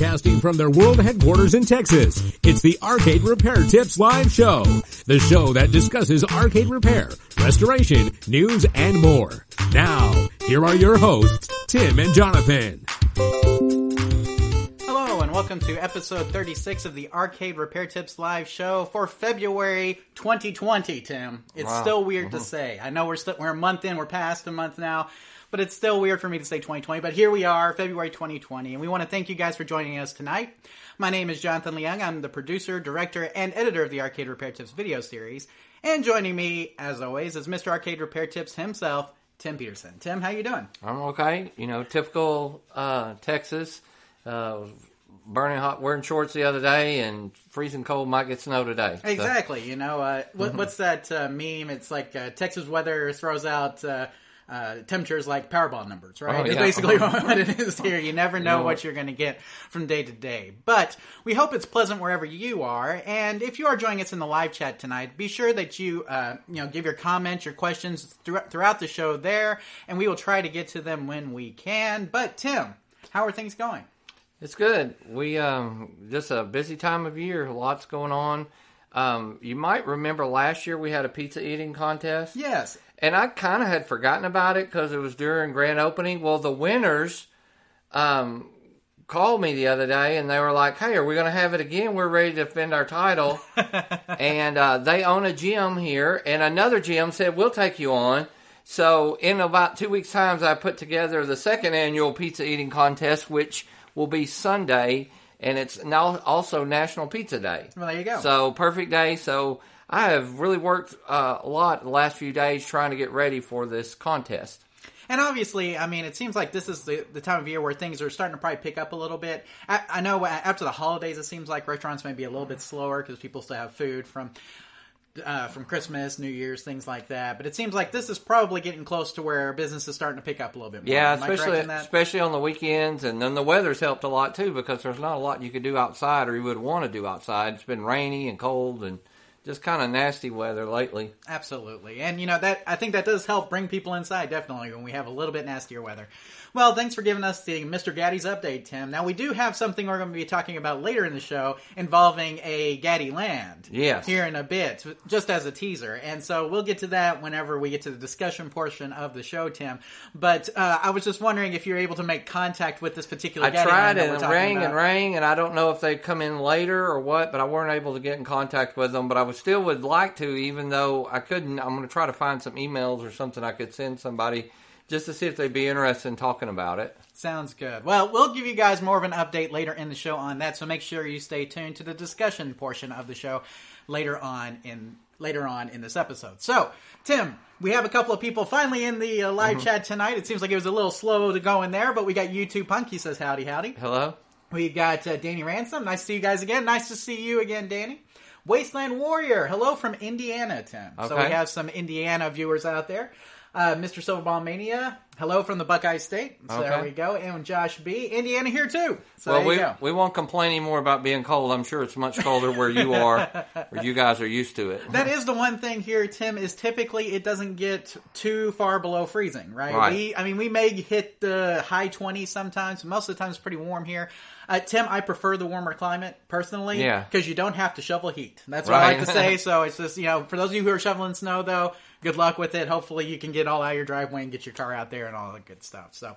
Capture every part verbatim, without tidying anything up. broadcasting from their world headquarters in Texas. It's the Arcade Repair Tips Live Show, the show that discusses arcade repair, restoration, news, and more. Now, here are your hosts, Tim and Jonathan. Hello, and welcome to episode thirty-six of the Arcade Repair Tips Live Show for February twenty twenty, Tim. It's wow. still weird mm-hmm. to say. I know we're still, we're a month in, we're past a month now. But it's still weird for me to say twenty twenty. But here we are, February twenty twenty. And we want to thank you guys for joining us tonight. My name is Jonathan Leung. I'm the producer, director, and editor of the Arcade Repair Tips video series. And joining me, as always, is Mister Arcade Repair Tips himself, Tim Peterson. Tim, how you doing? I'm okay. You know, typical uh, Texas. Uh, burning hot, wearing shorts the other day, and freezing cold, might get snow today. So. Exactly. You know, uh, what, what's that uh, meme? It's like uh, Texas weather throws out... Uh, Uh, temperatures like Powerball numbers, right? Oh, yeah. It's basically what it is here. You never know what you're going to get from day to day. But we hope it's pleasant wherever you are. And if you are joining us in the live chat tonight, be sure that you, uh, you know, give your comments, your questions through- throughout the show there, and we will try to get to them when we can. But Tim, how are things going? It's good. We um, just a busy time of year. Lots going on. Um, you might remember last year we had a pizza eating contest. Yes. And I kind of had forgotten about it because it was during grand opening. Well, the winners um, called me the other day, and they were like, hey, are we going to have it again? We're ready to defend our title. and uh, they own a gym here, and another gym said, we'll take you on. So in about two weeks' time, I put together the second annual pizza eating contest, which will be Sunday, and it's now also National Pizza Day. Well, there you go. So perfect day. So... I have really worked uh, a lot the last few days trying to get ready for this contest. And obviously, I mean, it seems like this is the, the time of year where things are starting to probably pick up a little bit. I, I know after the holidays, it seems like restaurants may be a little bit slower because people still have food from... Uh, from Christmas, New Year's, things like that. But it seems like this is probably getting close to where business is starting to pick up a little bit more. Yeah, especially, especially on the weekends. And then the weather's helped a lot, too, because there's not a lot you could do outside or you would want to do outside. It's been rainy and cold and... just kind of nasty weather lately. Absolutely. And, you know, that I think that does help bring people inside, definitely, when we have a little bit nastier weather. Well, thanks for giving us the Mister Gatti's update, Tim. Now, we do have something we're going to be talking about later in the show involving a Gattiland. Yes. Here in a bit, just as a teaser. And so we'll get to that whenever we get to the discussion portion of the show, Tim. But uh, I was just wondering if you're able to make contact with this particular Gattiland. I tried and rang about. and rang, and I don't know if they'd come in later or what, but I weren't able to get in contact with them. But I I still would like to, even though I couldn't. I'm going to try to find some emails or something I could send somebody just to see if they'd be interested in talking about it. Sounds good. Well, we'll give you guys more of an update later in the show on that, so make sure you stay tuned to the discussion portion of the show later on in later on in this episode. So, Tim, we have a couple of people finally in the uh, live mm-hmm. chat tonight. It seems like it was a little slow to go in there, but we got YouTube Punk. He says howdy, howdy. Hello. We got uh, Danny Ransom. Nice to see you guys again. Nice to see you again, Danny. Wasteland Warrior, hello from Indiana, Tim. Okay. So we have some Indiana viewers out there. Uh, Mister Silverball Mania, hello from the Buckeye State. So okay. there we go. And Josh B, Indiana here too. So well, there you we, go. we won't complain anymore about being cold. I'm sure it's much colder where you are, where you guys are used to it. That is the one thing here, Tim, is typically it doesn't get too far below freezing, right? right. We, I mean, we may hit the high twenties sometimes. Most of the time it's pretty warm here. Uh, Tim, I prefer the warmer climate, personally, because yeah. you don't have to shovel heat. That's what right. I like to say. So it's just, you know, for those of you who are shoveling snow, though, good luck with it. Hopefully you can get all out of your driveway and get your car out there and all that good stuff. So,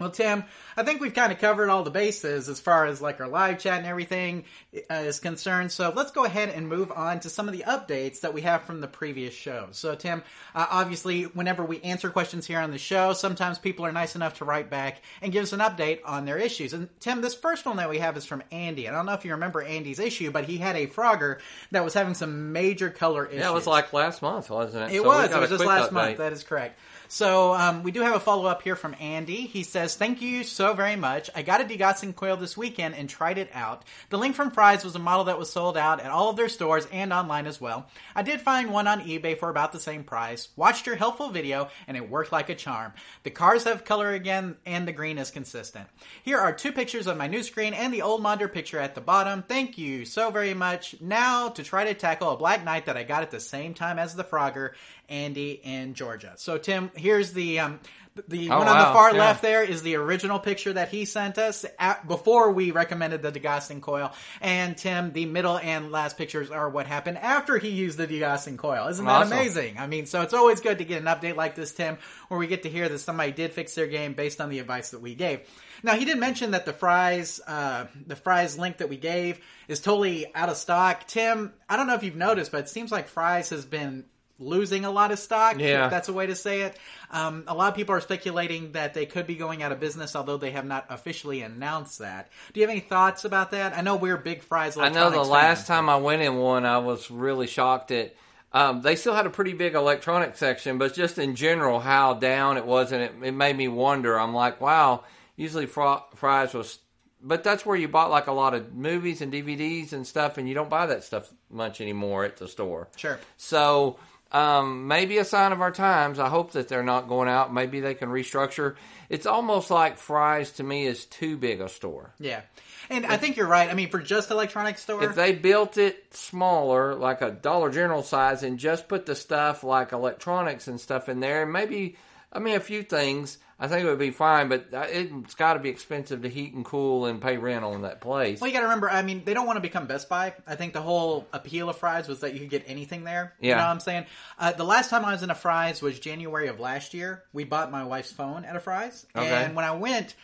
well, Tim, I think we've kind of covered all the bases as far as, like, our live chat and everything uh, is concerned. So let's go ahead and move on to some of the updates that we have from the previous shows. So, Tim, uh, obviously, whenever we answer questions here on the show, sometimes people are nice enough to write back and give us an update on their issues. And, Tim, this first one that we have is from Andy. And I don't know if you remember Andy's issue, but he had a Frogger that was having some major color issues. Yeah, it was like last month, wasn't it? It so was. It was just last update. month. That is correct. So, um, we do have a follow-up here from Andy. He says, thank you so very much. I got a degaussing coil this weekend and tried it out. The link from Fry's was a model that was sold out at all of their stores and online as well. I did find one on eBay for about the same price. Watched your helpful video, and it worked like a charm. The cars have color again, and the green is consistent. Here are two pictures of my new screen and the old monitor picture at the bottom. Thank you so very much. Now, to try to tackle a Black Knight that I got at the same time as the Frogger, Andy in Georgia. So, Tim, here's the um, The oh, one wow. on the far yeah. left there is the original picture that he sent us at, before we recommended the degassing coil. And Tim, the middle and last pictures are what happened after he used the degassing coil. Isn't that awesome. Amazing? I mean, so it's always good to get an update like this, Tim, where we get to hear that somebody did fix their game based on the advice that we gave. Now, he did mention that the Fry's, uh, the Fry's link that we gave is totally out of stock. Tim, I don't know if you've noticed, but it seems like Fry's has been losing a lot of stock, yeah. if that's a way to say it. Um, a lot of people are speculating that they could be going out of business, although they have not officially announced that. Do you have any thoughts about that? I know we're big Fry's Electronics I know the last fans. time I went in one, I was really shocked at... Um, they still had a pretty big electronics section, but just in general how down it was, and it, it made me wonder. I'm like, wow, usually fr- Fry's was... But that's where you bought like a lot of movies and D V Ds and stuff, and you don't buy that stuff much anymore at the store. Sure. So... Um, maybe a sign of our times. I hope that they're not going out. Maybe they can restructure. It's almost like Fry's to me is too big a store. Yeah. And if, I think you're right. I mean, for just electronics store. If they built it smaller, like a Dollar General size, and just put the stuff like electronics and stuff in there, and maybe, I mean, a few things, I think it would be fine, but it's got to be expensive to heat and cool and pay rent on that place. Well, you got to remember, I mean, they don't want to become Best Buy. I think the whole appeal of Fry's was that you could get anything there. Yeah. You know what I'm saying? Uh, the last time I was in a Fry's was January of last year. We bought my wife's phone at a Fry's. Okay. And when I went...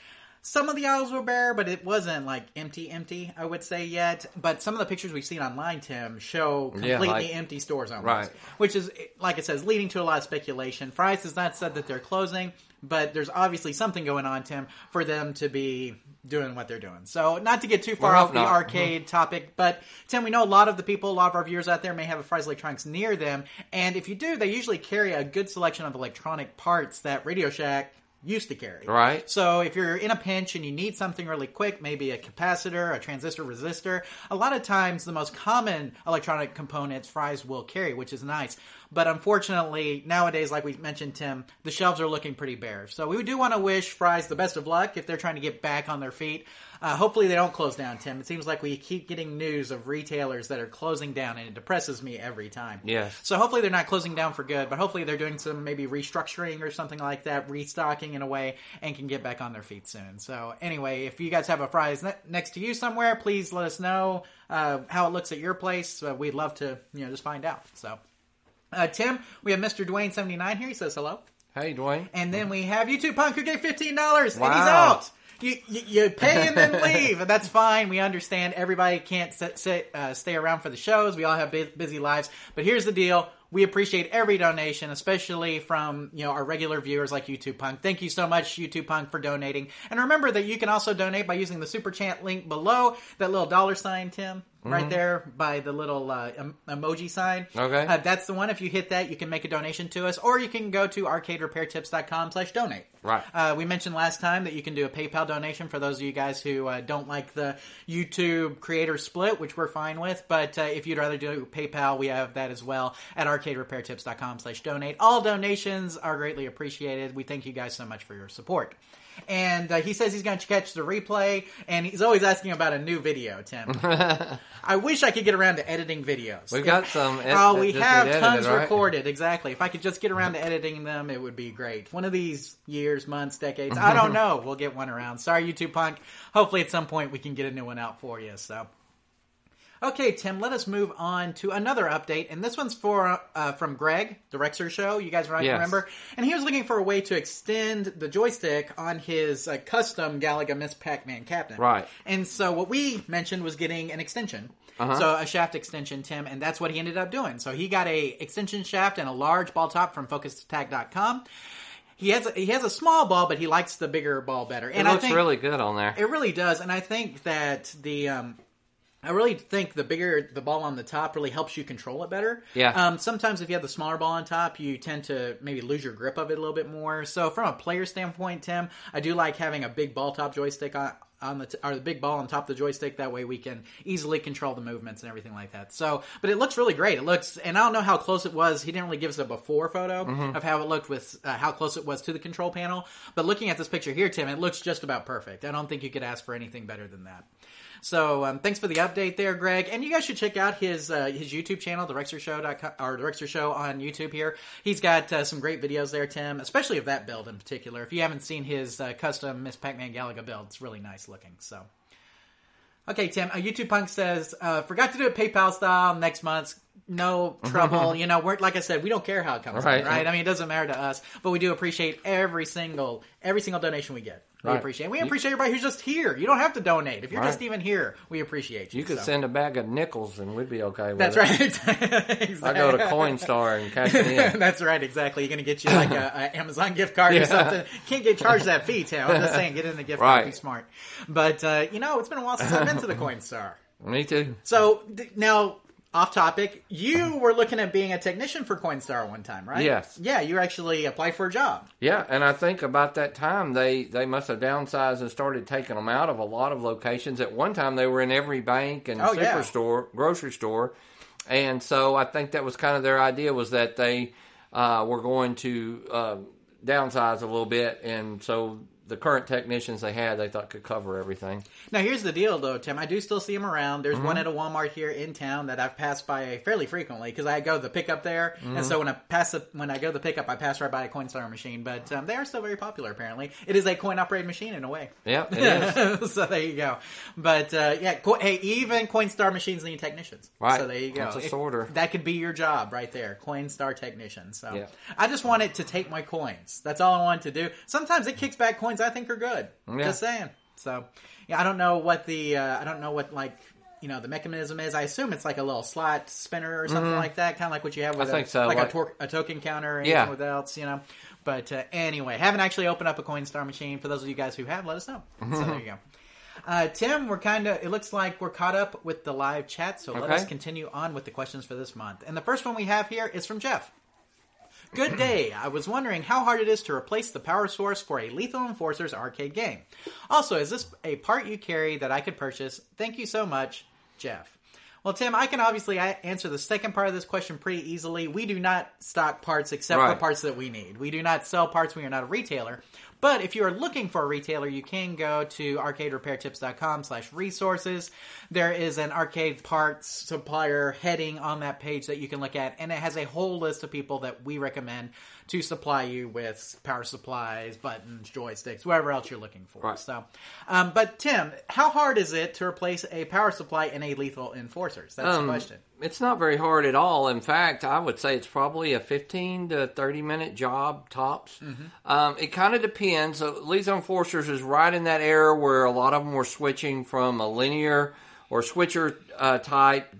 Some of the aisles were bare, but it wasn't, like, empty, empty, I would say, yet. But some of the pictures we've seen online, Tim, show completely yeah, like, empty stores almost. Right. Which is, like it says, leading to a lot of speculation. Fry's has not said that they're closing, but there's obviously something going on, Tim, for them to be doing what they're doing. So, not to get too far well, off the not. arcade mm-hmm. topic, but, Tim, we know a lot of the people, a lot of our viewers out there may have a Fry's Electronics near them. And if you do, they usually carry a good selection of electronic parts that Radio Shack... used to carry. Right. So if you're in a pinch and you need something really quick, maybe a capacitor, a transistor, resistor, a lot of times the most common electronic components Fry's will carry, which is nice. But unfortunately, nowadays, like we mentioned, Tim, the shelves are looking pretty bare. So we do want to wish Fry's the best of luck if they're trying to get back on their feet. Uh, hopefully they don't close down, Tim. It seems like we keep getting news of retailers that are closing down, and it depresses me every time. Yes. So hopefully they're not closing down for good, but hopefully they're doing some maybe restructuring or something like that, restocking in a way, and can get back on their feet soon. So anyway, if you guys have a Fry's ne- next to you somewhere, please let us know uh, how it looks at your place. Uh, we'd love to, you know, just find out. So, uh, Tim, we have Mister Dwayne seventy-nine here. He says hello. Hey, Dwayne. And then we have YouTube Punk, who gave fifteen dollars, wow. and he's out. You, you, you pay and then leave, and that's fine. We understand everybody can't sit, sit, uh, stay around for the shows. We all have bu- busy lives. But here's the deal. We appreciate every donation, especially from, you know, our regular viewers like YouTube Punk. Thank you so much, YouTube Punk, for donating. And remember that you can also donate by using the Super Chat link below, that little dollar sign, Tim, mm-hmm. right there by the little uh, em- emoji sign. Okay. Uh, that's the one. If you hit that, you can make a donation to us, or you can go to arcade repair tips dot com slash donate. Right. Uh, we mentioned last time that you can do a PayPal donation for those of you guys who uh, don't like the YouTube creator split, which we're fine with. But uh, if you'd rather do PayPal, we have that as well at our arcade repair tips dot com slash donate. All donations are greatly appreciated. We thank you guys so much for your support. And uh, he says he's going to catch the replay, and he's always asking about a new video, Tim. I wish I could get around to editing videos. We've got some. Ed- oh, we have edited, tons right? recorded. Exactly. If I could just get around to editing them, it would be great. One of these years, months, decades, I don't know. We'll get one around. Sorry, YouTube Punk. Hopefully at some point we can get a new one out for you, so... Okay, Tim, let us move on to another update, and this one's for uh, from Greg, the Rexer Show. You guys might yes. remember. And he was looking for a way to extend the joystick on his uh, custom Galaga Miz Pac-Man cabinet. Right. And so what we mentioned was getting an extension. Uh-huh. So a shaft extension, Tim, and that's what he ended up doing. So he got a extension shaft and a large ball top from Focus Attack dot com. He has a, he has a small ball, but he likes the bigger ball better. And it looks I think really good on there. It really does, and I think that the... Um, I really think the bigger the ball on the top really helps you control it better. Yeah. Um, sometimes if you have the smaller ball on top, you tend to maybe lose your grip of it a little bit more. So from a player standpoint, Tim, I do like having a big ball top joystick on on the t- or the big ball on top of the joystick. That way we can easily control the movements and everything like that. So, but it looks really great. It looks, and I don't know how close it was. He didn't really give us a before photo mm-hmm. of how it looked with uh, how close it was to the control panel. But looking at this picture here, Tim, it looks just about perfect. I don't think you could ask for anything better than that. So um, thanks for the update there, Greg. And you guys should check out his uh, his YouTube channel, the rexer show dot com, or TheRexerShow on YouTube here. He's got uh, some great videos there, Tim, especially of that build in particular. If you haven't seen his uh, custom Miz Pac-Man Galaga build, it's really nice looking, so... Okay, Tim, uh, YouTube Punk says, uh, forgot to do it PayPal style next month. No trouble. You know, we're, like I said, we don't care how it comes right. in, right? I mean, it doesn't matter to us, but we do appreciate every single, every single donation we get. We right. appreciate it. We appreciate everybody who's just here. You don't have to donate. If you're right. just even here, we appreciate you. You could so. send a bag of nickels and we'd be okay with That's it. That's right. Exactly. I go to Coinstar and cash it in. That's right, exactly. You're going to get you like an Amazon gift card yeah. or something. Can't get charged that fee, Tim. I'm just saying, get in the gift right. card. Be smart. But, uh, you know, it's been a while since I've been to the Coinstar. Me too. So, d- now... Off topic, you were looking at being a technician for Coinstar one time, right? Yes. Yeah, you actually applied for a job. Yeah, and I think about that time, they, they must have downsized and started taking them out of a lot of locations. At one time, they were in every bank and oh, superstore, yeah. grocery store. And so I think that was kind of their idea, was that they uh, were going to uh, downsize a little bit, and so... the current technicians they had, they thought could cover everything. Now, here's the deal, though, Tim. I do still see them around. There's mm-hmm. one at a Walmart here in town that I've passed by fairly frequently because I go to the pickup there. Mm-hmm. And so when I pass the, when I go to the pickup, I pass right by a Coinstar machine. But um, they are still very popular, apparently. It is a coin-operated machine in a way. Yeah, it is. So there you go. But, uh, yeah, co- hey, even Coinstar machines need technicians. Right. So there you go. That's a sorter. It, that could be your job right there, Coinstar technician. So yeah. I just wanted to take my coins. That's all I wanted to do. Sometimes it kicks back coins I think are good. Yeah. Just saying. So, yeah, I don't know what the uh, I don't know what like you know the mechanism is. I assume it's like a little slot spinner or something mm-hmm. like that, kind of like what you have with I a, think so. like, like a, tor- a token counter or anything yeah. else, you know. But uh, anyway, haven't actually opened up a Coinstar machine. For those of you guys who have, let us know. Mm-hmm. So there you go. Uh, Tim, we're kind of, it looks like we're caught up with the live chat, so okay. let us continue on with the questions for this month. And the first one we have here is from Jeff. Good day. I was wondering how hard it is to replace the power source for a Lethal Enforcers arcade game. Also, is this a part you carry that I could purchase? Thank you so much, Jeff. Well, Tim, I can obviously answer the second part of this question pretty easily. We do not stock parts except right. for parts that we need. We do not sell parts. We are not a retailer. But if you are looking for a retailer, you can go to arcade repair tips dot com slash resources. There is an arcade parts supplier heading on that page that you can look at, and it has a whole list of people that we recommend to supply you with power supplies, buttons, joysticks, whatever else you're looking for. Right. So, um, but Tim, how hard is it to replace a power supply in a Lethal Enforcers? That's um, the question. It's not very hard at all. In fact, I would say it's probably a fifteen to thirty minute job tops. Mm-hmm. Um, it kind of depends. So Lethal Enforcers is right in that era where a lot of them were switching from a linear or switcher uh, type,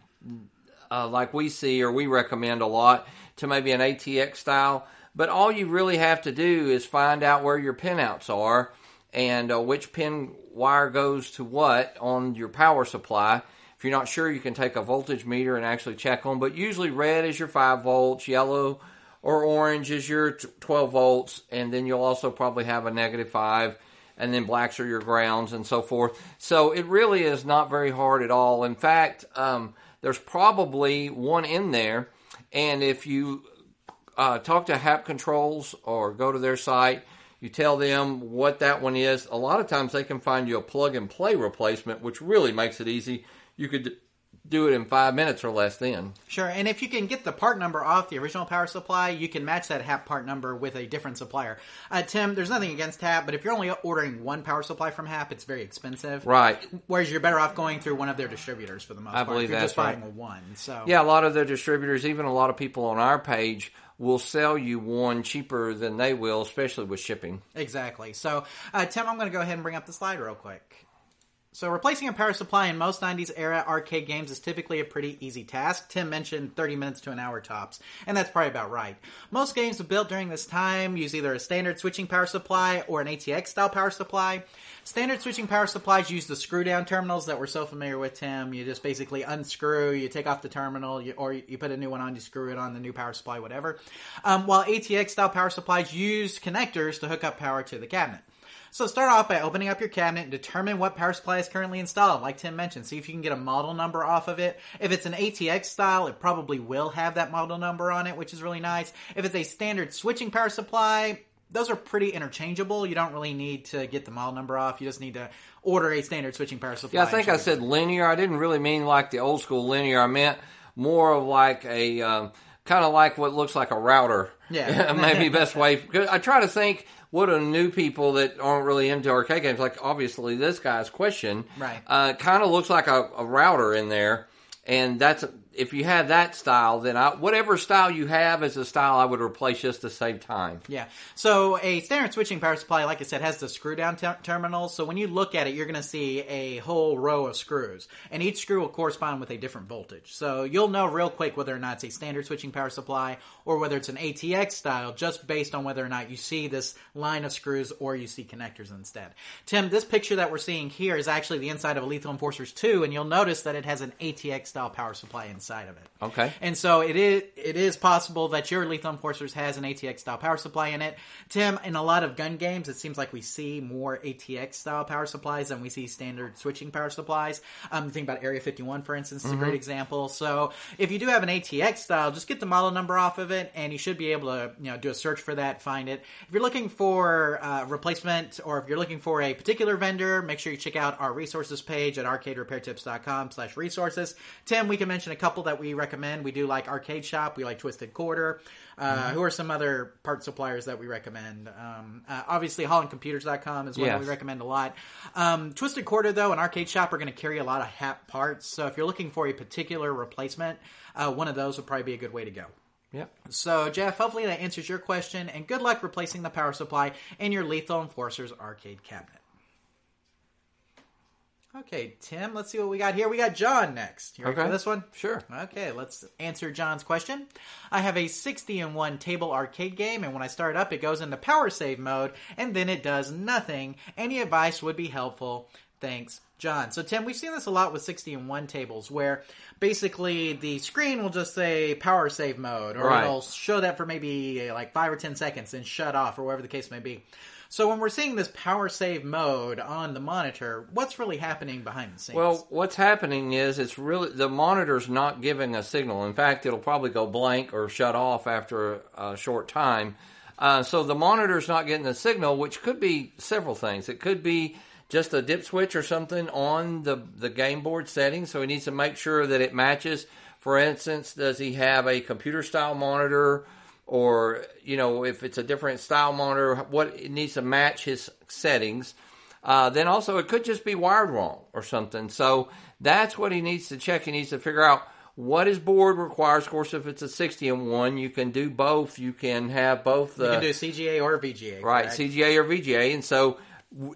uh, like we see or we recommend a lot, to maybe an A T X style. But all you really have to do is find out where your pinouts are and uh, which pin wire goes to what on your power supply. If you're not sure, you can take a voltage meter and actually check them. But usually red is your five volts, yellow or orange is your twelve volts, and then you'll also probably have a negative five, and then blacks are your grounds and so forth. So it really is not very hard at all. In fact, um, there's probably one in there, and if you uh, talk to Hap Controls or go to their site, you tell them what that one is. A lot of times they can find you a plug-and-play replacement, which really makes it easy. You could do it in five minutes or less then. Sure, and if you can get the part number off the original power supply, you can match that H A P part number with a different supplier. Uh, Tim, there's nothing against H A P, but if you're only ordering one power supply from H A P, it's very expensive. Right. Whereas you're better off going through one of their distributors for the most I part. I believe you're that's just buying right. one. So. Yeah, a lot of their distributors, even a lot of people on our page, will sell you one cheaper than they will, especially with shipping. Exactly. So, uh, Tim, I'm going to go ahead and bring up the slide real quick. So replacing a power supply in most nineties-era arcade games is typically a pretty easy task. Tim mentioned thirty minutes to an hour tops, and that's probably about right. Most games built during this time use either a standard switching power supply or an A T X-style power supply. Standard switching power supplies use the screw-down terminals that we're so familiar with, Tim. You just basically unscrew, you take off the terminal, you, or you put a new one on, you screw it on the new power supply, whatever. Um, while A T X-style power supplies use connectors to hook up power to the cabinet. So start off by opening up your cabinet and determine what power supply is currently installed. Like Tim mentioned, see if you can get a model number off of it. If it's an A T X style, it probably will have that model number on it, which is really nice. If it's a standard switching power supply, those are pretty interchangeable. You don't really need to get the model number off. You just need to order a standard switching power supply. Yeah, I think I said linear. I didn't really mean like the old school linear. I meant more of like a um, kind of like what looks like a router. Yeah. Maybe best way. Cause I try to think what are new people that aren't really into arcade games, like obviously this guy's question, right? Uh, kind of looks like a, a router in there. And that's, if you have that style, then I, whatever style you have is a style I would replace just to save time. Yeah. So a standard switching power supply, like I said, has the screw down ter- terminals. So when you look at it, you're going to see a whole row of screws. And each screw will correspond with a different voltage. So you'll know real quick whether or not it's a standard switching power supply or whether it's an A T X style, just based on whether or not you see this line of screws or you see connectors instead. Tim, this picture that we're seeing here is actually the inside of a Lethal Enforcers two, and you'll notice that it has an A T X style power supply inside. Side of it. Okay. And so it is it is possible that your Lethal Enforcers has an A T X style power supply in it. Tim, in a lot of gun games, it seems like we see more A T X style power supplies than we see standard switching power supplies. Um, think about Area fifty-one, for instance, is mm-hmm. a great example. So if you do have an A T X style, just get the model number off of it, and you should be able to, you know, do a search for that, find it. If you're looking for uh, replacement, or if you're looking for a particular vendor, make sure you check out our resources page at arcade repair tips dot com slash resources. Tim, we can mention a couple that we recommend. We do like Arcade Shop. We like Twisted Quarter. Uh, mm-hmm. Who are some other part suppliers that we recommend? Um, uh, obviously, Holland Computers dot com is one yes. that we recommend a lot. Um, Twisted Quarter, though, and Arcade Shop are going to carry a lot of H A P parts. So if you're looking for a particular replacement, uh, one of those would probably be a good way to go. Yep. So, Jeff, hopefully that answers your question. And good luck replacing the power supply in your Lethal Enforcers arcade cabinet. Okay, Tim, let's see what we got here. We got John next. You ready okay. for this one? Sure. Okay, let's answer John's question. I have a sixty in one table arcade game, and when I start up, it goes into power save mode, and then it does nothing. Any advice would be helpful. Thanks, John. So, Tim, we've seen this a lot with sixty in one tables, where basically the screen will just say power save mode, or right. it'll show that for maybe like five or ten seconds and shut off, or whatever the case may be. So when we're seeing this power save mode on the monitor, what's really happening behind the scenes? Well, what's happening is it's really the monitor's not giving a signal. In fact, it'll probably go blank or shut off after a short time. Uh, so the monitor's not getting a signal, which could be several things. It could be just a dip switch or something on the, the game board setting, so he needs to make sure that it matches. For instance, does he have a computer-style monitor? Or, you know, if it's a different style monitor, what it needs to match his settings. Uh, then also, it could just be wired wrong or something. So that's what he needs to check. He needs to figure out what his board requires. Of course, if it's a sixty in one, you can do both. You can have both. The, you can do C G A or V G A. Right, correct? C G A or V G A. And so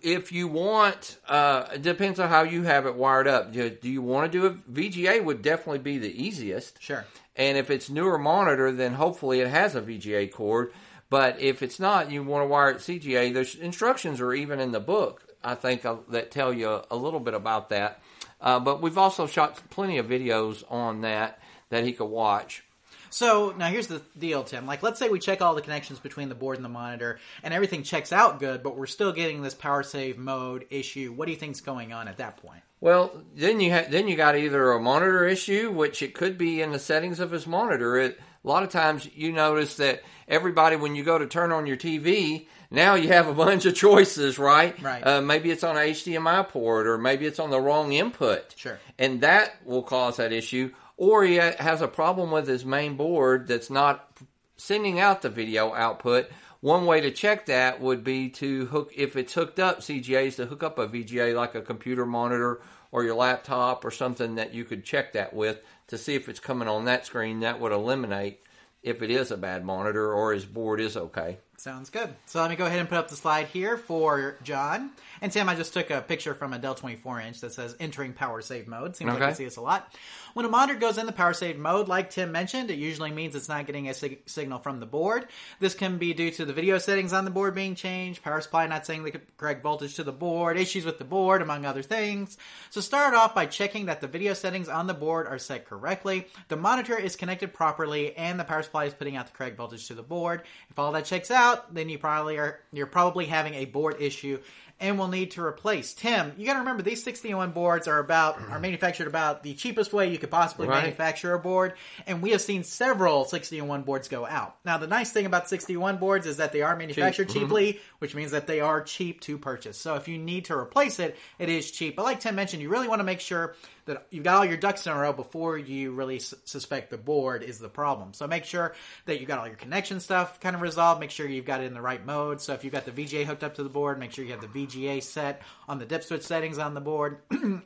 if you want, uh, it depends on how you have it wired up. Do, do you want to do a V G A? Would definitely be the easiest. Sure. And if it's newer monitor, then hopefully it has a V G A cord. But if it's not, you want to wire it C G A. There's instructions are even in the book, I think, that tell you a little bit about that. Uh, but we've also shot plenty of videos on that that he could watch. So, now here's the deal, Tim. Like, let's say we check all the connections between the board and the monitor, and everything checks out good, but we're still getting this power save mode issue. What do you think's going on at that point? Well, then you ha- then you got either a monitor issue, which it could be in the settings of his monitor. It, a lot of times you notice that everybody, when you go to turn on your T V, now you have a bunch of choices, right? Right. Uh, maybe it's on an H D M I port, or maybe it's on the wrong input. Sure. And that will cause that issue. Or he has a problem with his main board that's not sending out the video output. One way to check that would be to hook, if it's hooked up, C G As, to hook up a V G A like a computer monitor or your laptop or something that you could check that with to see if it's coming on that screen. That would eliminate if it is a bad monitor or his board is okay. Sounds good. So let me go ahead and put up the slide here for John. And Tim, I just took a picture from a Dell twenty-four inch that says entering power save mode. Seems okay. like you see this a lot. When a monitor goes into power save mode, like Tim mentioned, it usually means it's not getting a sig- signal from the board. This can be due to the video settings on the board being changed, power supply not sending the correct voltage to the board, issues with the board, among other things. So start off by checking that the video settings on the board are set correctly, the monitor is connected properly, and the power supply is putting out the correct voltage to the board. If all that checks out, then you probably are, you're probably having a board issue and will need to replace. Tim, you got to remember these sixty oh one boards are about are manufactured about the cheapest way you could possibly right. manufacture a board, and we have seen several sixty oh one boards go out. Now, the nice thing about sixty oh one boards is that they are manufactured cheap. cheaply, mm-hmm. which means that they are cheap to purchase. So if you need to replace it, it is cheap. But like Tim mentioned, you really want to make sure that you've got all your ducks in a row before you really su- suspect the board is the problem. So make sure that you've got all your connection stuff kind of resolved. Make sure you've got it in the right mode. So if you've got the V G A hooked up to the board, make sure you have the V G A set on the dip switch settings on the board.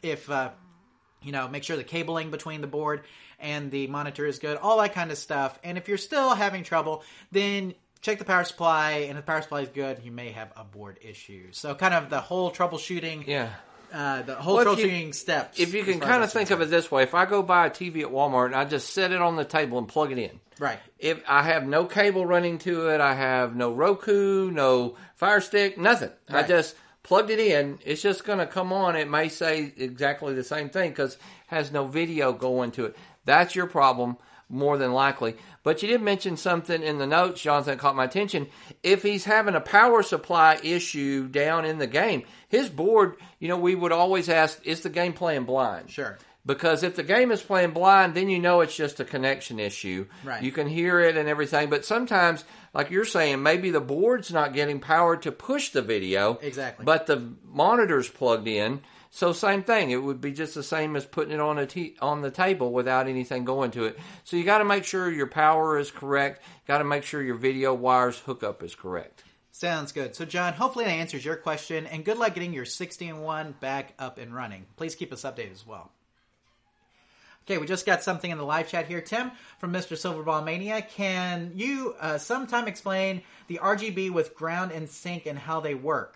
If, uh, you know, make sure the cabling between the board and the monitor is good, all that kind of stuff. And if you're still having trouble, then check the power supply. And if the power supply is good, you may have a board issue. So kind of the whole troubleshooting. Yeah. Uh, the whole well, troubleshooting you, steps. If you can kind of think concerned. of it this way, if I go buy a T V at Walmart and I just set it on the table and plug it in, right? If I have no cable running to it, I have no Roku, no Fire Stick, nothing. Right. I just plugged it in. It's just going to come on. It may say exactly the same thing because it has no video going to it. That's your problem, more than likely. But you did mention something in the notes, Jonathan, that caught my attention. If he's having a power supply issue down in the game, his board, you know, we would always ask, is the game playing blind? Sure. Because if the game is playing blind, then you know it's just a connection issue. Right. You can hear it and everything. But sometimes, like you're saying, maybe the board's not getting power to push the video. Exactly. But the monitor's plugged in. So same thing. It would be just the same as putting it on a t- on the table without anything going to it. So you got to make sure your power is correct. Got to make sure your video wires hookup is correct. Sounds good. So John, hopefully that answers your question, and good luck getting your sixty and one back up and running. Please keep us updated as well. Okay, we just got something in the live chat here, Tim, from Mister Silverball Mania. Can you uh, sometime explain the R G B with ground and sync and how they work?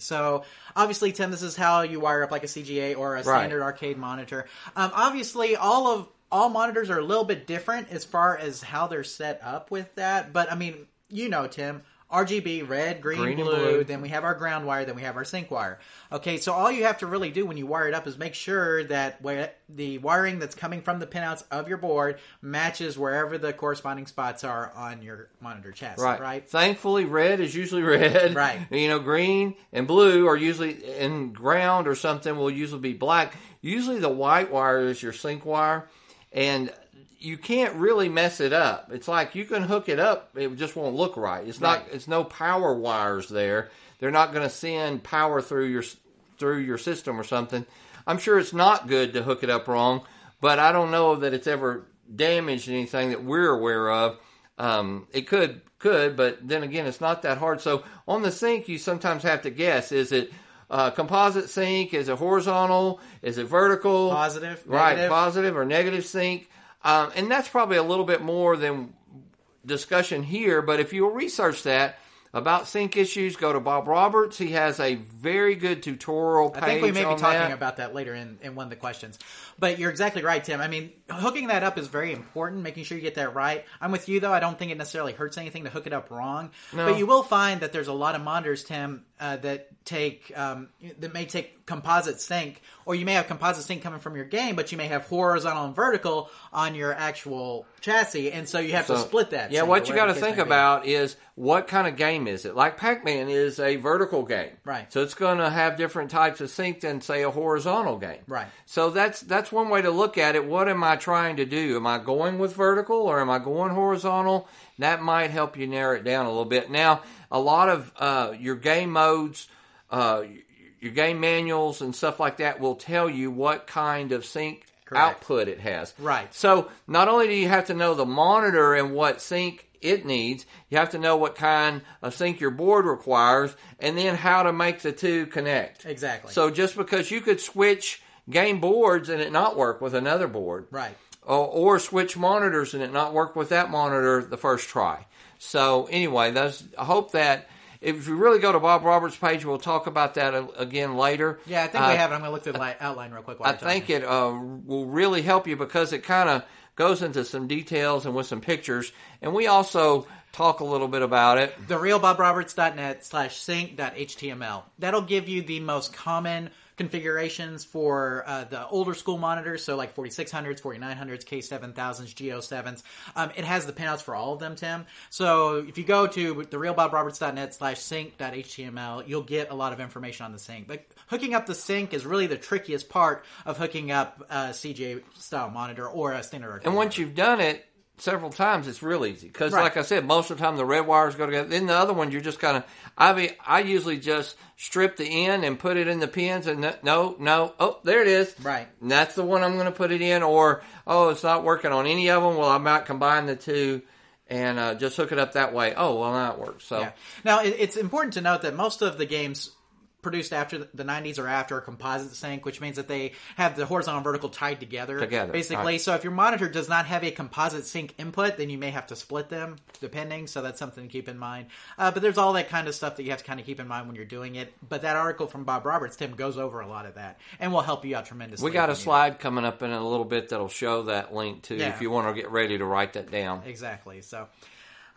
So, obviously, Tim, this is how you wire up like a C G A or a standard right. arcade monitor. Um, obviously, all of all monitors are a little bit different as far as how they're set up with that. But, I mean, you know, Tim, R G B, red, green, green blue, blue, then we have our ground wire, then we have our sync wire. Okay, so all you have to really do when you wire it up is make sure that the wiring that's coming from the pinouts of your board matches wherever the corresponding spots are on your monitor chassis, right? right? Thankfully, red is usually red. Right. You know, green and blue are usually, and ground or something will usually be black. Usually the white wire is your sync wire, and you can't really mess it up. It's like you can hook it up, it just won't look right. It's not. Right. It's no power wires there. They're not going to send power through your through your system or something. I'm sure it's not good to hook it up wrong, but I don't know that it's ever damaged anything that we're aware of. Um, it could could, but then again, it's not that hard. So on the sync, you sometimes have to guess: is it Uh, composite sync? Is it horizontal? Is it vertical? Positive, right? Negative. Positive or negative sync? Um, and that's probably a little bit more than discussion here, but if you'll research that about sync issues, go to Bob Roberts. He has a very good tutorial page on that. I think we may be talking about that later in, in one of the questions. But you're exactly right, Tim. I mean, hooking that up is very important, making sure you get that right. I'm with you, though. I don't think it necessarily hurts anything to hook it up wrong. No. But you will find that there's a lot of monitors, Tim, uh, that take um, that may take composite sync, or you may have composite sync coming from your game, but you may have horizontal and vertical on your actual chassis, and so you have so, to split that. Yeah, what you got to think about is what kind of game is it? Like Pac-Man is a vertical game. Right. So it's going to have different types of sync than, say, a horizontal game. Right. So that's that's one way to look at it. What am I trying to do? Am I going with vertical or am I going horizontal? That might help you narrow it down a little bit. Now, a lot of uh, your game modes, uh, your game manuals and stuff like that will tell you what kind of sync Correct. output it has. Right. So not only do you have to know the monitor and what sync it needs, you have to know what kind of sync your board requires and then how to make the two connect. Exactly. So just because you could switch game boards and it not work with another board. Right. Or, or switch monitors and it not work with that monitor the first try. So anyway, those, I hope that if you really go to Bob Roberts' page, we'll talk about that again later. Yeah, I think uh, we have it. I'm going to look through the li- outline real quick. While I think it uh, will really help you because it kind of goes into some details and with some pictures. And we also talk a little bit about it. TheRealBobRoberts.net slash sync.html. That'll give you the most common configurations for uh, the older school monitors, so like forty-six hundreds, forty-nine hundreds, K seven thousands, G O sevens. Um, it has the pinouts for all of them, Tim. So if you go to therealbobroberts.net slash sync.html, you'll get a lot of information on the sync. But hooking up the sync is really the trickiest part of hooking up a C G A-style monitor or a standard arcade. And once monitor. You've done it several times, it's real easy because, right. like I said, most of the time the red wires go together. Then the other one, you're just kind of. I mean, I usually just strip the end and put it in the pins, and no, no, oh, there it is. Right, and that's the one I'm going to put it in. Or oh, it's not working on any of them. Well, I might combine the two and uh, just hook it up that way. Oh, well, now it works. So yeah. Now it, it's important to note that most of the games produced after the nineties or after a composite sync, which means that they have the horizontal and vertical tied together, together. basically. Right. So if your monitor does not have a composite sync input, then you may have to split them, depending. So that's something to keep in mind. Uh, but there's all that kind of stuff that you have to kind of keep in mind when you're doing it. But that article from Bob Roberts, Tim, goes over a lot of that and will help you out tremendously. We got a slide know. coming up in a little bit that'll show that link, too, yeah. if you want to get ready to write that down. Exactly. So...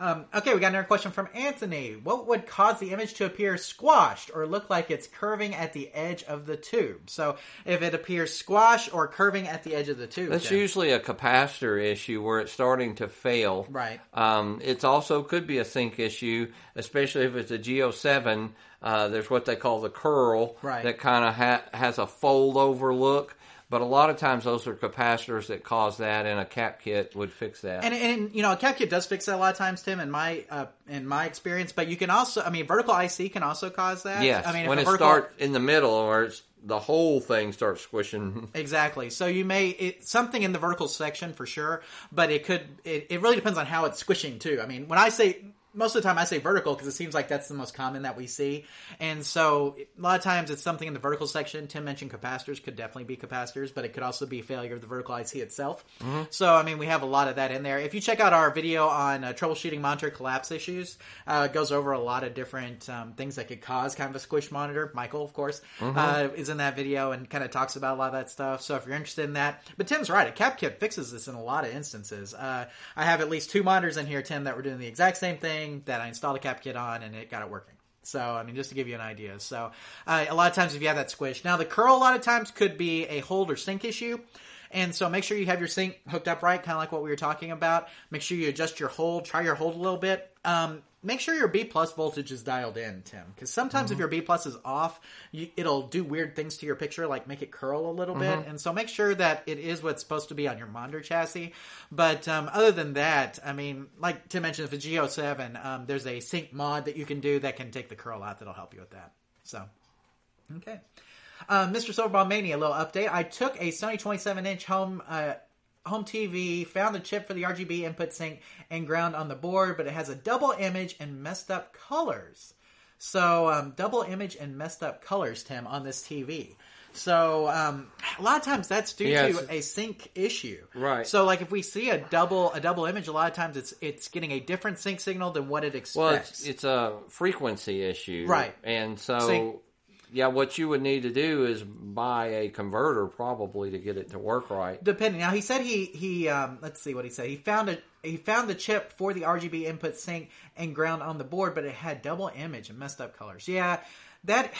Um, okay, we got another question from Anthony. What would cause the image to appear squashed or look like it's curving at the edge of the tube? So if it appears squashed or curving at the edge of the tube. That's then. usually a capacitor issue where it's starting to fail. Right. Um, it also could be a sync issue, especially if it's a G O seven. Uh, there's what they call the curl right. that kind of ha- has a fold over look. But a lot of times those are capacitors that cause that, and a cap kit would fix that. And, and you know, a cap kit does fix that a lot of times, Tim, in my uh, in my experience. But you can also, I mean, vertical I C can also cause that. Yes, I mean, when it vertical... starts in the middle or it's... the whole thing starts squishing. Exactly. So you may... It, something in the vertical section for sure, but it could... It, it really depends on how it's squishing too. I mean, when I say... Most of the time I say vertical because it seems like that's the most common that we see. And so a lot of times it's something in the vertical section. Tim mentioned capacitors could definitely be capacitors, but it could also be failure of the vertical I C itself. Mm-hmm. So, I mean, we have a lot of that in there. If you check out our video on uh, troubleshooting monitor collapse issues, uh, it goes over a lot of different um, things that could cause kind of a squish monitor. Michael, of course, mm-hmm. uh, is in that video and kind of talks about a lot of that stuff. So if you're interested in that. But Tim's right. A cap kit fixes this in a lot of instances. Uh, I have at least two monitors in here, Tim, that were doing the exact same thing. That I installed a cap kit on and it got it working. So, I mean, just to give you an idea. So, uh, a lot of times if you have that squish. Now, the curl a lot of times could be a hold or sync issue. And so make sure you have your sync hooked up right, kind of like what we were talking about. Make sure you adjust your hold. Try your hold a little bit. Um, make sure your B plus voltage is dialed in, Tim. Because sometimes mm-hmm. if your B plus is off, you, it'll do weird things to your picture, like make it curl a little mm-hmm. bit. And so make sure that it is what's supposed to be on your monitor chassis. But um, other than that, I mean, like Tim mentioned, if it's a G O seven, um, there's a sync mod that you can do that can take the curl out that'll help you with that. So, okay. Uh, Mister Silverball Mania, a little update. I took a Sony twenty-seven inch home... Uh, Home T V, found the chip for the R G B input sync and ground on the board, but it has a double image and messed up colors. So, um, double image and messed up colors, Tim, on this T V. So, um, a lot of times that's due yeah, to a sync issue. Right. So, like, if we see a double a double image, a lot of times it's it's getting a different sync signal than what it expects. Well, it's, it's a frequency issue. Right. And so... Sync. Yeah, what you would need to do is buy a converter probably to get it to work right. Depending. Now, he said he, he um, let's see what he said. He found a, he found the chip for the R G B input sync and ground on the board, but it had double image and messed up colors. Yeah, that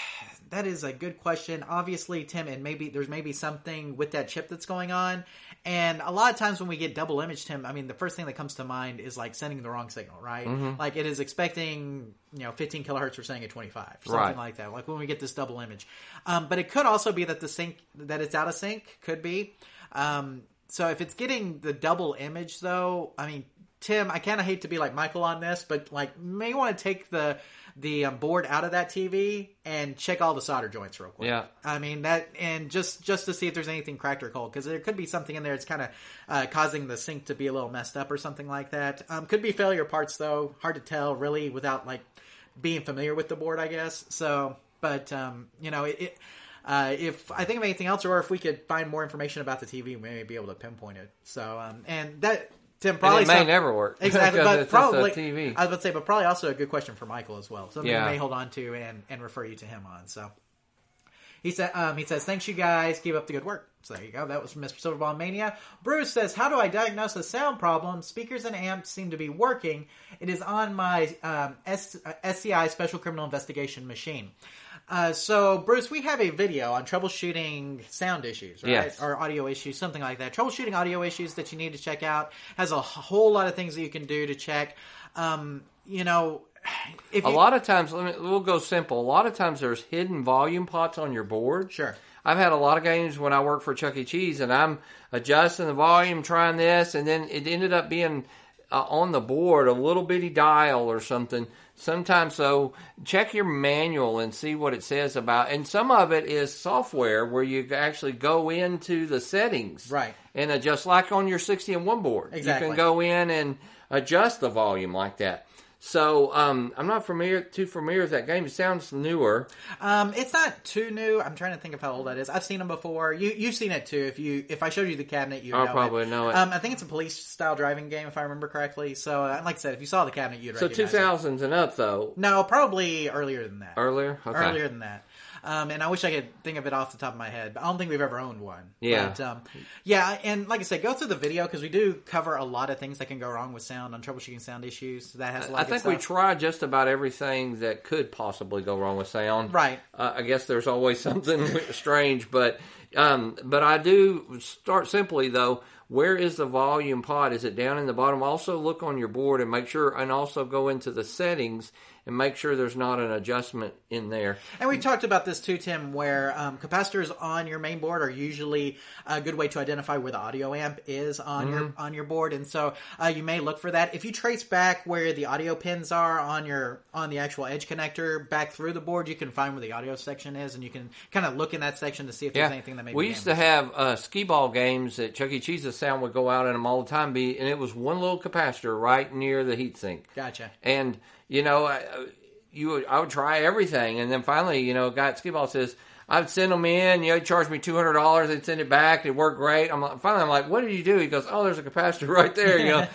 that is a good question. Obviously, Tim, and maybe there's maybe something with that chip that's going on. And a lot of times when we get double image, Tim, I mean, the first thing that comes to mind is like sending the wrong signal, right? Mm-hmm. Like it is expecting, you know, fifteen kilohertz, we're sending at twenty-five, something right. like that. Like when we get this double image. Um, but it could also be that the sync, that it's out of sync, could be. Um, so if it's getting the double image though, I mean, Tim, I kind of hate to be like Michael on this, but like may want to take the the um, board out of that T V and check all the solder joints real quick. Yeah, I mean that, and just just to see if there's anything cracked or cold, because there could be something in there that's kind of uh, causing the sync to be a little messed up or something like that. Um, could be failure parts though, hard to tell really without like being familiar with the board, I guess. So, but um, you know it. it Uh, if I think of anything else, or if we could find more information about the T V, we may be able to pinpoint it. So, um, and that, Tim, probably... And it may some, never work. Exactly, but probably... T V. I was about to say, but probably also a good question for Michael as well. Something yeah. you may hold on to and, and refer you to him on, so... He said, um, he says, thanks you guys. Keep up the good work. So there you go. That was from Mister Silverball Mania. Bruce says, how do I diagnose a sound problem? Speakers and amps seem to be working. It is on my um, S- uh, S C I Special Criminal Investigation machine. Uh, so, Bruce, we have a video on troubleshooting sound issues, right? Yes. Or audio issues, something like that. Troubleshooting audio issues that you need to check out. Has a whole lot of things that you can do to check. Um, you know, if a you... lot of times, let me, we'll go simple. A lot of times there's hidden volume pots on your board. Sure. I've had a lot of games when I worked for Chuck E. Cheese, and I'm adjusting the volume, trying this, and then it ended up being uh, on the board, a little bitty dial or something. Sometimes, so check your manual and see what it says about. And some of it is software where you actually go into the settings. Right. And adjust, like on your sixty and one board. Exactly. You can go in and adjust the volume like that. So, um, I'm not familiar, too familiar with that game. It sounds newer. Um, it's not too new. I'm trying to think of how old that is. I've seen them before. You, you've seen it too. If you, if I showed you the cabinet, you'd I'll know probably it. know it. Um, I think it's a police style driving game, if I remember correctly. So, uh, like I said, if you saw the cabinet, you'd so recognize it. So two thousands and up though? No, probably earlier than that. Earlier? Okay. Earlier than that. Um, and I wish I could think of it off the top of my head, but I don't think we've ever owned one. Yeah. But, um, yeah, and like I said, go through the video because we do cover a lot of things that can go wrong with sound on troubleshooting sound issues. That has a lot I of I think stuff. We try just about everything that could possibly go wrong with sound. Right. Uh, I guess there's always something strange, but um, but I do start simply, though, where is the volume pod? Is it down in the bottom? Also look on your board and make sure, and also go into the settings and make sure there's not an adjustment in there. And we talked about this too, Tim, where um, capacitors on your main board are usually a good way to identify where the audio amp is on mm-hmm. your on your board, and so uh, you may look for that. If you trace back where the audio pins are on your on the actual edge connector back through the board, you can find where the audio section is, and you can kind of look in that section to see if yeah. there's anything that may we be. We used damaged. to have uh, skee-ball games at Chuck E. Cheese. The sound would go out in them all the time, be and it was one little capacitor right near the heatsink. Gotcha. And You know, I, you I would try everything, and then finally, you know, a guy at Skee-Ball says, I'd send them in, you know, charge me two hundred dollars, they'd send it back, it worked great. I'm like, finally, I'm like, what did you do? He goes, oh, there's a capacitor right there, you know,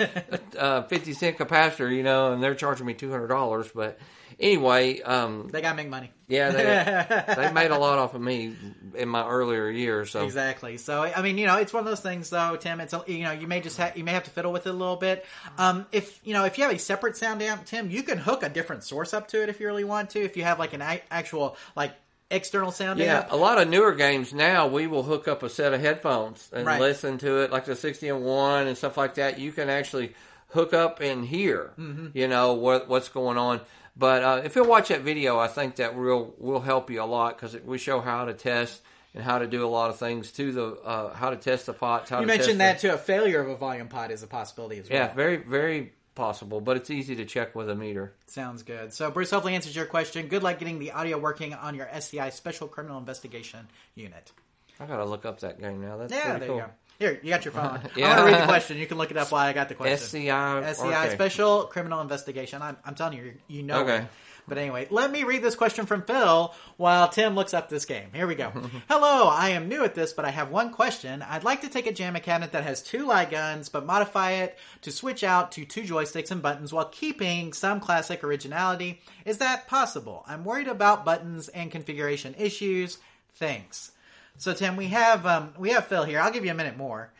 uh, fifty cent capacitor, you know, and they're charging me two hundred dollars, but anyway. Um, they got to make money. Yeah, they, they made a lot off of me in my earlier years. So exactly. So I mean, you know, it's one of those things, though, Tim. It's a, you know, you may just ha- you may have to fiddle with it a little bit. Um, if you know, if you have a separate sound amp, Tim, you can hook a different source up to it if you really want to. If you have like an a- actual like external sound yeah, amp. Yeah, a lot of newer games now we will hook up a set of headphones and right. listen to it, like the sixty and one and stuff like that. You can actually hook up and hear, mm-hmm. you know, what what's going on. But uh, if you'll watch that video, I think that will will help you a lot because we show how to test and how to do a lot of things to the uh, how to test the pots. How you to mentioned test that the, too. A failure of a volume pot is a possibility as well. Yeah, very very possible, but it's easy to check with a meter. Sounds good. So Bruce, hopefully answers your question. Good luck getting the audio working on your S C I Special Criminal Investigation Unit. I gotta look up that game now. That's yeah, there cool. you go. Here, you got your phone. yeah. I want to read the question. You can look it up while I got the question. S C I. S C I, okay. Special Criminal Investigation. I'm, I'm telling you, you know okay. it. But anyway, let me read this question from Phil while Tim looks up this game. Here we go. Hello, I am new at this, but I have one question. I'd like to take a JAMA cabinet that has two light guns, but modify it to switch out to two joysticks and buttons while keeping some classic originality. Is that possible? I'm worried about buttons and configuration issues. Thanks. So, Tim, we have um, we have Phil here. I'll give you a minute more,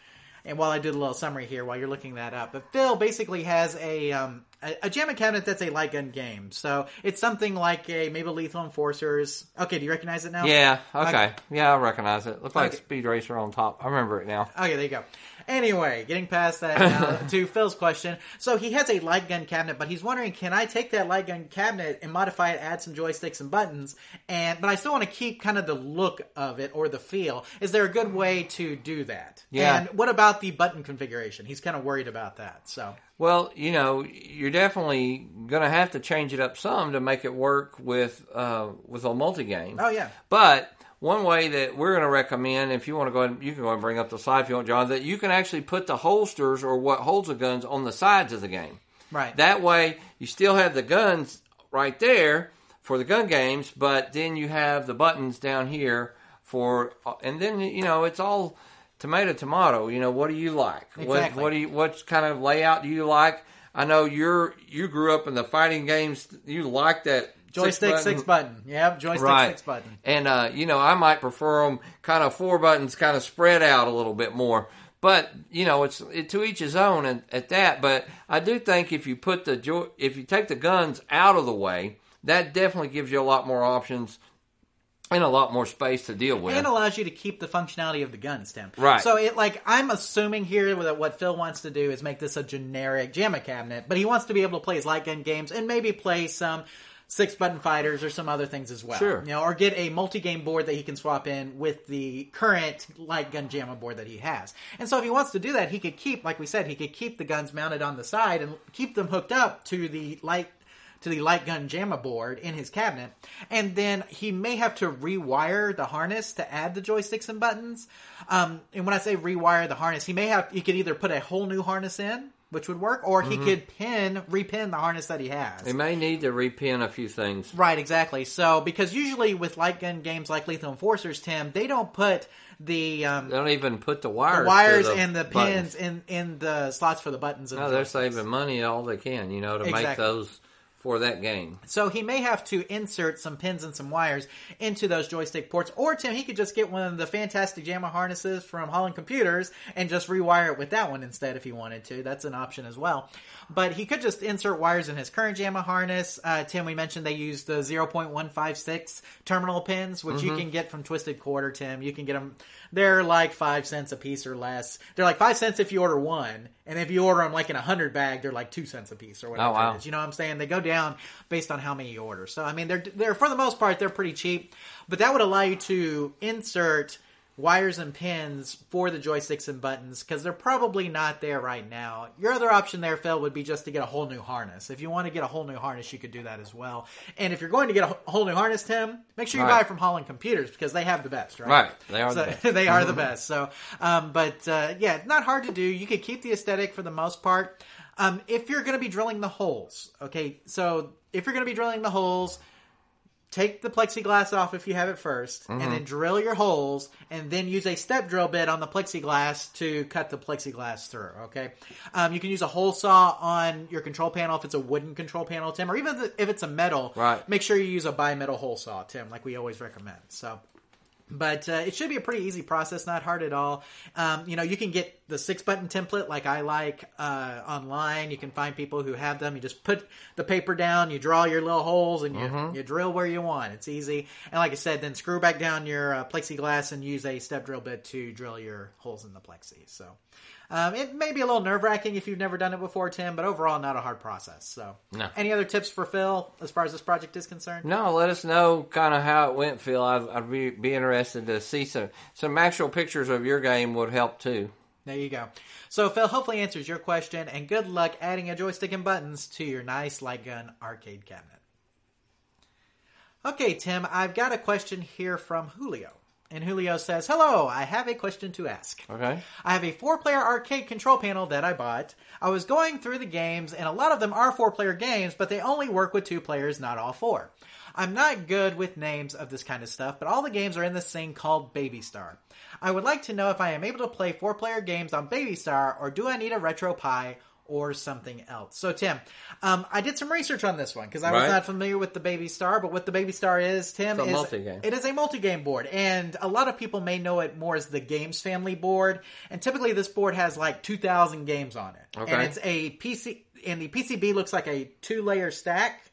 and while I do the little summary here while you're looking that up. But Phil basically has a um, a, a JAMA cabinet that's a light gun game. So it's something like a maybe Lethal Enforcers. Okay, do you recognize it now? Yeah, okay. okay. Yeah, I recognize it. Looks okay. like Speed Racer on top. I remember it now. Okay, there you go. Anyway, getting past that now to Phil's question. So he has a light gun cabinet, but he's wondering, can I take that light gun cabinet and modify it, add some joysticks and buttons, and but I still want to keep kind of the look of it or the feel. Is there a good way to do that? Yeah. And what about the button configuration? He's kind of worried about that. So. Well, you know, you're definitely going to have to change it up some to make it work with uh, with a multi-game. Oh, yeah. But one way that we're going to recommend, if you want to go ahead, you can go ahead and bring up the slide if you want, John, that you can actually put the holsters or what holds the guns on the sides of the game. Right. That way, you still have the guns right there for the gun games, but then you have the buttons down here for, and then, you know, it's all tomato, tomato. You know, what do you like? Exactly. What, what do you, what kind of layout do you like? I know you're, you grew up in the fighting games. You like that Joystick, six button. six button. Yeah, joystick, right. six button. And, uh, you know, I might prefer them kind of four buttons kind of spread out a little bit more. But, you know, it's it, to each his own and, at that. But I do think if you put the jo- if you take the guns out of the way, that definitely gives you a lot more options and a lot more space to deal with. And allows you to keep the functionality of the guns, Tim. Right. So, it like, I'm assuming here that what Phil wants to do is make this a generic Jamma cabinet. But he wants to be able to play his light gun games and maybe play some six-button fighters or some other things as well. Sure. You know, or get a multi-game board that he can swap in with the current light gun Jamma board that he has. And so if he wants to do that, he could keep, like we said, he could keep the guns mounted on the side and keep them hooked up to the light to the light gun Jamma board in his cabinet. And then he may have to rewire the harness to add the joysticks and buttons. Um, and when I say rewire the harness, he may have, he could either put a whole new harness in, which would work, or he mm-hmm. could pin, repin the harness that he has. He may need to repin a few things. Right, exactly. So, because usually with light gun games like Lethal Enforcers, Tim, they don't put the... Um, they don't even put the wires, the wires the and the buttons. pins in, in the slots for the buttons. And no, the they're saving money all they can, you know, to exactly. make those... for that game. So he may have to insert some pins and some wires into those joystick ports. Or, Tim, he could just get one of the fantastic Jamma harnesses from Holland Computers and just rewire it with that one instead if he wanted to. That's an option as well. But he could just insert wires in his current Jamma harness. Uh, Tim, we mentioned they use the zero point one five six terminal pins, which mm-hmm. you can get from Twisted Quarter, Tim. You can get them. They're like five cents a piece or less. They're like five cents if you order one. And if you order them like in a hundred bag, they're like two cents a piece or whatever. Oh, wow. It is. You know what I'm saying? They go down based on how many you order. So, I mean, they're, they're for the most part, they're pretty cheap. But that would allow you to insert wires and pins for the joysticks and buttons because they're probably not there right now. Your other option there, Phil, would be just to get a whole new harness. If you want to get a whole new harness, you could do that as well. And if you're going to get a whole new harness, Tim, make sure you right. buy it from Holland Computers because they have the best, right? Right. They are so, the best. They are the best. So, um, but uh, yeah, it's not hard to do. You could keep the aesthetic for the most part. Um, if you're going to be drilling the holes, okay, so if you're going to be drilling the holes, take the plexiglass off if you have it first, mm-hmm. and then drill your holes, and then use a step drill bit on the plexiglass to cut the plexiglass through, okay? Um, you can use a hole saw on your control panel if it's a wooden control panel, Tim, or even if it's a metal. Right. Make sure you use a bimetal hole saw, Tim, like we always recommend. So, but uh, it should be a pretty easy process, not hard at all. Um, you know, you can get the six-button template like I like uh, online. You can find people who have them. You just put the paper down, you draw your little holes, and you, mm-hmm. you drill where you want. It's easy. And like I said, then screw back down your uh, plexiglass and use a step drill bit to drill your holes in the plexi. So um, it may be a little nerve-wracking if you've never done it before, Tim, but overall not a hard process. So no. Any other tips for Phil as far as this project is concerned? No, let us know kind of how it went, Phil. I'd, I'd be, be interested to see some, some actual pictures of your game would help too. There you go. So, Phil, hopefully answers your question, and good luck adding a joystick and buttons to your nice light gun arcade cabinet. Okay, Tim, I've got a question here from Julio. And Julio says, hello, I have a question to ask. Okay. I have a four-player arcade control panel that I bought. I was going through the games, and a lot of them are four-player games, but they only work with two players, not all four. I'm not good with names of this kind of stuff, but all the games are in this thing called Baby Star. I would like to know if I am able to play four-player games on Baby Star, or do I need a RetroPie or something else? So, Tim, um, I did some research on this one, because I right. was not familiar with the Baby Star, but what the Baby Star is, Tim, it's a is, multi-game. It is a multi-game board, and a lot of people may know it more as the Games Family board, and typically this board has like two thousand games on it. Okay. And it's a P C, and the P C B looks like a two-layer stack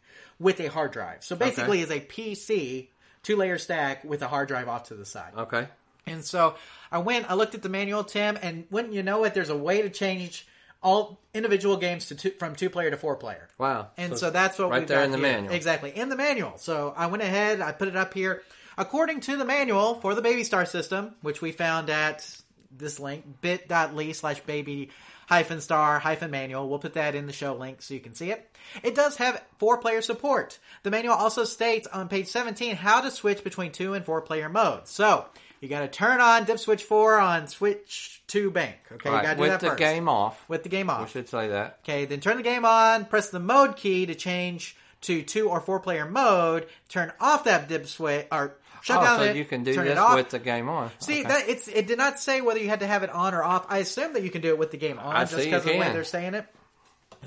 with a hard drive. So basically okay. it's a P C, two-layer stack with a hard drive off to the side. Okay. And so I went, I looked at the manual, Tim, and wouldn't you know it, there's a way to change all individual games to two, from two-player to four-player. Wow. And so, so that's what right we've got right there in the here. manual. Exactly, in the manual. So I went ahead, I put it up here. According to the manual for the Baby Star system, which we found at this link, bit.ly slash baby hyphen star hyphen manual. We'll put that in the show link so you can see it. It does have four-player support. The manual also states on page seventeen how to switch between two- and four-player modes. So you got to turn on dip switch four on switch to bank. Okay, right. you got to do With that first. With the game off. With the game off. We should say that. Okay, then turn the game on, press the mode key to change to two- or four-player mode, turn off that dip switch, or shut oh, down so it, you can do this with the game on. See, okay. that, it's, it did not say whether you had to have it on or off. I assume that you can do it with the game on, I just because of the way they're saying it.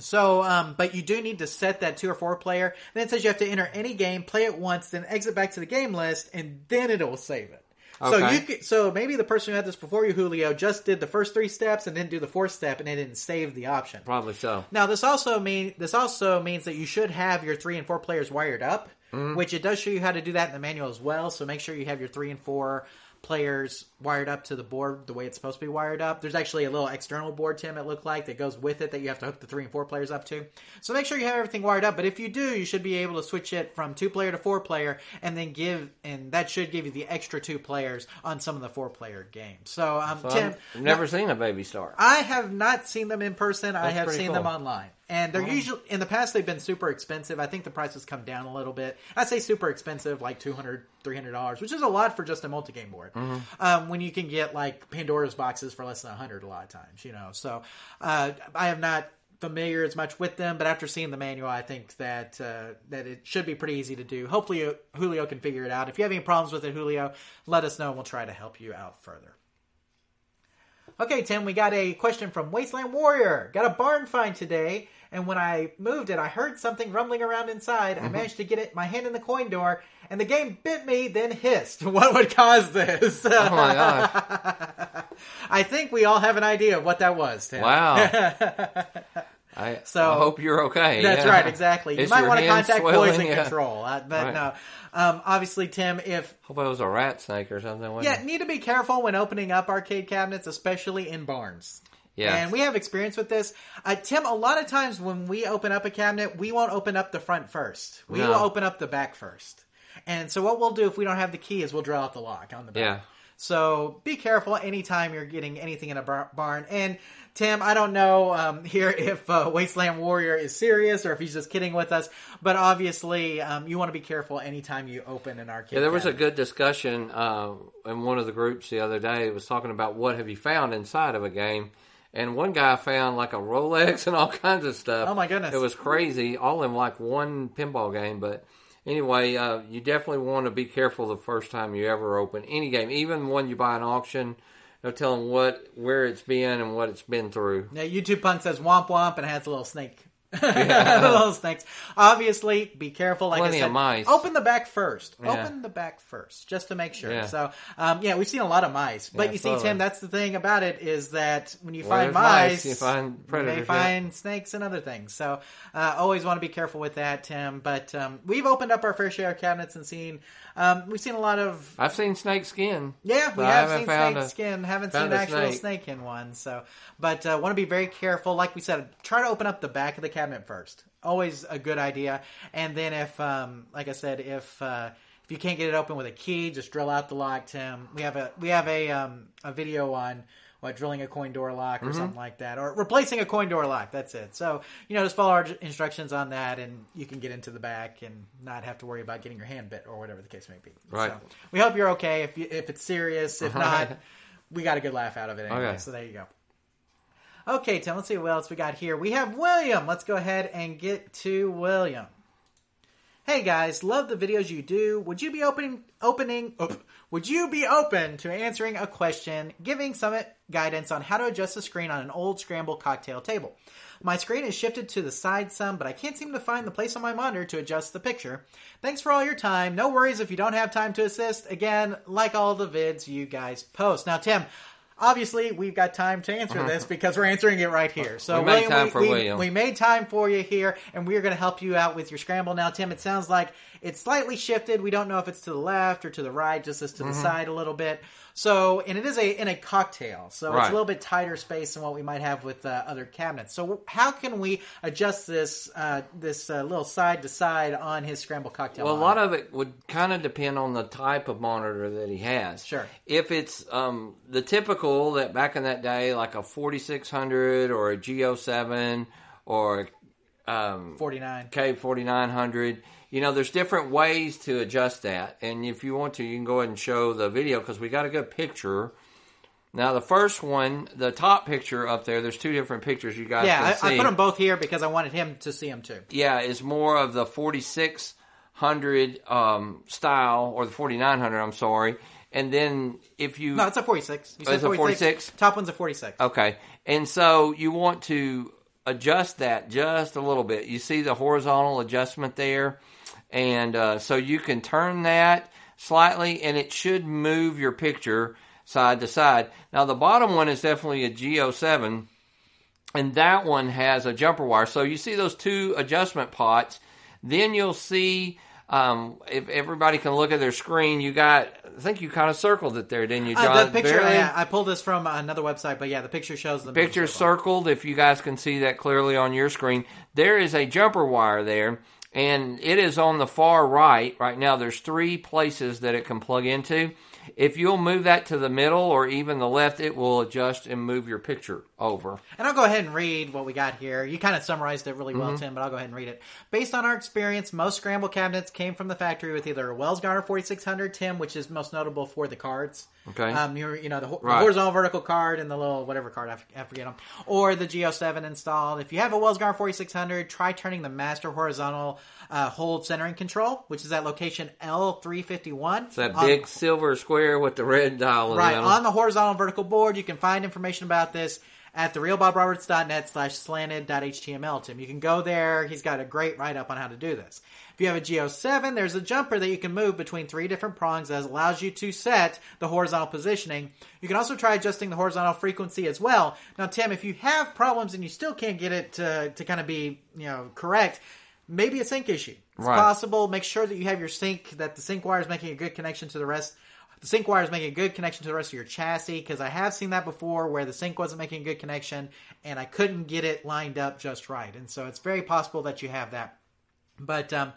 So, um, but you do need to set that two or four player. And then it says you have to enter any game, play it once, then exit back to the game list, and then it will save it. Okay. So you could, so maybe the person who had this before you, Julio, just did the first three steps and didn't do the fourth step, and it didn't save the option. Probably so. Now this also mean this also means that you should have your three and four players wired up, mm-hmm. which it does show you how to do that in the manual as well. So make sure you have your three and four players wired up to the board the way it's supposed to be wired up. There's actually a little external board, Tim, it looked like, that goes with it that you have to hook the three and four players up to. So make sure you have everything wired up, but if you do, you should be able to switch it from two player to four player, and then give and that should give you the extra two players on some of the four player games. So um so Tim, I've never now, seen a Baby Star. I have not seen them in person. That's I have seen cool. them online. And they're mm-hmm. usually, in the past, they've been super expensive. I think the prices come down a little bit. I say super expensive, like two hundred dollars, three hundred dollars, which is a lot for just a multi-game board. Mm-hmm. Um, when you can get, like, Pandora's boxes for less than one hundred dollars a lot of times, you know. So, uh, I am not familiar as much with them, but after seeing the manual, I think that, uh, that it should be pretty easy to do. Hopefully, Julio can figure it out. If you have any problems with it, Julio, let us know and we'll try to help you out further. Okay, Tim, we got a question from Wasteland Warrior. Got a barn find today, and when I moved it, I heard something rumbling around inside. Mm-hmm. I managed to get it, my hand in the coin door, and the game bit me, then hissed. What would cause this? Oh, my gosh. I think we all have an idea of what that was, Tim. Wow. I, so, I hope you're okay. That's yeah. right, exactly. You Is might want to contact swelling? Poison yeah. Control. Uh, but right. no. Um, obviously, Tim, if... Hope it was a rat snake or something. Yeah, it? Need to be careful when opening up arcade cabinets, especially in barns. Yeah. And we have experience with this. Uh, Tim, a lot of times when we open up a cabinet, we won't open up the front first. We no. will open up the back first. And so what we'll do if we don't have the key is we'll draw out the lock on the back. Yeah. So be careful anytime you're getting anything in a bar- barn. And Tim, I don't know um, here if uh, Wasteland Warrior is serious or if he's just kidding with us, but obviously um, you want to be careful anytime you open an arcade. Yeah, there was cabinet. A good discussion uh, in one of the groups the other day. It was talking about what have you found inside of a game. And one guy found like a Rolex and all kinds of stuff. Oh my goodness. It was crazy, all in like one pinball game, but... Anyway, uh, you definitely want to be careful the first time you ever open any game, even when you buy an auction. They'll tell them what, where it's been and what it's been through. Now, YouTube Punk says womp womp and it has a little snake. Yeah. Little snakes. Obviously, be careful. Like Plenty I said, of mice. Open the back first. Yeah. Open the back first, just to make sure. Yeah. So, um, yeah, we've seen a lot of mice. But yeah, you see, totally. Tim, that's the thing about it is that when you well, find mice, mice, you find predators, they find yeah. snakes and other things. So, uh, always want to be careful with that, Tim. But um, we've opened up our fair share of cabinets and seen. Um, we've seen a lot of. I've seen snake skin. Yeah, we have seen snake a, skin. Haven't seen an actual snake. snake in one. So, but uh, want to be very careful. Like we said, try to open up the back of the cabinet first. Always a good idea. And then if, um, like I said, if uh, if you can't get it open with a key, just drill out the lock, Tim. We have a we have a um, a video on what drilling a coin door lock or mm-hmm. something like that, or replacing a coin door lock. That's it. So you know, just follow our instructions on that, and you can get into the back and not have to worry about getting your hand bit or whatever the case may be. Right. So we hope you're okay. If you, if it's serious, if not, we got a good laugh out of it anyway. Okay. So there you go. Okay, Tim, let's see what else we got here. We have William. Let's go ahead and get to William. Hey, guys, love the videos you do. Would you be opening, opening, oh, would you be open to answering a question, giving some guidance on how to adjust the screen on an old Scramble cocktail table? My screen is shifted to the side some, but I can't seem to find the place on my monitor to adjust the picture. Thanks for all your time. No worries if you don't have time to assist. Again, like all the vids you guys post. Now, Tim... Obviously, we've got time to answer this because we're answering it right here. So, we made William, time we, for we, William. We made time for you here, and we're going to help you out with your Scramble. Now, Tim, it sounds like it's slightly shifted. We don't know if it's to the left or to the right, just as to mm-hmm. the side a little bit. So, and it is a in a cocktail, so right. it's a little bit tighter space than what we might have with uh, other cabinets. So, how can we adjust this uh, this uh, little side to side on his Scramble cocktail? Well, monitor? A lot of it would kind of depend on the type of monitor that he has. Sure, if it's um, the typical. That back in that day, like a forty-six hundred or a G O seven or um, forty-nine K forty-nine hundred. You know, there's different ways to adjust that. And if you want to, you can go ahead and show the video because we got a good picture. Now, the first one, the top picture up there, there's two different pictures you guys yeah, can I, see. Yeah, I put them both here because I wanted him to see them too. Yeah, it's more of the forty-six hundred um, style or the forty-nine hundred, I'm sorry. And then if you... No, it's a forty-six. You said it's forty-six. a forty-six? Top one's a forty-six. Okay. And so you want to adjust that just a little bit. You see the horizontal adjustment there? And uh, so you can turn that slightly, and it should move your picture side to side. Now, the bottom one is definitely a G oh seven, and that one has a jumper wire. So you see those two adjustment pots. Then you'll see, um, if everybody can look at their screen, you got, I think you kind of circled it there, didn't you, John? Uh, the picture, yeah, I pulled this from another website, but yeah, the picture shows the picture circled. If you guys can see that clearly on your screen, there is a jumper wire there. And it is on the far right. Right now, there's three places that it can plug into. If you'll move that to the middle or even the left, it will adjust and move your picture over. And I'll go ahead and read what we got here. You kind of summarized it really well, mm-hmm. Tim, but I'll go ahead and read it. Based on our experience, most Scramble cabinets came from the factory with either a Wells Gardner forty-six hundred, Tim, which is most notable for the cards. Okay. Um, you're, you know, the, right. the horizontal vertical card and the little whatever card, I forget them, or the G oh seven installed. If you have a Wells Gardner forty-six hundred, try turning the master horizontal uh, hold centering control, which is at location L three fifty-one. It's that big the, silver square with the red dial. Right. The on the horizontal vertical board, you can find information about this at therealbobroberts.net slash slanted.html, Tim. You can go there. He's got a great write-up on how to do this. If you have a G oh seven, there's a jumper that you can move between three different prongs that allows you to set the horizontal positioning. You can also try adjusting the horizontal frequency as well. Now, Tim, if you have problems and you still can't get it to, to kind of be, you know, correct, maybe a sync issue. It's right. possible. Make sure that you have your sync, that the sync wire is making a good connection to the rest The sync wire is making a good connection to the rest of your chassis, because I have seen that before where the sync wasn't making a good connection and I couldn't get it lined up just right. And so it's very possible that you have that. But um,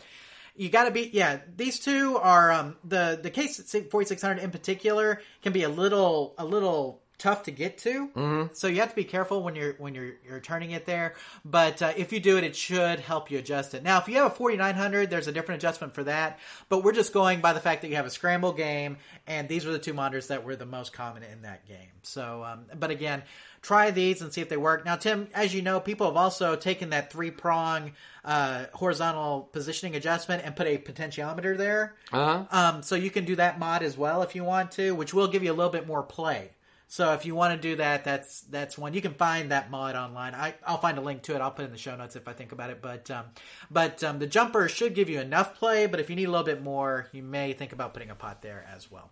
you got to be, yeah, these two are, um, the, the Case forty-six hundred in particular can be a little, a little tough to get to. Mm-hmm. So you have to be careful when you're, when you're, you're turning it there. But uh, if you do it, it should help you adjust it. Now, if you have a forty-nine hundred, there's a different adjustment for that. But we're just going by the fact that you have a Scramble game, and these were the two monitors that were the most common in that game. So, um, but again, try these and see if they work. Now, Tim, as you know, people have also taken that three-prong uh, horizontal positioning adjustment and put a potentiometer there. Uh-huh. Um, so you can do that mod as well if you want to, which will give you a little bit more play. So if you want to do that, that's that's one. You can find that mod online. I, I'll find a link to it. I'll put it in the show notes if I think about it. But um, but um, the jumper should give you enough play, but if you need a little bit more, you may think about putting a pot there as well.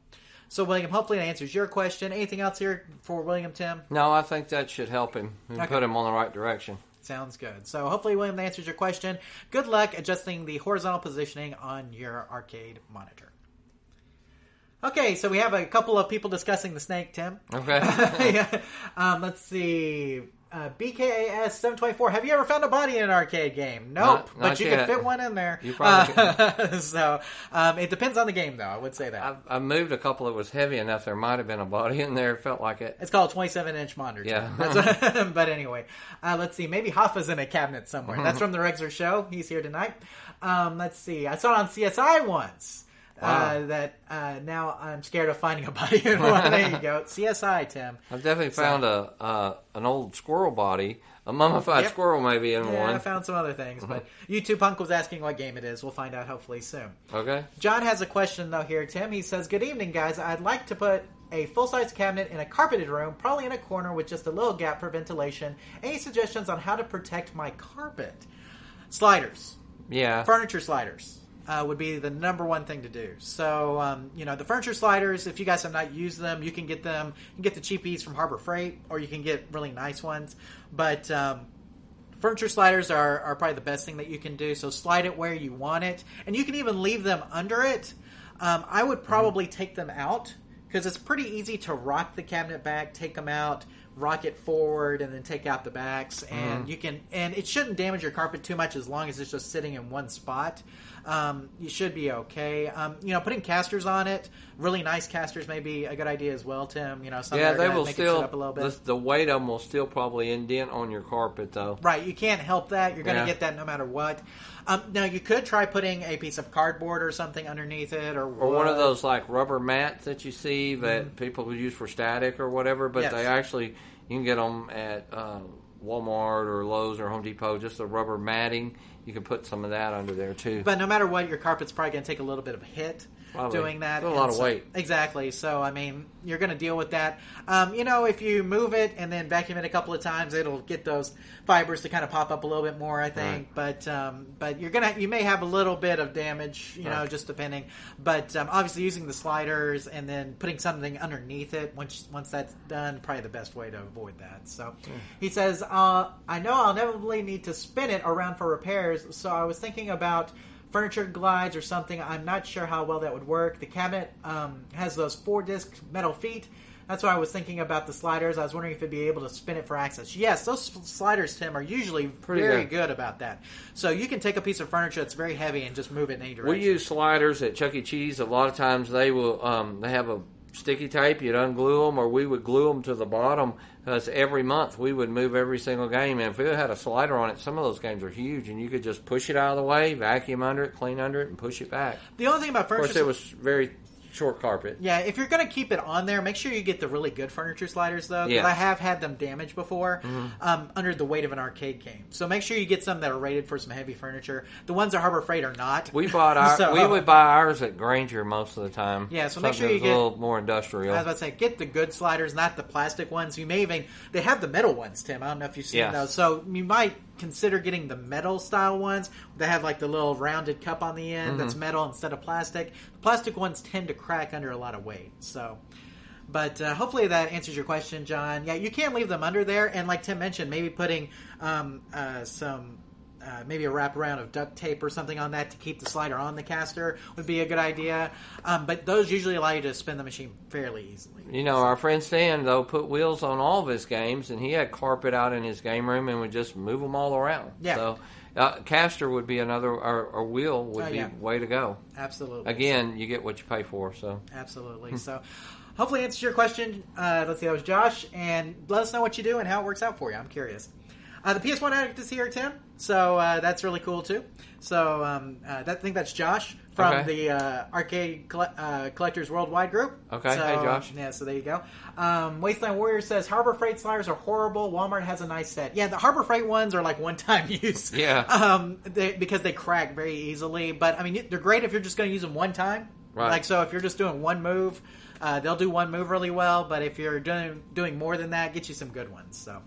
So, William, hopefully that answers your question. Anything else here for William, Tim? No, I think that should help him and okay. put him on the right direction. Sounds good. So hopefully, William, that answers your question. Good luck adjusting the horizontal positioning on your arcade monitor. Okay, so we have a couple of people discussing the snake, Tim. Okay. yeah. um, let's see. Uh, B K A S seven twenty-four, have you ever found a body in an arcade game? Nope. Not, not but you yet. Can fit one in there. You probably uh, can. So um, it depends on the game, though. I would say that. I, I moved a couple that was heavy enough. There might have been a body in there. It felt like it. It's called a twenty-seven inch monitor. Yeah. That's, but anyway, uh, let's see. Maybe Hoffa's in a cabinet somewhere. That's from The Rexer Show. He's here tonight. Um, let's see. I saw it on C S I once. Wow. Uh, that uh, now I'm scared of finding a body in one. There you go. C S I, Tim. I've definitely so. found a uh, an old squirrel body, a mummified yep. squirrel maybe in yeah, one. Yeah, I found some other things, but YouTube Punk was asking what game it is. We'll find out hopefully soon. Okay. John has a question though here, Tim. He says, "Good evening, guys. I'd like to put a full-size cabinet in a carpeted room, probably in a corner with just a little gap for ventilation. Any suggestions on how to protect my carpet?" Sliders. Yeah. Furniture sliders. Uh, would be the number one thing to do. So, um, you know, the furniture sliders, if you guys have not used them, you can get them. You can get the cheapies from Harbor Freight, or you can get really nice ones. But um, furniture sliders are, are probably the best thing that you can do. So slide it where you want it. And you can even leave them under it. Um, I would probably take them out because it's pretty easy to rock the cabinet back, take them out, rock it forward, and then take out the backs. And mm. you can, and it shouldn't damage your carpet too much as long as it's just sitting in one spot. Um, you should be okay. Um, you know, putting casters on it, really nice casters, may be a good idea as well, Tim. You know, some yeah, they will still up a little bit. The, the weight of them will still probably indent on your carpet, though. Right, you can't help that. You're going to yeah. get that no matter what. Um, now you could try putting a piece of cardboard or something underneath it, or or wood. One of those like rubber mats that you see that mm-hmm. people use for static or whatever. But yes. they actually, you can get them at uh, Walmart or Lowe's or Home Depot. Just the rubber matting. you can put some of that under there too. But no matter what, your carpet's probably going to take a little bit of a hit probably. doing that. It's a lot of so, weight. Exactly. So, I mean, you're going to deal with that. Um, you know, if you move it and then vacuum it a couple of times, it'll get those fibers to kind of pop up a little bit more, I think. Right. But um, but you're going to you may have a little bit of damage, you right. know, just depending. But um, obviously using the sliders and then putting something underneath it, once, once that's done, probably the best way to avoid that. So mm. he says, uh, I know I'll inevitably need to spin it around for repairs, so I was thinking about furniture glides or something. I'm not sure how well that would work. The cabinet um, has those four disc metal feet. That's why I was thinking about the sliders. I was wondering if it'd be able to spin it for access. Yes, those sliders, Tim, are usually Pretty very good. good about that. So you can take a piece of furniture that's very heavy and just move it in any direction. We use sliders at Chuck E. Cheese. A lot of times they will um, they have a sticky tape. You'd unglue them, or we would glue them to the bottom. Because every month we would move every single game. And if it had a slider on it, some of those games are huge. And you could just push it out of the way, vacuum under it, clean under it, and push it back. The only thing about furniture... Of course, it was very... short carpet. Yeah, if you're going to keep it on there, make sure you get the really good furniture sliders, though, because yes. I have had them damaged before mm-hmm. um, under the weight of an arcade game. So make sure you get some that are rated for some heavy furniture. The ones at Harbor Freight are not. We bought our, so, we would buy ours at Granger most of the time. Yeah, so Something make sure you get... a little more industrial. I was about to say, get the good sliders, not the plastic ones. You may even... They have the metal ones, Tim. I don't know if you've seen yes. those. So you might... consider getting the metal style ones that have like the little rounded cup on the end mm-hmm. that's metal instead of plastic. The plastic ones tend to crack under a lot of weight. So, but uh, hopefully that answers your question, John. Yeah, you can leave them under there, and like Tim mentioned, maybe putting um, uh, some. Uh, maybe a wraparound of duct tape or something on that to keep the slider on the caster would be a good idea. Um, but those usually allow you to spin the machine fairly easily. You know, our friend Stan, though, put wheels on all of his games, and he had carpet out in his game room and would just move them all around. Yeah. So uh, caster would be another, or, or wheel would oh, be yeah. way to go. Absolutely. Again, you get what you pay for, so. Absolutely. So hopefully answers your question. Uh, let's see, that was Josh. And let us know what you do and how it works out for you. I'm curious. Uh, the P S one Addict is here, Tim, so uh, that's really cool, too. So um, uh, that, I think that's Josh from okay. the uh, Arcade Colle- uh, Collectors Worldwide group. Okay, so, hey, Josh. Yeah, so there you go. Um, Wasteland Warrior says, Harbor Freight sliders are horrible. Walmart has a nice set. Yeah, the Harbor Freight ones are like one-time use. Yeah. Um, they, because they crack very easily. But, I mean, they're great if you're just going to use them one time. Right. Like, so if you're just doing one move, uh, they'll do one move really well. But if you're doing, doing more than that, get you some good ones, so...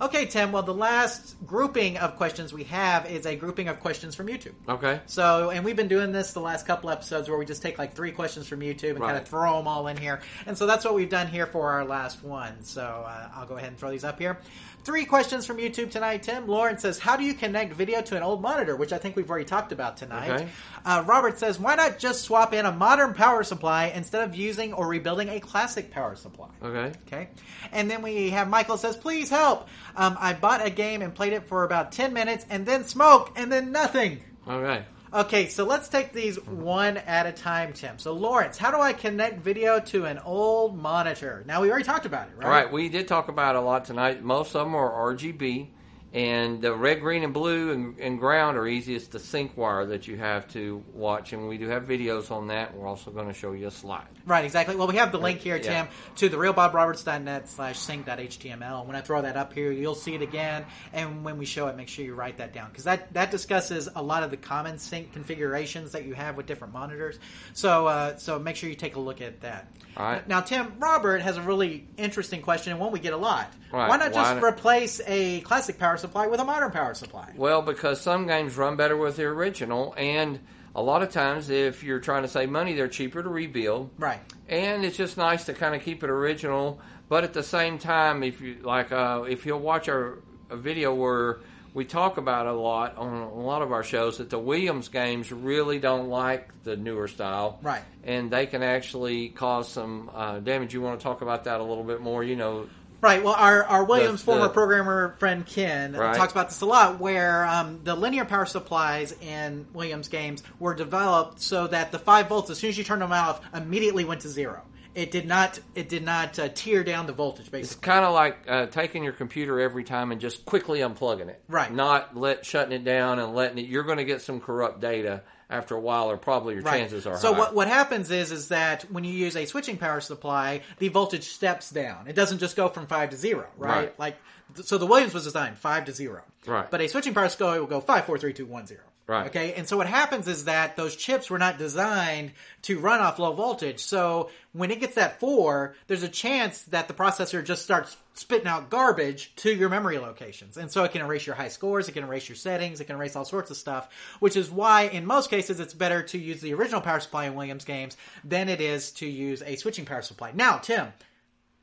Okay, Tim. Well, the last grouping of questions we have is a grouping of questions from YouTube. Okay. So, and we've been doing this the last couple episodes where we just take like three questions from YouTube and right. kind of throw them all in here. And so that's what we've done here for our last one. So uh, I'll go ahead and throw these up here. Three questions from YouTube tonight, Tim. Lauren says, how do you connect video to an old monitor? Which I think we've already talked about tonight. Okay. Uh, Robert says, why not just swap in a modern power supply instead of using or rebuilding a classic power supply? Okay. Okay. And then we have Michael says, please help. Um, I bought a game and played it for about ten minutes and then smoke and then nothing. All right. Okay, so let's take these one at a time, Tim. So, Lawrence, how do I connect video to an old monitor? Now, we already talked about it, right? All right, we did talk about it a lot tonight. Most of them are R G B, and the red, green, and blue and, and ground are easy. It's the sync wire that you have to watch, and we do have videos on that. We're also going to show you a slide. Right, exactly. Well, we have the link here, Tim, yeah. to therealbobroberts.net slash sync.html. When I throw that up here, you'll see it again. And when we show it, make sure you write that down. Because that, that discusses a lot of the common sync configurations that you have with different monitors. So uh, so make sure you take a look at that. All right. Now, Tim, Robert has a really interesting question, and one we get a lot. Right. Why not just Why not? replace a classic power supply with a modern power supply? Well, because some games run better with the original, and... a lot of times, if you're trying to save money, they're cheaper to rebuild. Right. And it's just nice to kind of keep it original. But at the same time, if you like, uh, if you'll watch our a video where we talk about a lot on a lot of our shows that the Williams games really don't like the newer style. Right. And they can actually cause some uh, damage. You want to talk about that a little bit more, you know. Right. Well, our, our Williams the, the, former programmer friend Ken right. talks about this a lot, where um, the linear power supplies in Williams games were developed so that the five volts, as soon as you turned them off, immediately went to zero. it did not it did not uh, tear down the voltage, basically. It's kind of like uh, taking your computer every time and just quickly unplugging it. Right. Not let shutting it down and letting it... You're going to get some corrupt data after a while, or probably your right. chances are so high. So what what happens is is that when you use a switching power supply, the voltage steps down. It doesn't just go from five to zero, right? right. Like So the Williams was designed five to zero. Right. But a switching power supply will go five, four, three, two, one, zero. Right. Okay, and so what happens is that those chips were not designed to run off low voltage. So when it gets that four, there's a chance that the processor just starts spitting out garbage to your memory locations. And so it can erase your high scores, it can erase your settings, it can erase all sorts of stuff, which is why in most cases it's better to use the original power supply in Williams games than it is to use a switching power supply. Now, Tim,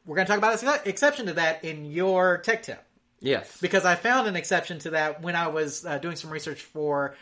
we're going to talk about this exception to that in your tech tip. Yes. Because I found an exception to that when I was uh, doing some research for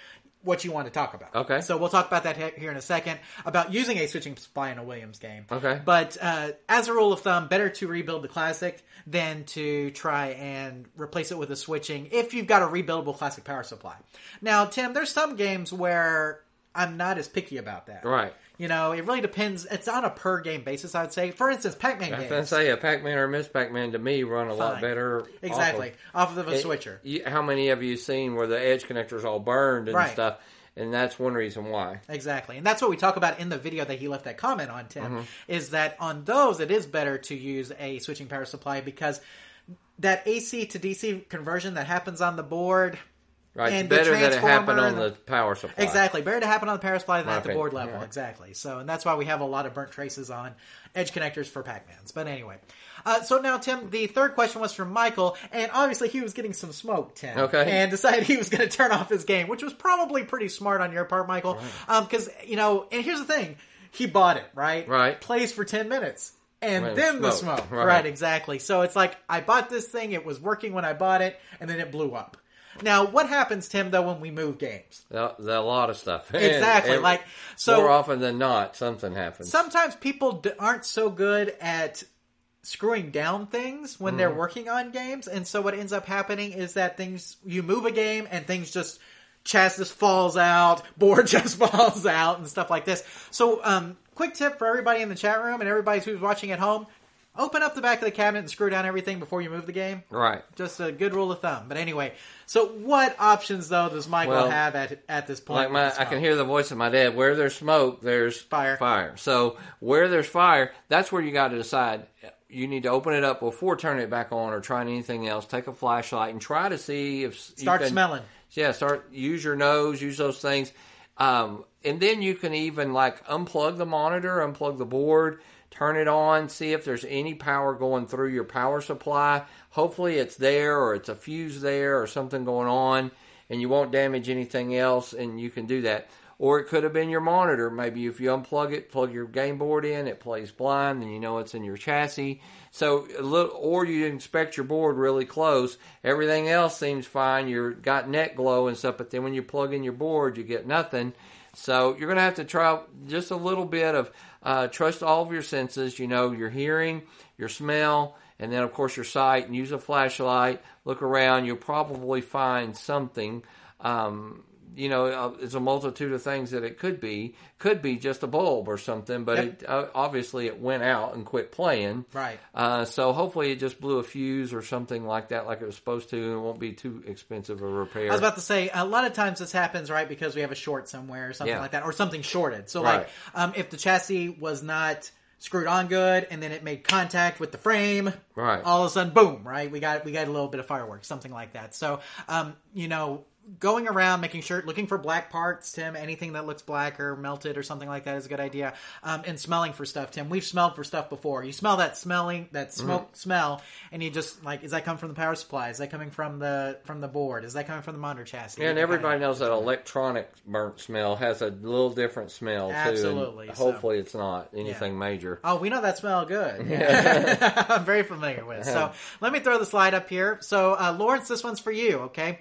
what you want to talk about. Okay. So we'll talk about that he- here in a second, about using a switching supply in a Williams game. Okay. But uh, as a rule of thumb, better to rebuild the classic than to try and replace it with a switching if you've got a rebuildable classic power supply. Now, Tim, there's some games where I'm not as picky about that. Right. You know, it really depends. It's on a per-game basis, I would say. For instance, Pac-Man games. I was going to say, a Pac-Man or a Miz Pac-Man, to me, run a Fine. lot better. Exactly. Off of, off of a it, switcher. You, how many have you seen where the edge connector's all burned and right. stuff? And that's one reason why. Exactly. And that's what we talk about in the video that he left that comment on, Tim, mm-hmm. is that on those, it is better to use a switching power supply because that A C to D C conversion that happens on the board... Right, and better that it happen on the power supply. Exactly, better to happen on the power supply than at the board level. Right. Exactly. So, and that's why we have a lot of burnt traces on edge connectors for Pac-Mans. But anyway, uh, so now Tim, the third question was from Michael, and obviously he was getting some smoke, Tim, okay, and decided he was going to turn off his game, which was probably pretty smart on your part, Michael, because right. um, you know. And here's the thing: he bought it, right? Right. Plays for ten minutes. And right, then the smoke, the smoke. Right. right? Exactly. So it's like I bought this thing; it was working when I bought it, and then it blew up. Now, what happens, Tim, though, when we move games? A lot of stuff. Exactly. And, and like so, more often than not, something happens. Sometimes people d- aren't so good at screwing down things when mm. they're working on games. And so what ends up happening is that things you move a game and things just... chassis falls out, board just falls out, and stuff like this. So um, quick tip for everybody in the chat room and everybody who's watching at home. Open up the back of the cabinet and screw down everything before you move the game. Right. Just a good rule of thumb. But anyway, so what options, though, does Michael well, have at at this point? Like my, I can hear the voice of my dad. Where there's smoke, there's fire. Fire. So where there's fire, that's where you got to decide. You need to open it up before turning it back on or trying anything else. Take a flashlight and try to see if start you can, smelling. Yeah, start use your nose, use those things. Um, and then you can even like unplug the monitor, unplug the board. Turn it on, see if there's any power going through your power supply. Hopefully it's there or it's a fuse there or something going on and you won't damage anything else and you can do that. Or it could have been your monitor. Maybe if you unplug it, plug your game board in, it plays blind and you know it's in your chassis. So, a little, or you inspect your board really close. Everything else seems fine. You've got net glow and stuff, but then when you plug in your board, you get nothing. So you're going to have to try just a little bit of uh, trust all of your senses, you know, your hearing, your smell, and then, of course, your sight. And use a flashlight. Look around. You'll probably find something. Um, you know, it's a multitude of things that it could be. Could be just a bulb or something, but yep. it, uh, obviously it went out and quit playing. Right. Uh, so hopefully it just blew a fuse or something like that, like it was supposed to, and it won't be too expensive a repair. I was about to say, a lot of times this happens, right, because we have a short somewhere or something yeah. like that, or something shorted. So, right. like, um, if the chassis was not... screwed on good, and then it made contact with the frame. Right. All of a sudden, boom, right? We got we got a little bit of fireworks, something like that. So, um, you know, going around, making sure, looking for black parts, Tim, anything that looks black or melted or something like that is a good idea. Um, and smelling for stuff, Tim. We've smelled for stuff before. You smell that smelling, that smoke mm-hmm. smell, and you just, like, is that coming from the power supply? Is that coming from the from the board? Is that coming from the monitor chassis? And everybody kind of knows that electronic burnt smell has a little different smell, Absolutely, too. Absolutely. Hopefully so, it's not anything yeah. major. Oh, we know that smell good. Yeah. I'm very familiar with it. So let me throw the slide up here. So, uh, Lawrence, this one's for you, okay?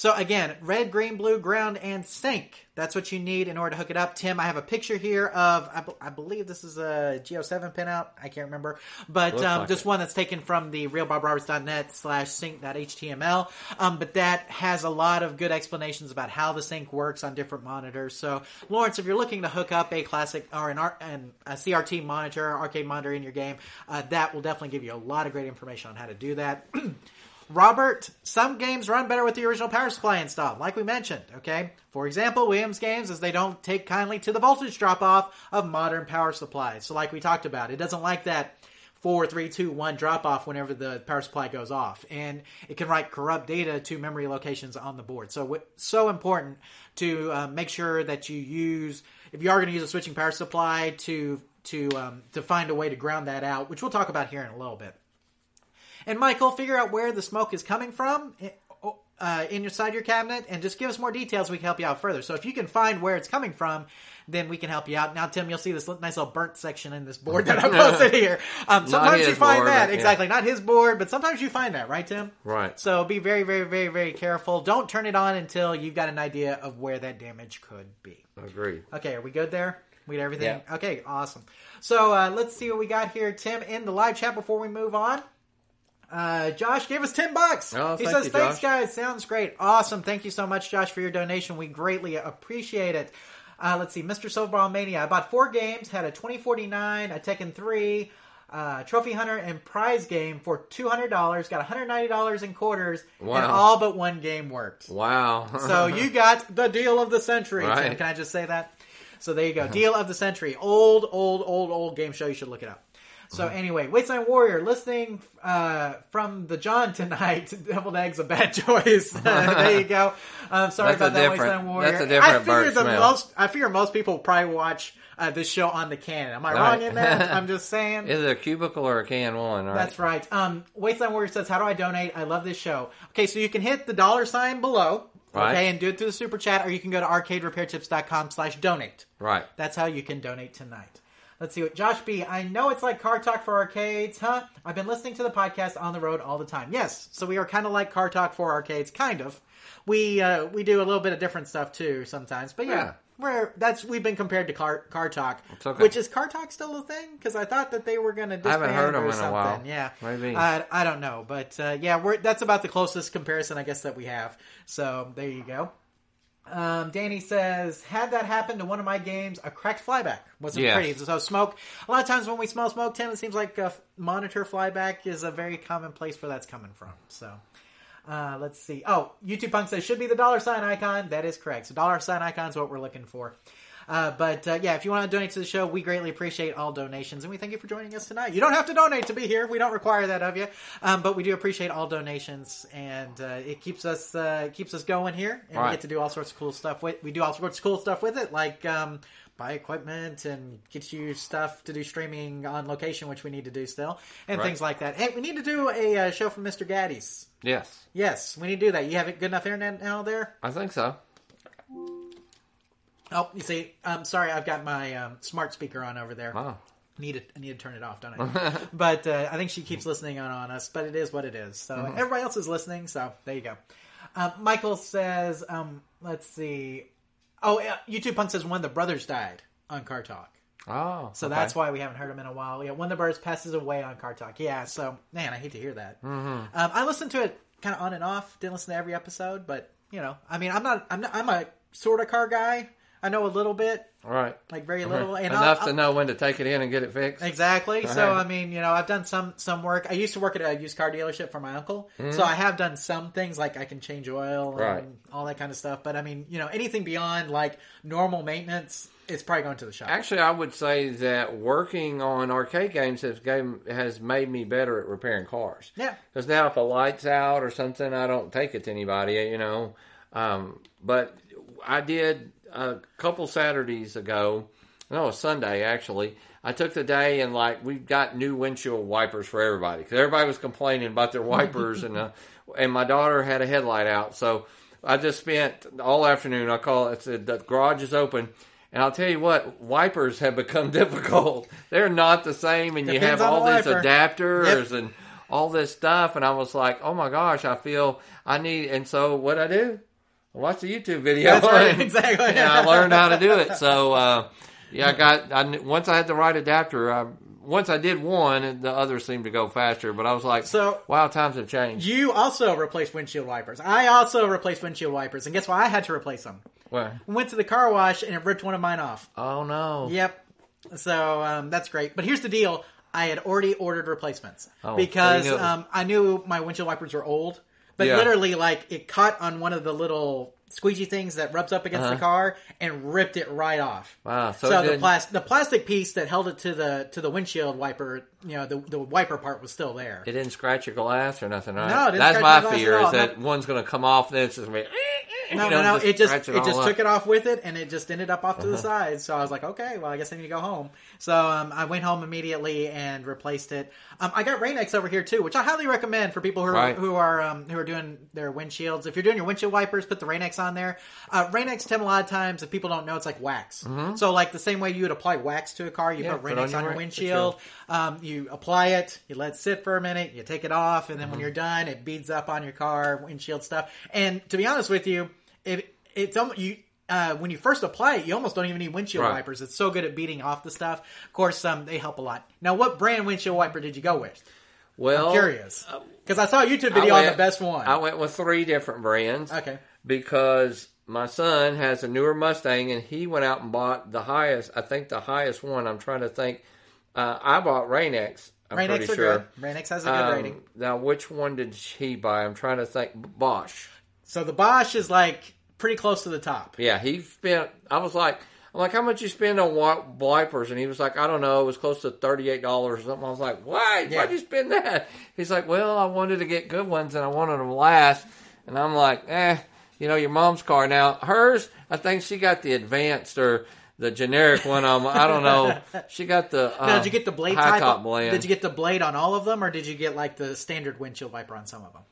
So again, red, green, blue, ground, and sync. That's what you need in order to hook it up. Tim, I have a picture here of, I, b- I believe this is a Geo seven pinout. I can't remember. But um, like this it. one that's taken from the real bob roberts dot net slash sync.html. Um, but that has a lot of good explanations about how the sync works on different monitors. So, Lawrence, if you're looking to hook up a classic or an, ar- an a C R T monitor, arcade monitor in your game, uh, that will definitely give you a lot of great information on how to do that. Robert, some games run better with the original power supply installed, like we mentioned, okay? For example, Williams games, as they don't take kindly to the voltage drop-off of modern power supplies. So like we talked about, it doesn't like that four, three, two, one drop-off whenever the power supply goes off. And it can write corrupt data to memory locations on the board. So it's so important to uh, make sure that you use, if you are going to use a switching power supply, to, to, um, to find a way to ground that out, which we'll talk about here in a little bit. And Michael, figure out where the smoke is coming from uh, inside your cabinet, and just give us more details. We can help you out further. So if you can find where it's coming from, then we can help you out. Now, Tim, you'll see this nice little burnt section in this board that I posted here. Um, sometimes you find board, that. Exactly. Yeah. Not his board, but sometimes you find that. Right, Tim? Right. So be very, very, very, very careful. Don't turn it on until you've got an idea of where that damage could be. I agree. Okay. Are we good there? We got everything? Yeah. Okay. Awesome. So uh, let's see what we got here, Tim, in the live chat before we move on. Uh, Josh gave us ten bucks. Oh, he says, you, thanks Josh. guys. Sounds great. Awesome. Thank you so much, Josh, for your donation. We greatly appreciate it. Uh, let's see. Mister Silverball Mania. I bought four games, had a twenty forty-nine, a Tekken three, uh, Trophy Hunter, and Prize Game for two hundred dollars. Got one hundred ninety dollars in quarters. Wow. And all but one game worked. Wow. So you got the deal of the century. Right. Can I just say that? So there you go. Deal of the century. Old, old, old, old game show. You should look it up. So anyway, Wasteland Warrior, listening uh, from the John tonight, deviled eggs a bad choice. Uh, there you go. Um, sorry that's about that, Wasteland Warrior. That's a different I figure the smell. most. I figure most people probably watch uh, this show on the can. Am I right. wrong in that? I'm just saying. Is it a cubicle or a can one? Right? That's right. Um, Wasteland Warrior says, "How do I donate? I love this show." Okay, so you can hit the dollar sign below. Right. Okay, and do it through the super chat, or you can go to arcade repair tips dot com slash donate. Right. That's how you can donate tonight. Let's see what Josh B. I know it's like Car Talk for arcades, huh? I've been listening to the podcast on the road all the time. Yes, so we are kind of like Car Talk for arcades, kind of. We uh, we do a little bit of different stuff too sometimes, but yeah, yeah. we're that's we've been compared to Car Car Talk, okay. Which is Car Talk still a thing? Because I thought that they were going to disband or something. I haven't heard of them in a while. Yeah, maybe I, I don't know, but uh, yeah, we're that's about the closest comparison I guess that we have. So there you go. Um, Danny says, had that happen to one of my games, a cracked flyback wasn't yes. pretty. So smoke, a lot of times when we smell smoke, Tim, it seems like a f- monitor flyback is a very common place where that's coming from. So, uh, let's see. Oh, YouTube Punk says, should be the dollar sign icon. That is correct. So dollar sign icon is what we're looking for. Uh, but, uh, yeah, if you want to donate to the show, we greatly appreciate all donations, and we thank you for joining us tonight. You don't have to donate to be here. We don't require that of you. Um, but we do appreciate all donations, and, uh, it keeps us, uh, keeps us going here, and all we right. get to do all sorts of cool stuff with, we do all sorts of cool stuff with it, like, um, buy equipment and get you stuff to do streaming on location, which we need to do still, and right. things like that. Hey, we need to do a uh, show from Mister Gatti's. Yes. Yes, we need to do that. You have good enough internet now there? I think so. Oh, you see, I'm sorry, I've got my um, smart speaker on over there. Wow. I need to, I need to turn it off, don't I? But uh, I think she keeps listening on, on us, but it is what it is. So mm-hmm. everybody else is listening, so there you go. Uh, Michael says, um, let's see. Oh, uh, YouTube Punk says, one of the brothers died on Car Talk. Oh, so okay. that's why we haven't heard him in a while. Yeah, one of the brothers passes away on Car Talk. Yeah, so, man, I hate to hear that. Mm-hmm. Um, I listened to it kind of on and off. Didn't listen to every episode, but, you know, I mean, I'm not, I'm not, I'm a sort of car guy. I know a little bit. All right. Like very little. And Enough I'll, I'll, to know when to take it in and get it fixed. Exactly. All so, right. I mean, you know, I've done some, some work. I used to work at a used car dealership for my uncle. Mm-hmm. So I have done some things like I can change oil and right. all that kind of stuff. But I mean, you know, anything beyond like normal maintenance, it's probably going to the shop. Actually, I would say that working on arcade games has, game, has made me better at repairing cars. Yeah. Because now if a light's out or something, I don't take it to anybody, you know. Um, but I did... A couple Saturdays ago, no, a Sunday actually, I took the day and like we got new windshield wipers for everybody because everybody was complaining about their wipers and uh, and my daughter had a headlight out, so I just spent all afternoon. I call it said the garage is open, and I'll tell you what, wipers have become difficult. They're not the same, and Depends you have all these adapters yep. and all this stuff, and I was like, oh my gosh, I feel I need, and so what I do. watch a YouTube video. That's right, exactly. And I learned how to do it. So, uh, yeah, I got, I, once I had the right adapter, I, once I did one, the others seemed to go faster, but I was like, so, wow, times have changed. You also replaced windshield wipers. I also replaced windshield wipers, and guess what? I had to replace them. Where? Went to the car wash, and it ripped one of mine off. Oh, no. Yep. So, um, that's great. But here's the deal. I had already ordered replacements oh, because so you knew. Um, I knew my windshield wipers were old, but yeah. literally, like, it caught on one of the little squeegee things that rubs up against uh-huh. the car and ripped it right off. Wow! So, so the plastic the plastic piece that held it to the to the windshield wiper, you know, the the wiper part was still there. It didn't scratch your glass or nothing, right? No, it didn't. That's my fear is that no. one's going to come off. Then it's just going to be. No, you know, no, no. Just it just it, it just up. took it off with it, and it just ended up off to uh-huh. the side. So I was like, okay, well, I guess I need to go home. So um, I went home immediately and replaced it. Um, I got Rain-X over here too, which I highly recommend for people who are, right. who are um, who are doing their windshields. If you're doing your windshield wipers, put the Rain-X on there. Uh, Rain-X, Tim, a lot of times, if people don't know, it's like wax. Mm-hmm. So like the same way you would apply wax to a car, you yeah, put Rain-X on your windshield. Um, you apply it, you let it sit for a minute, you take it off, and then mm-hmm. when you're done, it beads up on your car windshield stuff. And to be honest with you. It, it's almost, you, uh, when you first apply it, you almost don't even need windshield right. wipers. It's so good at beating off the stuff. Of course, um, they help a lot. Now, what brand windshield wiper did you go with? Well, I'm curious. Because I saw a YouTube video went, on the best one. I went with three different brands. Okay. Because my son has a newer Mustang, and he went out and bought the highest, I think the highest one. I'm trying to think. Uh, I bought Rain-X. I'm Rain-X pretty sure. Good. Rain-X has a good um, rating. Now, which one did he buy? I'm trying to think. Bosch. So the Bosch is like pretty close to the top. Yeah, he spent. I was like, I'm like, how much you spend on wipers? And he was like, I don't know. It was close to thirty-eight dollars or something. I was like, why? Yeah. Why'd you spend that? He's like, well, I wanted to get good ones and I wanted them to last. And I'm like, eh, you know, your mom's car now. Hers, I think she got the advanced or the generic one. Um, I don't know. She got the um, now, did you get the blade high top blade. Did you get the blade on all of them, or did you get like the standard windshield wiper on some of them?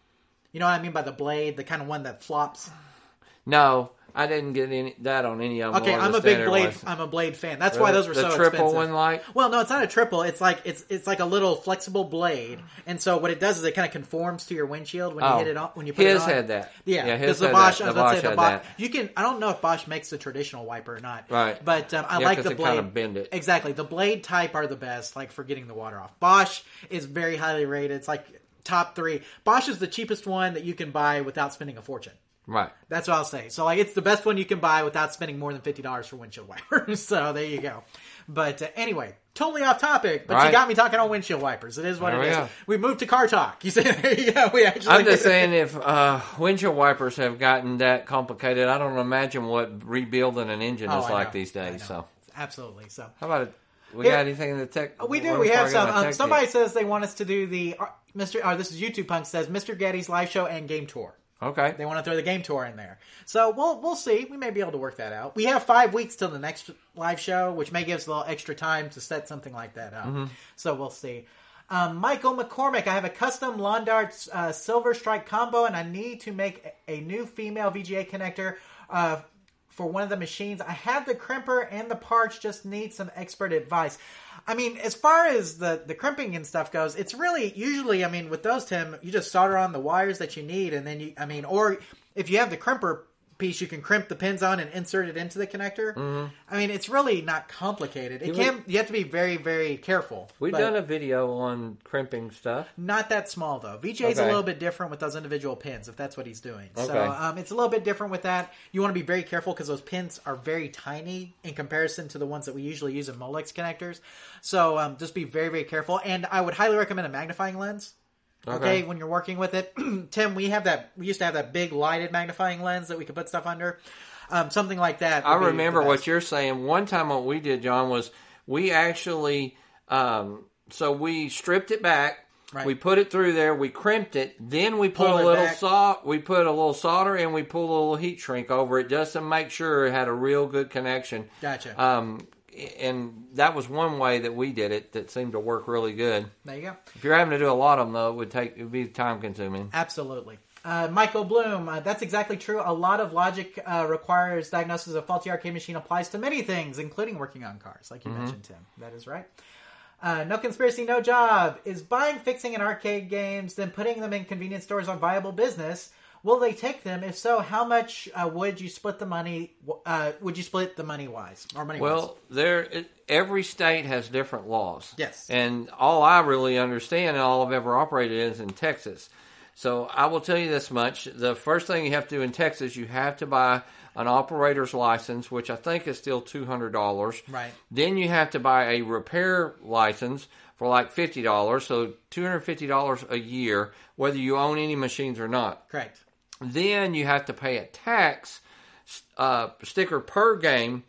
You know what I mean by the blade, the kind of one that flops? No, I didn't get any that on any of them. Okay, I'm a big blade. Ones. I'm a blade fan. That's really? Why those were the so expensive. The triple one, like? Well, no, it's not a triple. It's like it's it's like a little flexible blade, and so what it does is it kind of conforms to your windshield when oh. you hit it on. When you put his it on. had that. Yeah, yeah, his had the Bosch, that. The I was Bosch say, the Bosch. That. You can. I don't know if Bosch makes the traditional wiper or not. Right. But um, I yeah, like the blade. Kind of bend it. Exactly. The blade type are the best, like for getting the water off. Bosch is very highly rated. It's like. Top three. Bosch is the cheapest one that you can buy without spending a fortune. Right. That's what I'll say. So, like, it's the best one you can buy without spending more than fifty dollars for windshield wipers. So, there you go. But, uh, anyway, totally off topic, but right. you got me talking on windshield wipers. It is what there it we is. Go. We moved to car talk. You say, there you go. We actually I'm just saying if uh, windshield wipers have gotten that complicated, I don't imagine what rebuilding an engine oh, is I like know. These days. So absolutely. So how about it? We it, got anything in the tech? We do. We have some. Um, somebody kit. Says they want us to do the uh, Mister. Oh, this is YouTube Punk says Mister Gatti's live show and game tour. Okay. They want to throw the game tour in there. So we'll we'll see. We may be able to work that out. We have five weeks till the next live show, which may give us a little extra time to set something like that up. Mm-hmm. So we'll see. Um, Michael McCormick, I have a custom lawn dart uh, Silver Strike combo, and I need to make a, a new female V G A connector. Uh, For one of the machines, I have the crimper and the parts. Just need some expert advice. I mean, as far as the the crimping and stuff goes, it's really usually. I mean, with those, Tim, you just solder on the wires that you need, and then you. I mean, or if you have the crimper piece, you can crimp the pins on and insert it into the connector. Mm-hmm. I mean, it's really not complicated. It can. You have to be very, very careful. We've done a video on crimping stuff. Not that small though. V G A is okay. a little bit different with those individual pins, if that's what he's doing. Okay. So um, it's a little bit different with that. You want to be very careful because those pins are very tiny in comparison to the ones that we usually use in Molex connectors. So um, just be very, very careful. And I would highly recommend a magnifying lens. Okay. Okay, when you're working with it. Tim, we have that. We used to have that big lighted magnifying lens that we could put stuff under. Um, something like that. I remember what you're saying. One time what we did, John, was we actually, um, so we stripped it back. Right. We put it through there. We crimped it. Then we put Pull a little sol- We put a little solder and we pulled a little heat shrink over it just to make sure it had a real good connection. Gotcha. Um, and that was one way that we did it that seemed to work really good. There you go. If you're having to do a lot of them, though, it would take it would be time consuming. Absolutely. Uh, Michael Bloom, uh, that's exactly true. A lot of logic uh, requires diagnosis of faulty arcade machine applies to many things, including working on cars, like you mm-hmm. mentioned, Tim. That is right. Uh, no conspiracy, no job. Is buying, fixing, and arcade games, then putting them in convenience stores on viable business? Will they take them? If so, how much uh, would you split the money? Uh, would you split the money wise or money? Well, wise? there every state has different laws. Yes, and all I really understand and all I've ever operated is in Texas. So I will tell you this much: the first thing you have to do in Texas, you have to buy an operator's license, which I think is still two hundred dollars. Right. Then you have to buy a repair license for like fifty dollars, so two hundred fifty dollars a year, whether you own any machines or not. Correct. Then you have to pay a tax uh, sticker per game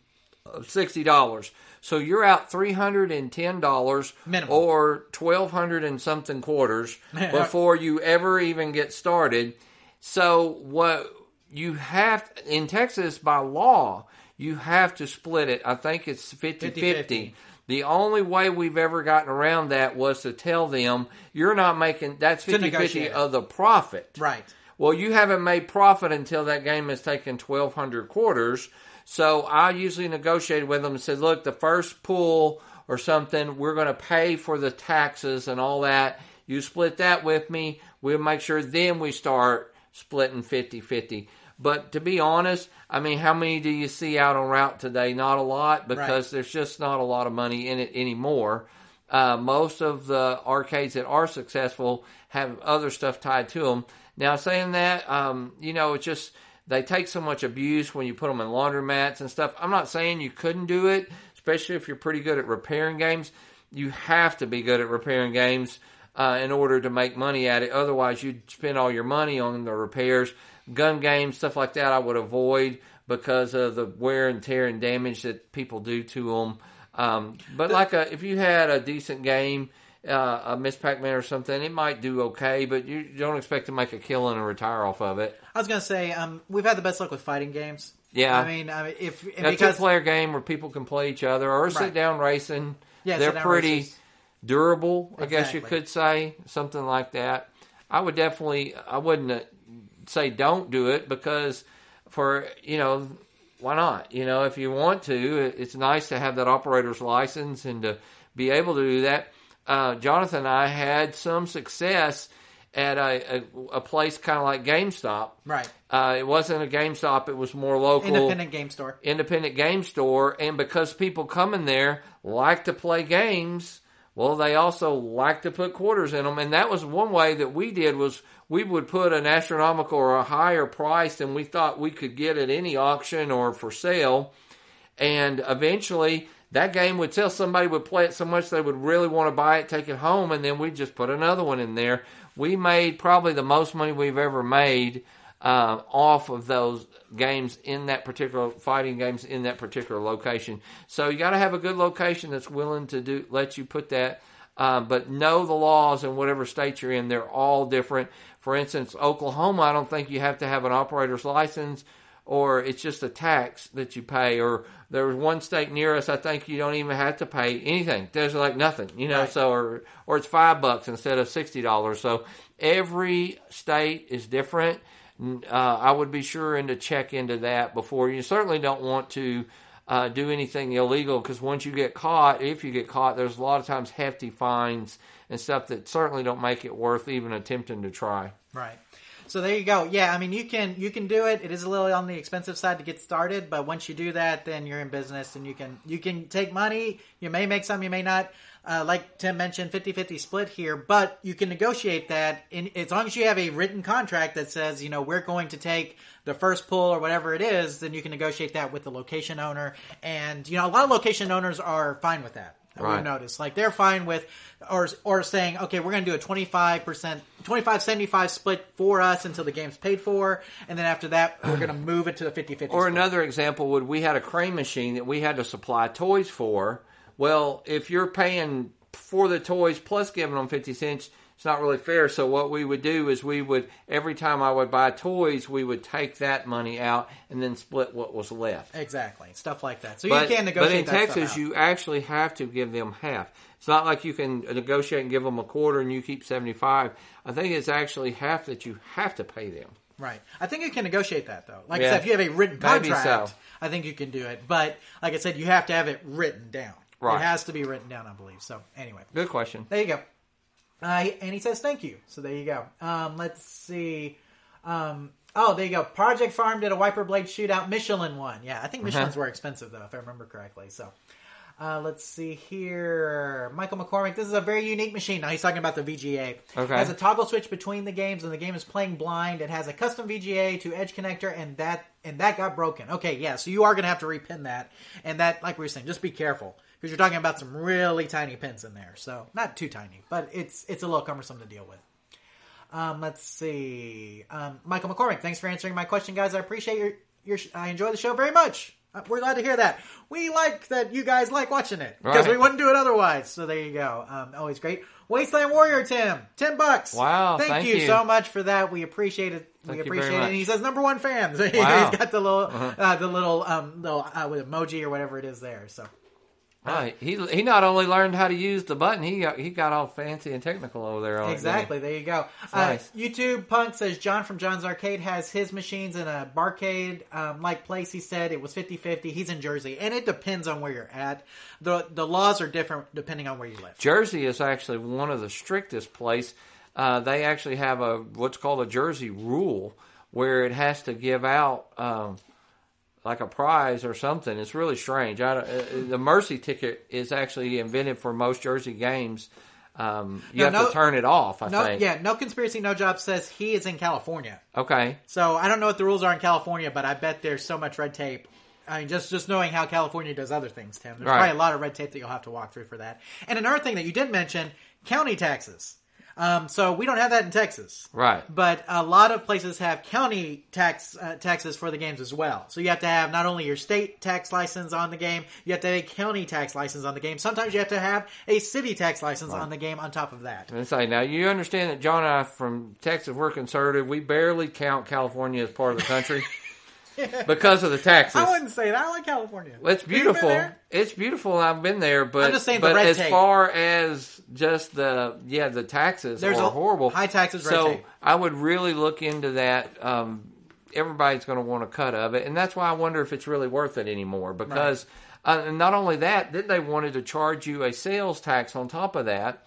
of sixty dollars. So you're out three hundred and ten dollars minimum, or twelve hundred and something quarters before you ever even get started. So what you have in Texas by law, you have to split it. I think it's fifty fifty. The only way we've ever gotten around that was to tell them you're not making that's fifty fifty of the profit. Right. Well, you haven't made profit until that game has taken twelve hundred quarters. So I usually negotiated with them and said, look, the first pull or something, we're going to pay for the taxes and all that. You split that with me. We'll make sure then we start splitting fifty fifty. But to be honest, I mean, how many do you see out on route today? Not a lot, because right. there's just not a lot of money in it anymore. Uh, most of the arcades that are successful have other stuff tied to them. Now, saying that, um, you know, it's just they take so much abuse when you put them in laundromats and stuff. I'm not saying you couldn't do it, especially if you're pretty good at repairing games. You have to be good at repairing games uh, in order to make money at it. Otherwise, you'd spend all your money on the repairs. Gun games, stuff like that, I would avoid because of the wear and tear and damage that people do to them. Um, but like a, if you had a decent game, uh, a Miz Pac-Man or something, it might do okay, but you don't expect to make a killing and retire off of it. I was going to say, um, we've had the best luck with fighting games. Yeah. I mean, I mean if, if a two-player game where people can play each other or sit-down right. racing, yeah, they're sit-down pretty races. durable, I exactly. guess you could say, something like that. I would definitely, I wouldn't... say don't do it because for you know why not you know if you want to, it's nice to have that operator's license and to be able to do that. uh Jonathan and I had some success at a a, a place kind of like GameStop. Right. Uh it wasn't a GameStop, it was more local independent game store independent game store and because people come in there like to play games, well, they also like to put quarters in them, and that was one way that we did was we would put an astronomical or a higher price than we thought we could get at any auction or for sale, and eventually that game would sell. Somebody would play it so much they would really want to buy it, take it home, and then we'd just put another one in there. We made probably the most money we've ever made uh, off of those games in that particular fighting games in that particular location. So you got to have a good location that's willing to do let you put that. Uh, but know the laws in whatever state you're in. They're all different. For instance, Oklahoma, I don't think you have to have an operator's license, or it's just a tax that you pay. Or there was one state near us, I think you don't even have to pay anything. There's like nothing, you know. Right. So or or it's five bucks instead of sixty dollars. So every state is different. Uh, I would be sure and to check into that before. You certainly don't want to Uh, do anything illegal, because once you get caught, if you get caught, there's a lot of times hefty fines and stuff that certainly don't make it worth even attempting to try. Right. So there you go. Yeah, I mean, you can you can do it. It is a little on the expensive side to get started, but once you do that, then you're in business and you can you can take money. You may make some, you may not. Uh, like Tim mentioned, fifty-fifty split here, but you can negotiate that in, as long as you have a written contract that says, you know, we're going to take the first pull or whatever it is, then you can negotiate that with the location owner. And, you know, a lot of location owners are fine with that. Right. We've noticed. Like, they're fine with, or or saying, okay, we're going to do a twenty-five percent, twenty-five seventy-five split for us until the game's paid for, and then after that, we're going to move it to the fifty-fifty split. Or another example would, we had a crane machine that we had to supply toys for. Well, if you're paying for the toys plus giving them fifty cents, it's not really fair. So what we would do is we would, every time I would buy toys, we would take that money out and then split what was left. Exactly. Stuff like that. So but, you can negotiate that. But in that Texas, you actually have to give them half. It's not like you can negotiate and give them a quarter and you keep seventy-five. I think it's actually half that you have to pay them. Right. I think you can negotiate that, though. Like yeah. I said, if you have a written contract, so. I think you can do it. But like I said, you have to have it written down. Right. It has to be written down, I believe. So, anyway. Good question. There you go. Uh, and he says, thank you. So, there you go. Um, let's see. Um, Oh, there you go. Project Farm did a wiper blade shootout. Michelin won. Yeah, I think Michelin's mm-hmm. were expensive, though, if I remember correctly. So uh, let's see here. Michael McCormick. This is a very unique machine. Now, he's talking about the V G A. Okay. It has a toggle switch between the games, and the game is playing blind. It has a custom V G A to edge connector, and that and that got broken. Okay, yeah, so you are going to have to repin that. And that, like we were saying, just be careful, because you're talking about some really tiny pins in there. So not too tiny, but it's it's a little cumbersome to deal with. Um, let's see. Um, Michael McCormick, thanks for answering my question, guys. I appreciate your, your, sh- I enjoy the show very much. Uh, we're glad to hear that. We like that you guys like watching it, because right. we wouldn't do it otherwise. So there you go. Um, always great. Wasteland Warrior, Tim, ten bucks. Wow. Thank, thank you, you so much for that. We appreciate it. Thank we appreciate it. And he says number one fan. So wow. He's got the little, uh-huh. uh, the little, um, little, uh, with emoji or whatever it is there. So. Wow, he he not only learned how to use the button, he got, he got all fancy and technical over there. All exactly, day. There you go. Uh, nice. YouTube Punk says, John from John's Arcade has his machines in a barcade-like um, place. He said it was fifty-fifty. He's in Jersey, and it depends on where you're at. The The laws are different depending on where you live. Jersey is actually one of the strictest places. Uh, they actually have a what's called a Jersey rule, where it has to give out... Um, like a prize or something. It's really strange. I don't, uh, the mercy ticket is actually invented for most Jersey games. Um, you no, have no, to turn it off, I no, think. Yeah, No Conspiracy, No Job says he is in California. Okay. So I don't know what the rules are in California, but I bet there's so much red tape. I mean, just, just knowing how California does other things, Tim. There's right. probably a lot of red tape that you'll have to walk through for that. And another thing that you did mention, county taxes. Um, so we don't have that in Texas. Right. But a lot of places have county tax uh, taxes for the games as well. So you have to have not only your state tax license on the game, you have to have a county tax license on the game. Sometimes you have to have a city tax license right. on the game on top of that. And say, now you understand that John and I from Texas, we're conservative. We barely count California as part of the country. Because of the taxes. I wouldn't say that. I like California. It's beautiful. It's beautiful. I've been there, but I'm just saying but the red as tape. Far as just the yeah, the taxes There's are horrible. High taxes, red so tape. I would really look into that. Um, everybody's going to want a cut of it, and that's why I wonder if it's really worth it anymore. Because right. uh, not only that, then they wanted to charge you a sales tax on top of that.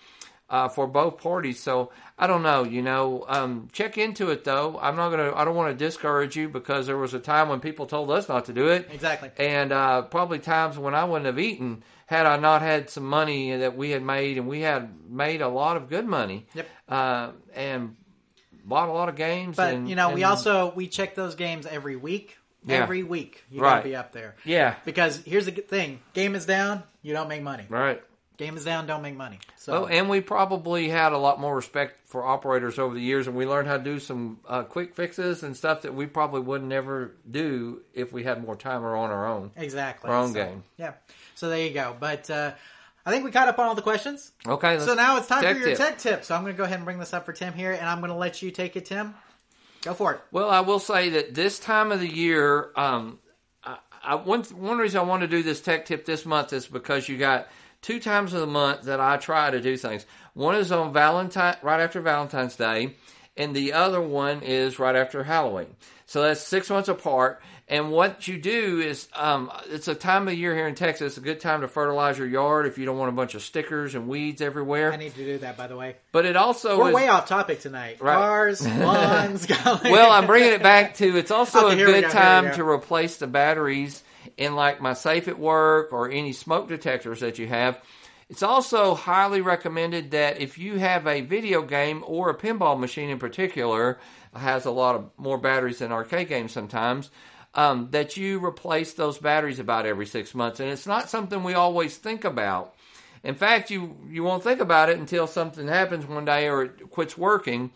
Uh, for both parties, so I don't know, you know, um, check into it though. I'm not gonna, I don't want to discourage you, because there was a time when people told us not to do it. Exactly. And uh, probably times when I wouldn't have eaten had I not had some money that we had made, and we had made a lot of good money. Yep. Uh, and bought a lot of games. But and, you know, and, we also we check those games every week. Yeah. Every week you right. gotta be up there. Yeah. Because here's the thing: game is down, you don't make money. Right. Game is down, don't make money. So, oh, and we probably had a lot more respect for operators over the years, and we learned how to do some uh, quick fixes and stuff that we probably would never do if we had more time or on our own. Exactly. Our own so, game. Yeah. So there you go. But uh, I think we caught up on all the questions. Okay. So now it's time for your tip. tech tip. So I'm going to go ahead and bring this up for Tim here, and I'm going to let you take it, Tim. Go for it. Well, I will say that this time of the year, um, I, I, one, one reason I want to do this tech tip this month is because you got... two times of the month that I try to do things. One is on Valentine, right after Valentine's Day, and the other one is right after Halloween. So that's six months apart. And what you do is, um, it's a time of year here in Texas. It's a good time to fertilize your yard if you don't want a bunch of stickers and weeds everywhere. I need to do that, by the way. But it also we're is, way off topic tonight. Right? Cars, lawns, well, I'm bringing it back to it's also okay, a good go, time to replace the batteries in like my safe at work or any smoke detectors that you have. It's also highly recommended that if you have a video game or a pinball machine in particular, has a lot of more batteries than arcade games sometimes, um, that you replace those batteries about every six months. And it's not something we always think about. In fact, you, you won't think about it until something happens one day or it quits working.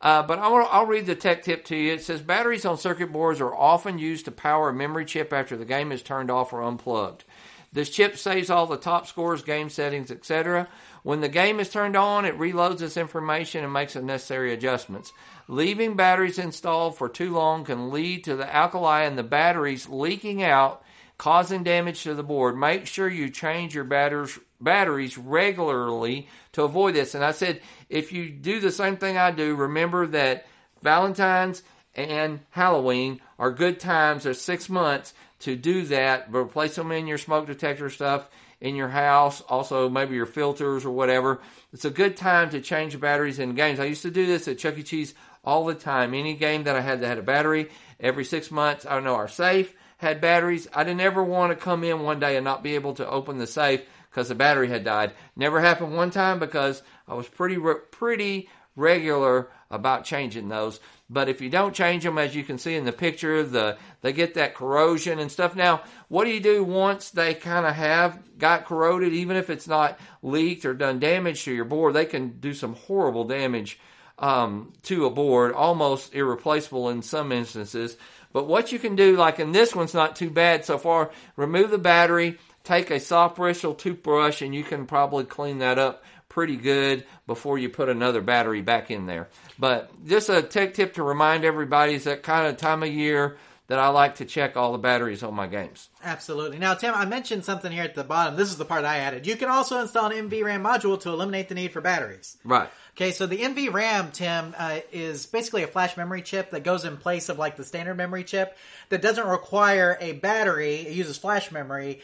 Uh, but I'll, I'll read the tech tip to you. It says, batteries on circuit boards are often used to power a memory chip after the game is turned off or unplugged. This chip saves all the top scores, game settings, et cetera. When the game is turned on, it reloads this information and makes the necessary adjustments. Leaving batteries installed for too long can lead to the alkali and the batteries leaking out, causing damage to the board. Make sure you change your batteries batteries regularly to avoid this. And I said, if you do the same thing I do, remember that Valentine's and Halloween are good times. There's six months to do that. Replace them in your smoke detector stuff in your house. Also, maybe your filters or whatever. It's a good time to change the batteries in games. I used to do this at Chuck E. Cheese all the time. Any game that I had that had a battery, every six months, I know our safe had batteries. I didn't ever want to come in one day and not be able to open the safe because the battery had died. Never happened one time because I was pretty re- pretty regular about changing those. But if you don't change them, as you can see in the picture, the they get that corrosion and stuff. Now, what do you do once they kind of have got corroded? Even if it's not leaked or done damage to your board, they can do some horrible damage um, to a board, almost irreplaceable in some instances. But what you can do, like in this one's not too bad so far, remove the battery, take a soft bristle toothbrush, and you can probably clean that up pretty good before you put another battery back in there. But just a tech tip to remind everybody is that kind of time of year that I like to check all the batteries on my games. Absolutely. Now, Tim, I mentioned something here at the bottom. This is the part I added. You can also install an N V RAM module to eliminate the need for batteries. Right. Okay, so the N V RAM, Tim, uh, is basically a flash memory chip that goes in place of like the standard memory chip that doesn't require a battery. It uses flash memory.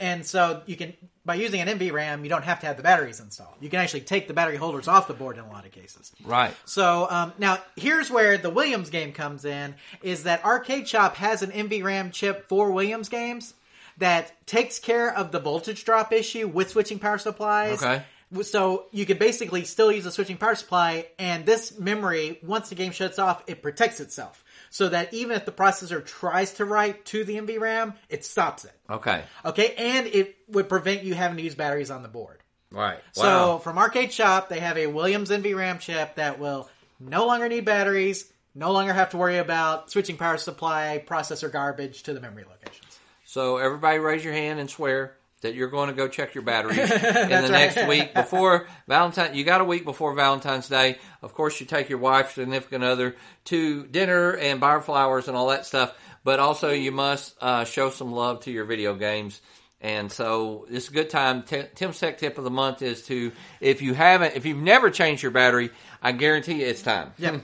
And so you can, by using an N V RAM, you don't have to have the batteries installed. You can actually take the battery holders off the board in a lot of cases. Right. So um, now here's where the Williams game comes in, is that Arcade Shop has an N V RAM chip for Williams games that takes care of the voltage drop issue with switching power supplies. Okay. So you could basically still use a switching power supply, and this memory, once the game shuts off, it protects itself. So that even if the processor tries to write to the N V RAM, it stops it. Okay. Okay, and it would prevent you having to use batteries on the board. Right. Wow. So from Arcade Shop, they have a Williams N V RAM chip that will no longer need batteries, no longer have to worry about switching power supply, processor garbage to the memory locations. So everybody raise your hand and swear that you're going to go check your batteries in the next week before Valentine. You got a week before Valentine's Day. Of course, you take your wife, significant other to dinner and buy her flowers and all that stuff. But also, you must uh, show some love to your video games. And so, it's a good time. T- Tim's Tech Tip of the Month is to, if you haven't, if you've never changed your battery, I guarantee you it's time. Yep.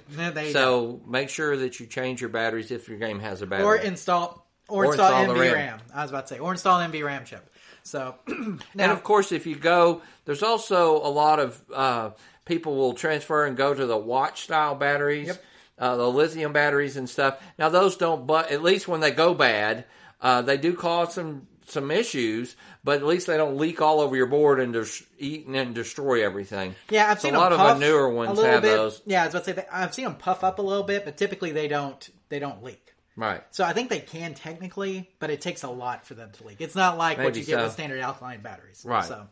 So, make sure that you change your batteries if your game has a battery. Or install, or, or install, install N V RAM. I was about to say, or install an N V RAM chip. So, now, and of course, if you go, there's also a lot of uh, people will transfer and go to the watch style batteries, yep. uh, the lithium batteries and stuff. Now, those don't, but at least when they go bad, uh, they do cause some some issues. But at least they don't leak all over your board and des- eat and destroy everything. Yeah, I've so seen a lot them puff of the newer ones a have bit. Those. Yeah, I was about to say I've seen them puff up a little bit, but typically they don't they don't leak. Right. So I think they can technically, but it takes a lot for them to leak. It's not like Maybe what you so. get with standard alkaline batteries. Right. So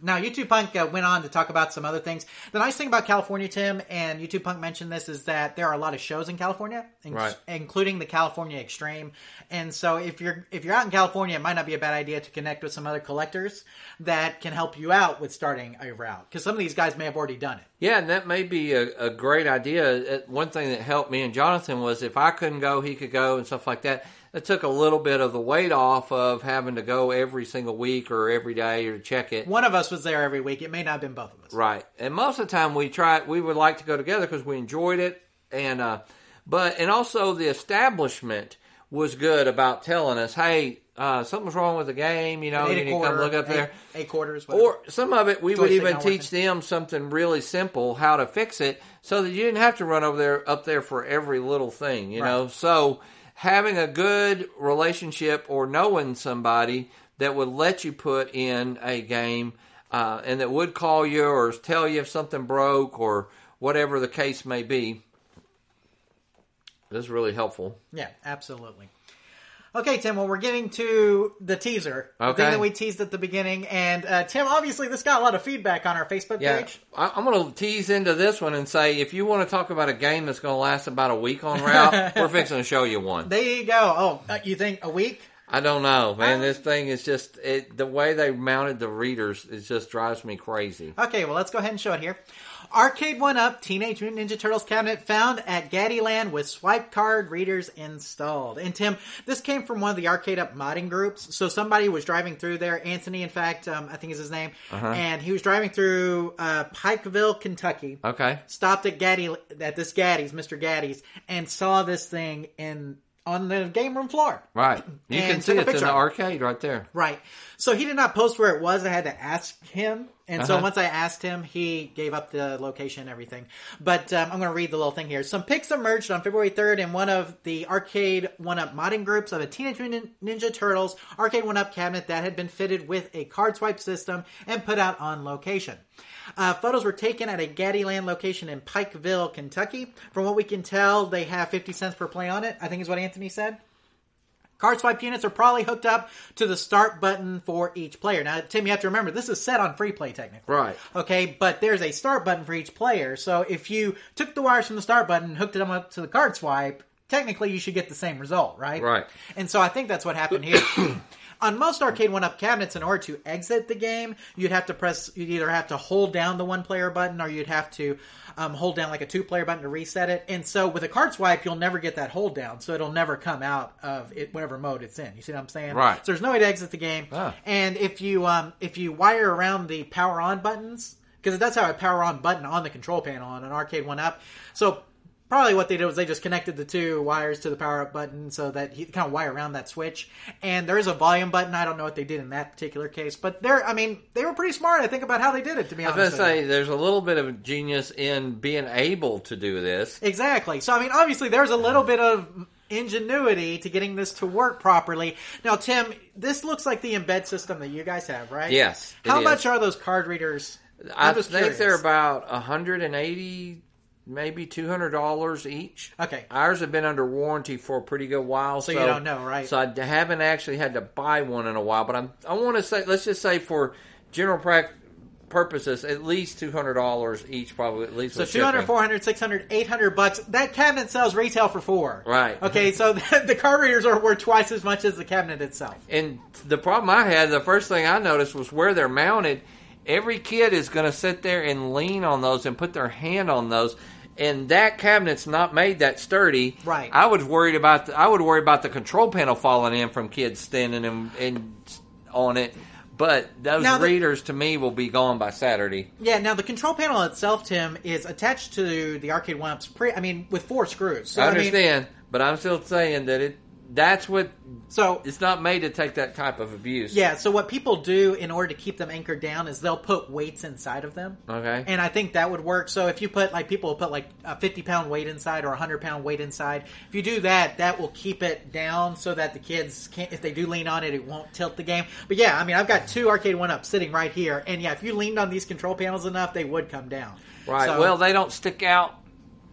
now, YouTube Punk uh, went on to talk about some other things. The nice thing about California, Tim, and YouTube Punk mentioned this, is that there are a lot of shows in California, in- right. including the California Extreme. And so if you're if you're out in California, it might not be a bad idea to connect with some other collectors that can help you out with starting a route. Because some of these guys may have already done it. Yeah, and that may be a, a great idea. One thing that helped me and Jonathan was if I couldn't go, he could go and stuff like that. It took a little bit of the weight off of having to go every single week or every day or check it. One of us was there every week. It may not have been both of us. Right. And most of the time we tried, we would like to go together because we enjoyed it. And, uh, but, and also the establishment was good about telling us, hey, Uh, something's wrong with the game, you know, you need to come look up eight, there. Eight quarters. Whatever. Or some of it, we would even teach them something really simple, how to fix it, so that you didn't have to run over there, up there for every little thing, you right. know. So having a good relationship or knowing somebody that would let you put in a game uh, and that would call you or tell you if something broke or whatever the case may be, that's really helpful. Yeah, absolutely. Okay, Tim, well, we're getting to the teaser. Okay. The thing that we teased at the beginning. And, uh, Tim, obviously, this got a lot of feedback on our Facebook yeah. page. I- I'm going to tease into this one and say, if you want to talk about a game that's going to last about a week on route, we're fixing to show you one. There you go. Oh, you think a week? I don't know, man. I... This thing is just, it, the way they mounted the readers, it just drives me crazy. Okay, well, let's go ahead and show it here. Arcade One Up Teenage Mutant Ninja Turtles cabinet found at Gattiland with swipe card readers installed. And Tim, this came from one of the Arcade Up modding groups. So somebody was driving through there. Anthony, in fact, um, I think is his name. Uh-huh. And he was driving through uh, Pikeville, Kentucky. Okay. Stopped at Gatty at this Gatti's, Mister Gatti's, and saw this thing in on the game room floor. Right. You can see it's in the arcade right there. Right. So he did not post where it was. I had to ask him. And uh-huh. so once I asked him, he gave up the location and everything. But um, I'm going to read the little thing here. Some pics emerged on February third in one of the Arcade One Up modding groups of a Teenage Mutant Ninja Turtles Arcade One Up cabinet that had been fitted with a card swipe system and put out on location. Uh, photos were taken at a Gattiland location in Pikeville, Kentucky. From what we can tell, they have fifty cents per play on it, I think is what Anthony said. Card swipe units are probably hooked up to the start button for each player. Now, Tim, you have to remember, this is set on free play technically. Right. Okay, but there's a start button for each player. So if you took the wires from the start button and hooked them up to the card swipe, technically you should get the same result, right? Right. And so I think that's what happened here. On most Arcade One Up cabinets, in order to exit the game, you'd have to press, you'd either have to hold down the one player button or you'd have to um, hold down like a two player button to reset it. And so with a card swipe, you'll never get that hold down. So it'll never come out of it, whatever mode it's in. You see what I'm saying? Right. So there's no way to exit the game. Ah. And if you, um, if you wire around the power on buttons, because that's how a power on button on the control panel on an Arcade One Up. So probably what they did was they just connected the two wires to the power-up button so that he kind of wire around that switch. And there is a volume button. I don't know what they did in that particular case. But they're, I mean, they were pretty smart, I think, about how they did it, to be honest. I was going to say, there's a little bit of genius in being able to do this. Exactly. So, I mean, obviously, there's a little bit of ingenuity to getting this to work properly. Now, Tim, this looks like the embed system that you guys have, right? Yes. How much are those card readers? I think they're about one hundred eighty dollars. Maybe two hundred dollars each. Okay. Ours have been under warranty for a pretty good while. So, so you don't know, right? So I haven't actually had to buy one in a while. But I'm, I want to say, let's just say for general pra- purposes, at least two hundred dollars each probably. At least so two hundred dollars, four hundred dollars, six hundred dollars, eight hundred bucks. That cabinet sells retail for four. Right. Okay, so the, the card readers are worth twice as much as the cabinet itself. And the problem I had, the first thing I noticed was where they're mounted. Every kid is going to sit there and lean on those and put their hand on those. And that cabinet's not made that sturdy. Right. I was worried about the, I would worry about the control panel falling in from kids standing in, in, on it. But those now readers, the, to me, will be gone by Saturday. Yeah, now the control panel itself, Tim, is attached to the Arcade One Up's pre, I mean, with four screws. So, I understand, I mean, but I'm still saying that it... That's what... So it's not made to take that type of abuse. Yeah, so what people do in order to keep them anchored down is they'll put weights inside of them. Okay. And I think that would work. So if you put, like, people will put, like, a fifty-pound weight inside or a one hundred-pound weight inside. If you do that, that will keep it down so that the kids can't... If they do lean on it, it won't tilt the game. But, yeah, I mean, I've got two Arcade One Up sitting right here. And, yeah, if you leaned on these control panels enough, they would come down. Right. So, well, they don't stick out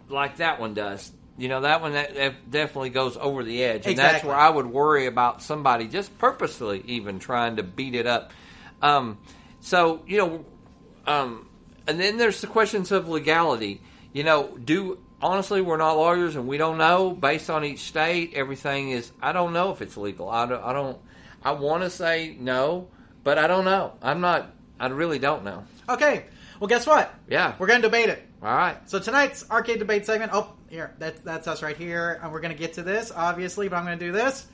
like that one does. You know, that one that, that definitely goes over the edge. And exactly. That's where I would worry about somebody just purposely even trying to beat it up. Um, so, you know, um, and then there's the questions of legality. You know, do honestly, we're not lawyers and we don't know. Based on each state, everything is, I don't know if it's legal. I don't, I, don't, I want to say no, but I don't know. I'm not, I really don't know. Okay. Well, guess what? Yeah. We're going to debate it. All right. So tonight's arcade debate segment, oh, here, that's, that's us right here. And we're going to get to this, obviously, but I'm going to do this.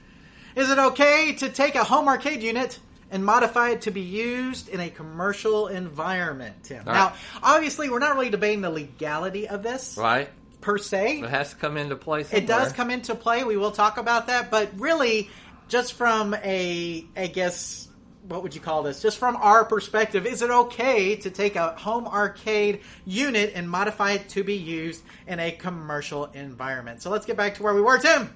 Is it okay to take a home arcade unit and modify it to be used in a commercial environment, Tim? All now, right. Obviously, we're not really debating the legality of this. Right. Per se. It has to come into play somewhere. It does come into play. We will talk about that. But really, just from a, I guess... What would you call this? Just from our perspective, is it okay to take a home arcade unit and modify it to be used in a commercial environment? So let's get back to where we were, Tim.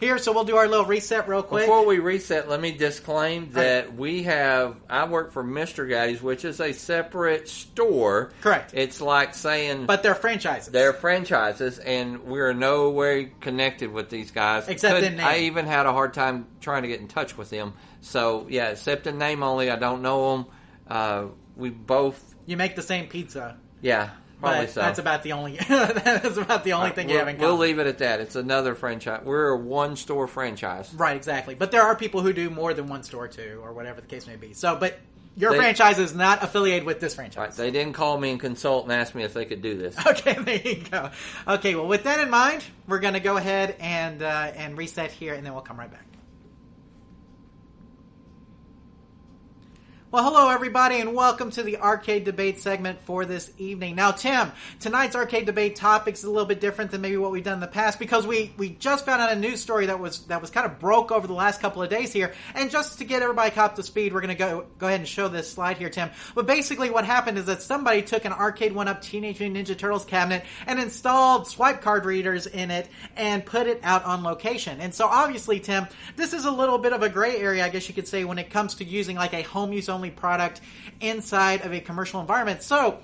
Here, so we'll do our little reset real quick. Before we reset, let me disclaim that we have, I work for Mister Gatti's, which is a separate store. Correct. It's like saying... But they're franchises. They're franchises, and we're no way connected with these guys. Except Could, in name. I even had a hard time trying to get in touch with them. So, yeah, except in name only. I don't know them. Uh, we both... You make the same pizza. Yeah. Probably but so. That's about the only. That's about the only right, thing you have in common. We'll leave it at that. It's another franchise. We're a one store franchise, right? Exactly. But there are people who do more than one store too, or whatever the case may be. So, but your they, franchise is not affiliated with this franchise. Right, they didn't call me and consult and ask me if they could do this. Okay, there you go. Okay, well, with that in mind, we're going to go ahead and uh, and reset here, and then we'll come right back. Well, hello everybody and welcome to the Arcade Debate segment for this evening. Now, Tim, tonight's Arcade Debate topics is a little bit different than maybe what we've done in the past because we, we just found out a news story that was that was kind of broke over the last couple of days here. And just to get everybody caught up to speed, we're going to go go ahead and show this slide here, Tim. But basically what happened is that somebody took an Arcade One Up Teenage Mutant Ninja Turtles cabinet and installed swipe card readers in it and put it out on location. And so obviously, Tim, this is a little bit of a gray area, I guess you could say, when it comes to using like a home use only product inside of a commercial environment. So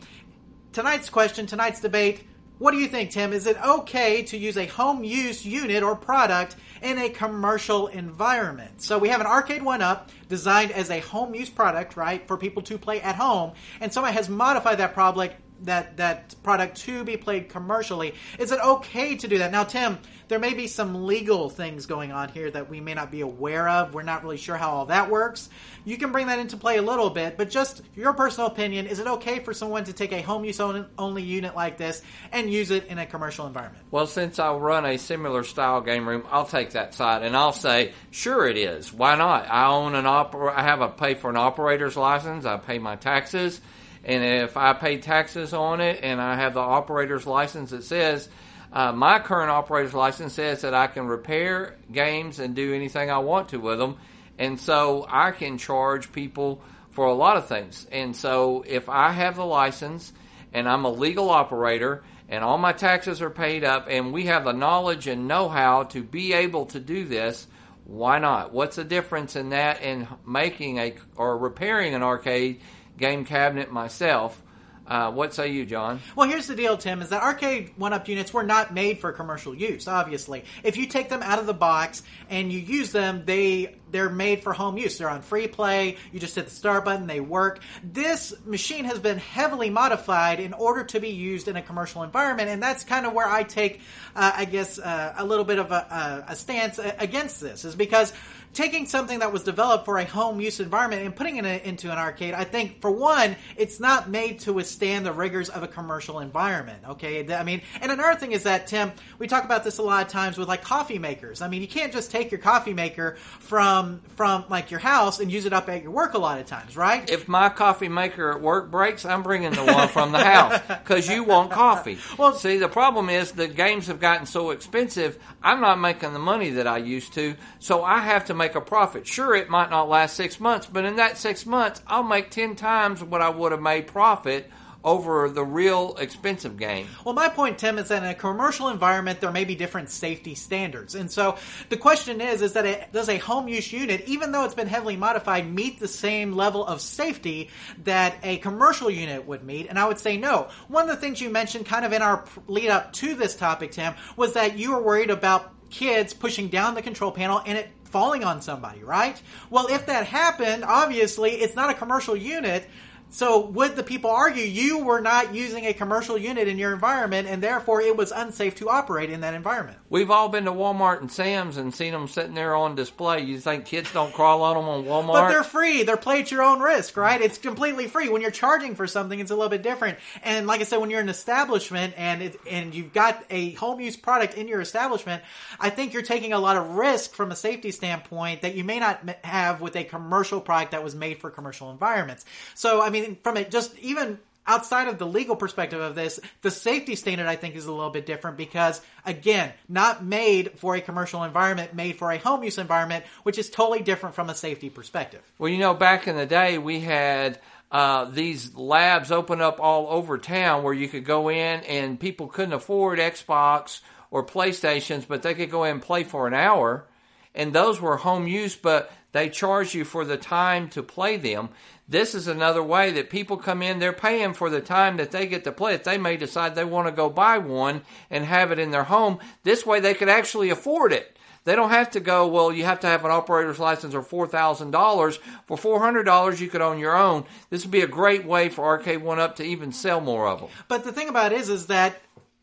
tonight's question, tonight's debate, what do you think, Tim? Is it okay to use a home use unit or product in a commercial environment? So we have an Arcade One Up designed as a home use product, right, for people to play at home, and somebody has modified that product that that product to be played commercially. Is it okay to do that? Now, Tim, there may be some legal things going on here that we may not be aware of. We're not really sure how all that works. You can bring that into play a little bit, but just your personal opinion, is it okay for someone to take a home use only unit like this and use it in a commercial environment? Well, since I run a similar style game room, I'll take that side and I'll say, sure it is. Why not? I own an oper- I have a pay for an operator's license. I pay my taxes. And if I pay taxes on it and I have the operator's license that says, uh, my current operator's license says that I can repair games and do anything I want to with them. And so I can charge people for a lot of things. And so if I have the license and I'm a legal operator and all my taxes are paid up and we have the knowledge and know-how to be able to do this, why not? What's the difference in that and making a or repairing an arcade game cabinet myself? Uh, what say you, John? Well, here's the deal, Tim, is that Arcade one-up units were not made for commercial use, obviously. If you take them out of the box and you use them, they, they're made for home use. They're on free play. You just hit the start button. They work. This machine has been heavily modified in order to be used in a commercial environment, and that's kind of where I take, uh, I guess, uh, a little bit of a, a, a stance against this, is because taking something that was developed for a home use environment and putting it into an arcade, I think, for one, it's not made to withstand the rigors of a commercial environment, okay? I mean, and another thing is that, Tim, we talk about this a lot of times with, like, coffee makers. I mean, you can't just take your coffee maker from, from like, your house and use it up at your work a lot of times, right? If my coffee maker at work breaks, I'm bringing the one from the house because you want coffee. Well, see, the problem is the games have gotten so expensive, I'm not making the money that I used to, so I have to make make a profit. Sure, it might not last six months, but in that six months, I'll make ten times what I would have made profit over the real expensive game. Well, my point, Tim, is that in a commercial environment, there may be different safety standards. And so the question is, is that it, does a home use unit, even though it's been heavily modified, meet the same level of safety that a commercial unit would meet? And I would say no. One of the things you mentioned kind of in our lead up to this topic, Tim, was that you were worried about kids pushing down the control panel and it falling on somebody, right? Well, if that happened, obviously, it's not a commercial unit. So would the people argue you were not using a commercial unit in your environment and therefore it was unsafe to operate in that environment? We've all been to Walmart and Sam's and seen them sitting there on display. You think kids don't crawl on them on Walmart? But they're free. They're play at your own risk, right? It's completely free. When you're charging for something, it's a little bit different. And like I said, when you're an establishment and it, and you've got a home use product in your establishment, I think you're taking a lot of risk from a safety standpoint that you may not have with a commercial product that was made for commercial environments. So, I mean, from it, just even outside of the legal perspective of this, the safety standard, I think, is a little bit different because, again, not made for a commercial environment, made for a home use environment, which is totally different from a safety perspective. Well, you know, back in the day, we had uh, these labs open up all over town where you could go in and people couldn't afford Xbox or PlayStations, but they could go in and play for an hour. And those were home use, but they charge you for the time to play them. This is another way that people come in. They're paying for the time that they get to play it. They may decide they want to go buy one and have it in their home. This way they could actually afford it. They don't have to go, well, you have to have an operator's license or four thousand dollars. For four hundred dollars, you could own your own. This would be a great way for Arcade One Up to even sell more of them. But the thing about it is, is that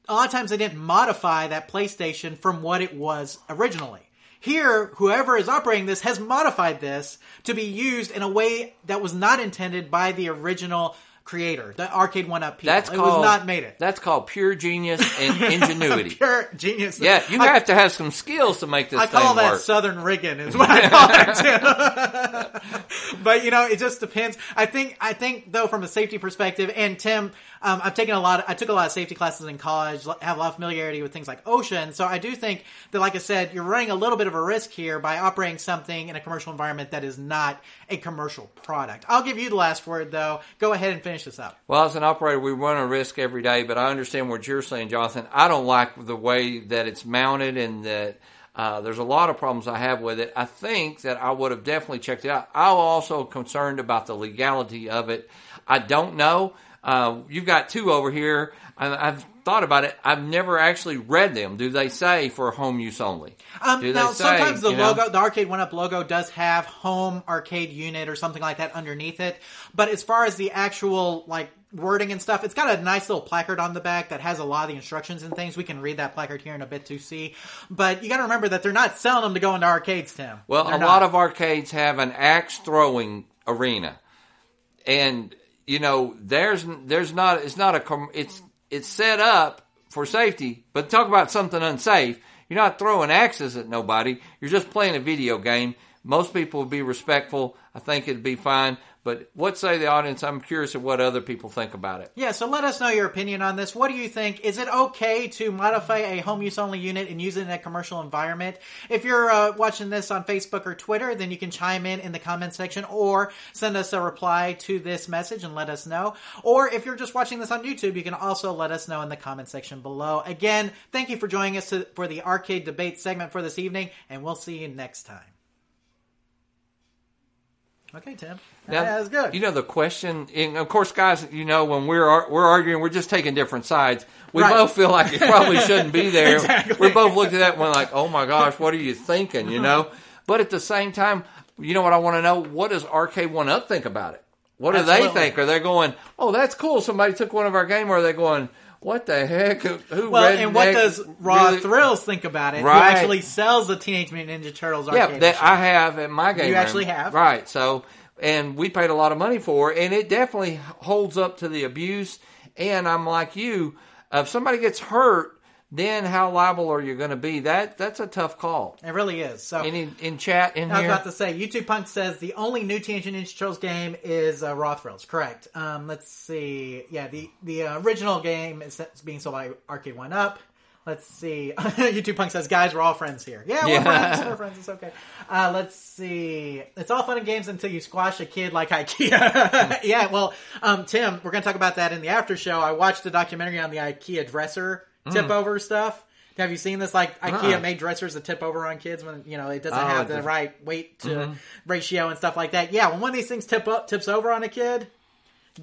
a lot of times they didn't modify that PlayStation from what it was originally. Here, whoever is operating this has modified this to be used in a way that was not intended by the original creator, the Arcade One Up people. That's it called, was not made it. That's called pure genius and ingenuity. Pure genius. Yeah, you I, have to have some skills to make this I thing work. I call that Southern rigging is what I call it, too. But, you know, it just depends. I think, I think though, from a safety perspective, and Tim, um, I've taken a lot, of, I took a lot of safety classes in college, have a lot of familiarity with things like OSHA. And so I do think that, like I said, you're running a little bit of a risk here by operating something in a commercial environment that is not a commercial product. I'll give you the last word though. Go ahead and finish this up. Well, as an operator, we run a risk every day, but I understand what you're saying, Jonathan. I don't like the way that it's mounted and that, Uh, there's a lot of problems I have with it. I think that I would have definitely checked it out. I'm also concerned about the legality of it. I don't know. Uh, you've got two over here. I, I've thought about it. I've never actually read them. Do they say for home use only? Um, Do they now, say, sometimes the logo, know? the Arcade One Up logo does have home arcade unit or something like that underneath it. But as far as the actual, like, wording and stuff, it's got a nice little placard on the back that has a lot of the instructions and things. We can read that placard here in a bit to see. But you got to remember that they're not selling them to go into arcades, Tim. Well, they're a not. lot of arcades have an axe throwing arena, and you know there's there's not it's not a it's it's set up for safety. But talk about something unsafe. You're not throwing axes at nobody. You're just playing a video game. Most people would be respectful. I think it'd be fine. But what say the audience? I'm curious of what other people think about it. Yeah, so let us know your opinion on this. What do you think? Is it okay to modify a home use only unit and use it in a commercial environment? If you're uh, watching this on Facebook or Twitter, then you can chime in in the comment section or send us a reply to this message and let us know. Or if you're just watching this on YouTube, you can also let us know in the comment section below. Again, thank you for joining us to, for the arcade debate segment for this evening, and we'll see you next time. Okay, Tim. Now, that was good. You know, the question, and of course, guys, you know, when we're we're arguing, we're just taking different sides. We right. both feel like it probably shouldn't be there. Exactly. We both looked at that and went like, oh, my gosh, what are you thinking, you know? But at the same time, you know what I want to know? What does Arcade One Up think about it? What do Absolutely. they think? Are they going, oh, that's cool, somebody took one of our game, or are they going, what the heck? Who well, and what does Raw really? Thrills think about it? Right. Who actually sells the Teenage Mutant Ninja Turtles arcade? Yeah, that machine. I have at my game You room. actually have. Right. So, and we paid a lot of money for it, and it definitely holds up to the abuse. And I'm like you, if somebody gets hurt, then how liable are you going to be? That That's a tough call. It really is. So and in, in chat, in I was here, about to say, YouTube Punk says the only new Teenage Mutant Ninja Turtles game is uh, Raw Thrills. Correct. Um, let's see. Yeah, the, the uh, original game is being sold by Arcade One Up. Let's see. YouTube Punk says, guys, we're all friends here. Yeah, we're yeah. friends. We're friends. It's okay. Uh, let's see. It's all fun and games until you squash a kid like IKEA. yeah, well, um, Tim, we're going to talk about that in the after show. I watched a documentary on the IKEA dresser tip over stuff. Have you seen this? Like IKEA uh-huh. made dressers that tip over on kids when you know it doesn't oh, have the right weight to mm-hmm. ratio and stuff like that. Yeah, when one of these things tip up tips over on a kid,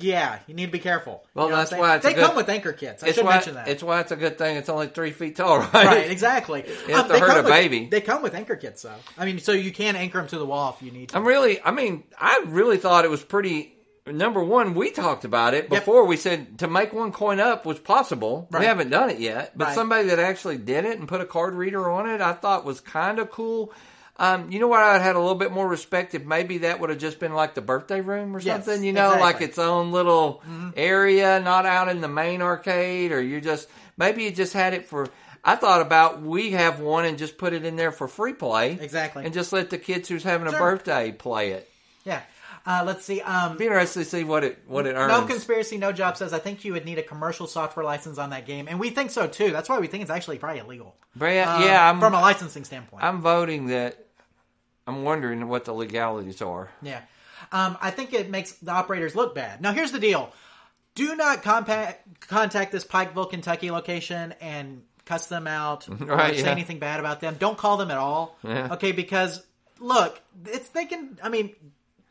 yeah, you need to be careful. Well, you know that's why it's they a come good, with anchor kits. I should why, mention that. It's why it's a good thing. It's only three feet tall, right? Right, exactly. You have um, to hurt a with, baby. They come with anchor kits, though. I mean, so you can anchor them to the wall if you need to. I'm really. I mean, I really thought it was pretty. Number one, we talked about it before. Yep. We said to make one coin up was possible. Right. We haven't done it yet, but right. somebody that actually did it and put a card reader on it, I thought was kind of cool. Um, you know what? I'd had a little bit more respect if maybe that would have just been like the birthday room or something, yes, you know, exactly. like its own little mm-hmm. area, not out in the main arcade, or you just, maybe you just had it for, I thought about we have one and just put it in there for free play. Exactly. And just let the kids who's having sure. a birthday play it. Yeah. Uh, let's see. Um, be interested to see what it what it earns. No Conspiracy, No Job says, I think you would need a commercial software license on that game. And we think so, too. That's why we think it's actually probably illegal. But yeah, um, yeah I'm, from a licensing standpoint. I'm voting that I'm wondering what the legalities are. Yeah. Um, I think it makes the operators look bad. Now, here's the deal. Do not compact, contact this Pikeville, Kentucky location and cuss them out right, or yeah. say anything bad about them. Don't call them at all. Yeah. Okay, because, look, it's they can, I mean...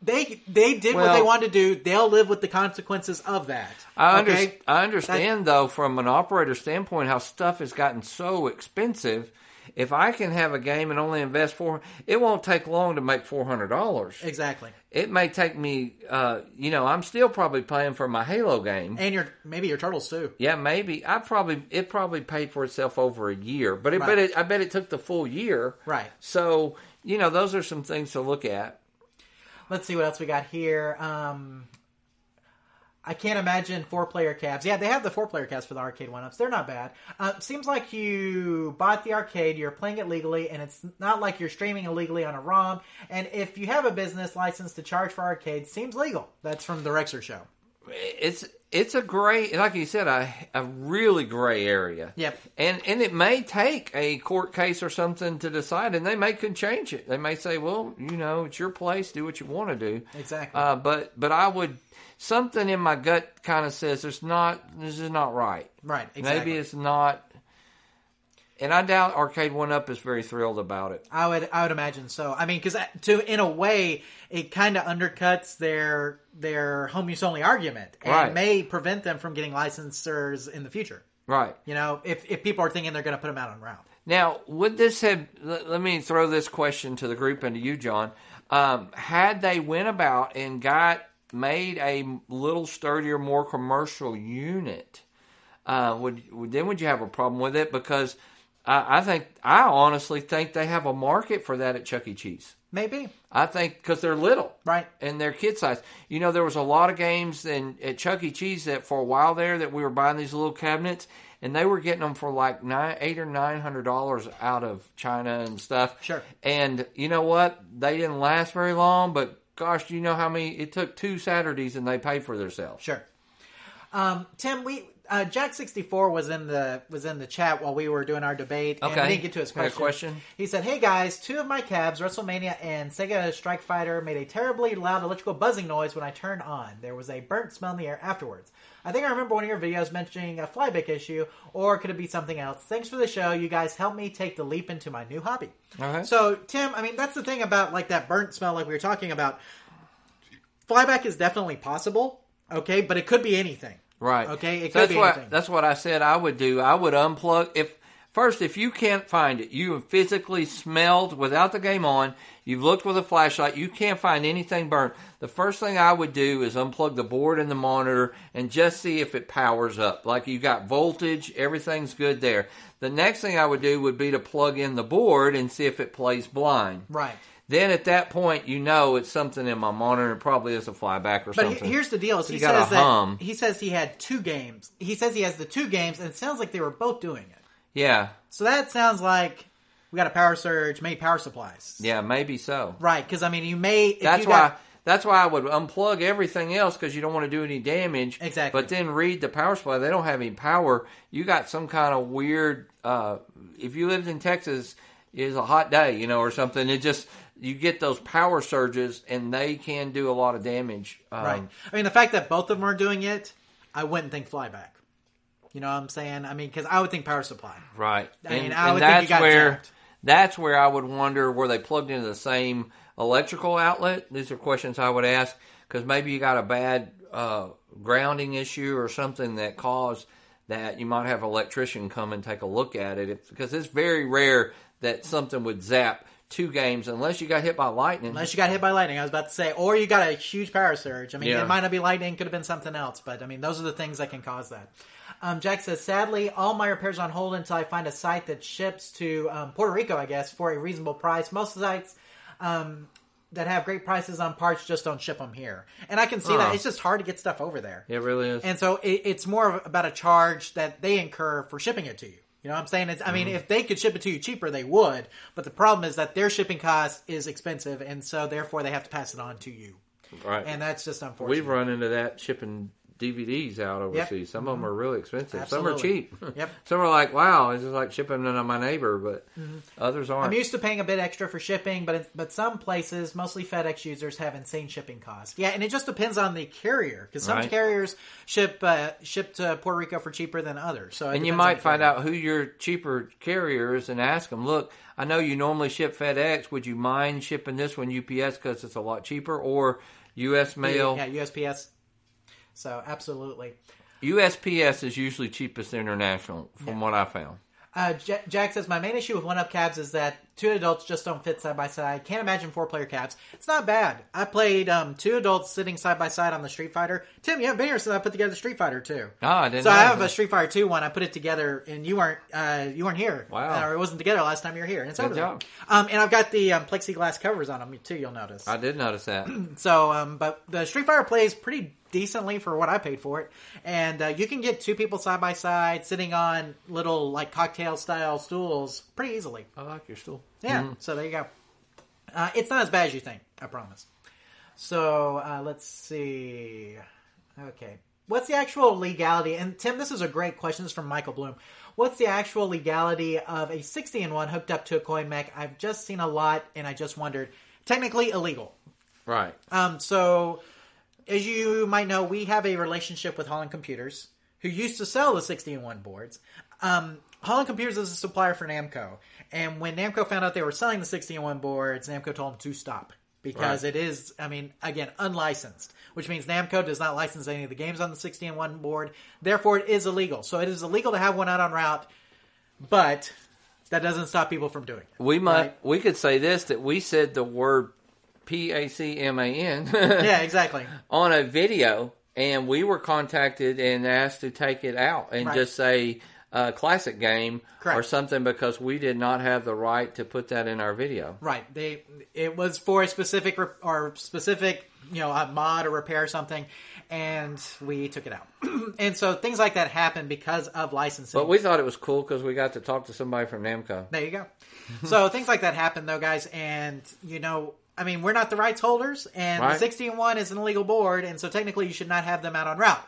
They they did well, what they wanted to do. They'll live with the consequences of that. I, under, okay? I understand, That's, though, from an operator standpoint, how stuff has gotten so expensive. If I can have a game and only invest four hundred dollars, it won't take long to make four hundred dollars. Exactly. It may take me, uh, you know, I'm still probably paying for my Halo game. And your maybe your Turtles, too. Yeah, maybe. I probably It probably paid for itself over a year. But it, right. but it, I bet it took the full year. Right. So, you know, those are some things to look at. Let's see what else we got here. Um, I can't imagine four-player cabs. Yeah, they have the four-player cabs for the Arcade One-Ups. They're not bad. Uh, seems like you bought the arcade, you're playing it legally, and it's not like you're streaming illegally on a ROM. And if you have a business license to charge for arcades, seems legal. That's from The Rexer Show. It's it's a gray, like you said, a, a really gray area. Yep. And and it may take a court case or something to decide, and they may can change it. They may say, well, you know, it's your place, do what you want to do. Exactly. Uh, but but I would, something in my gut kind of says it's not, this is not right. Right, exactly. Maybe it's not. And I doubt Arcade One Up is very thrilled about it. I would, I would imagine so. I mean, because to in a way, it kind of undercuts their their home use only argument, and right. may prevent them from getting licensors in the future. Right. You know, if if people are thinking they're going to put them out on route. Now, would this have? Let, let me throw this question to the group and to you, John. Um, had they went about and got made a little sturdier, more commercial unit, uh, would then would you have a problem with it? Because I think I honestly think they have a market for that at Chuck E. Cheese. Maybe. I think because they're little, right, and they're kid size. You know, there was a lot of games in at Chuck E. Cheese that for a while there that we were buying these little cabinets, and they were getting them for like nine, eight or nine hundred dollars out of China and stuff. Sure. And you know what? They didn't last very long, but gosh, do you know how many? It took two Saturdays, and they paid for themselves. Sure. Um, Tim, we. Uh, Jack sixty-four was in the was in the chat while we were doing our debate, okay. and we didn't get to his question. question. He said, "Hey guys, two of my cabs, WrestleMania and Sega Strike Fighter, made a terribly loud electrical buzzing noise when I turned on. There was a burnt smell in the air afterwards. I think I remember one of your videos mentioning a flyback issue, or could it be something else? Thanks for the show. You guys helped me take the leap into my new hobby." Okay. So, Tim, I mean, that's the thing about like that burnt smell, like we were talking about. Flyback is definitely possible, okay, but it could be anything. Right. Okay. It so could that's be what anything. That's what I said I would do. I would unplug. If first, if you can't find it, you have physically smelled without the game on. You've looked with a flashlight. You can't find anything burned. The first thing I would do is unplug the board and the monitor and just see if it powers up. Like you got voltage, everything's good there. The next thing I would do would be to plug in the board and see if it plays blind. Right. Then at that point, you know it's something in my monitor. It probably is a flyback or but something. But here's the deal: is he says that hum. he says he had two games. He says he has the two games, and it sounds like they were both doing it. Yeah. So that sounds like we got a power surge, maybe power supplies. Yeah, maybe so. Right? Because I mean, you may. If that's you got, why. That's why I would unplug everything else because you don't want to do any damage. Exactly. But then read the power supply. They don't have any power. You got some kind of weird. Uh, if you lived in Texas, it's a hot day, you know, or something. It just. You get those power surges, and they can do a lot of damage. Um, right. I mean, the fact that both of them are doing it, I wouldn't think flyback. You know what I'm saying? I mean, because I would think power supply. Right. I and, mean, I would think you got where, jacked. That's where I would wonder, were they plugged into the same electrical outlet? These are questions I would ask, because maybe you got a bad uh, grounding issue or something that caused that. You might have an electrician come and take a look at it, because it's very rare that something would zap two games, unless you got hit by lightning. Unless you got hit by lightning, I was about to say, or you got a huge power surge. I mean, yeah. It might not be lightning, could have been something else, but I mean, those are the things that can cause that. Um, Jack says, sadly, all my repairs on hold until I find a site that ships to um, Puerto Rico, I guess, for a reasonable price. Most sites um, that have great prices on parts just don't ship them here. And I can see uh, that. It's just hard to get stuff over there. It really is. And so it, it's more about a charge that they incur for shipping it to you. You know what I'm saying? It's, I mean, mm-hmm. if they could ship it to you cheaper, they would. But the problem is that their shipping cost is expensive, and so therefore they have to pass it on to you. Right. And that's just unfortunate. We've run into that shipping D V Ds out overseas. Yep. Some mm-hmm. of them are really expensive. Absolutely. Some are cheap. Yep. Some are like, wow, this is like shipping to my neighbor, but mm-hmm. others aren't. I'm used to paying a bit extra for shipping, but but some places, mostly FedEx users, have insane shipping costs. Yeah, and it just depends on the carrier, because some right. carriers ship uh, ship to Puerto Rico for cheaper than others. So and you might find out who your cheaper carrier is and ask them, look, I know you normally ship FedEx. Would you mind shipping this one U P S because it's a lot cheaper, or U S Mail? Yeah, U S P S. So, absolutely. U S P S is usually cheapest international, from yeah. what I found. Uh, J- Jack says, my main issue with one-up cabs is that two adults just don't fit side-by-side. Can't imagine four-player cabs. It's not bad. I played um, two adults sitting side-by-side on the Street Fighter. Tim, you haven't been here since I put together Street Fighter two. Oh, I didn't So, know I have that. A Street Fighter two one. I put it together, and you weren't uh, you weren't here. Wow. Or it wasn't together last time you were here. And it's Good over job. There. Um, and I've got the um, plexiglass covers on them, too, you'll notice. I did notice that. so, um, but the Street Fighter plays pretty decently for what I paid for it. And uh, you can get two people side by side sitting on little like cocktail style stools pretty easily. I like your stool. Yeah. Mm. So there you go. Uh, it's not as bad as you think. I promise. So uh, let's see. Okay. What's the actual legality? And Tim, this is a great question. This is from Michael Bloom. What's the actual legality of a sixty in one hooked up to a coin mech? I've just seen a lot, and I just wondered. Technically illegal. Right. Um, so, as you might know, we have a relationship with Holland Computers, who used to sell the sixty in one boards. Um, Holland Computers is a supplier for Namco. And when Namco found out they were selling the sixty in one boards, Namco told them to stop. Because right. it is, I mean, again, unlicensed, which means Namco does not license any of the games on the sixty in one board. Therefore, it is illegal. So it is illegal to have one out on route, but that doesn't stop people from doing it. We might, right? we could say this, that we said the word P A C M A N yeah, exactly. on a video, and we were contacted and asked to take it out and right. just say uh, classic game Correct. or something, because we did not have the right to put that in our video. Right. They It was for a specific rep- or specific, you know, a mod or repair or something, and we took it out. And so things like that happen because of licensing. But we thought it was cool because we got to talk to somebody from Namco. There you go. So things like that happen, though, guys, and, you know, I mean, we're not the rights holders, and right. the sixty in one is an illegal board, and so technically you should not have them out on route.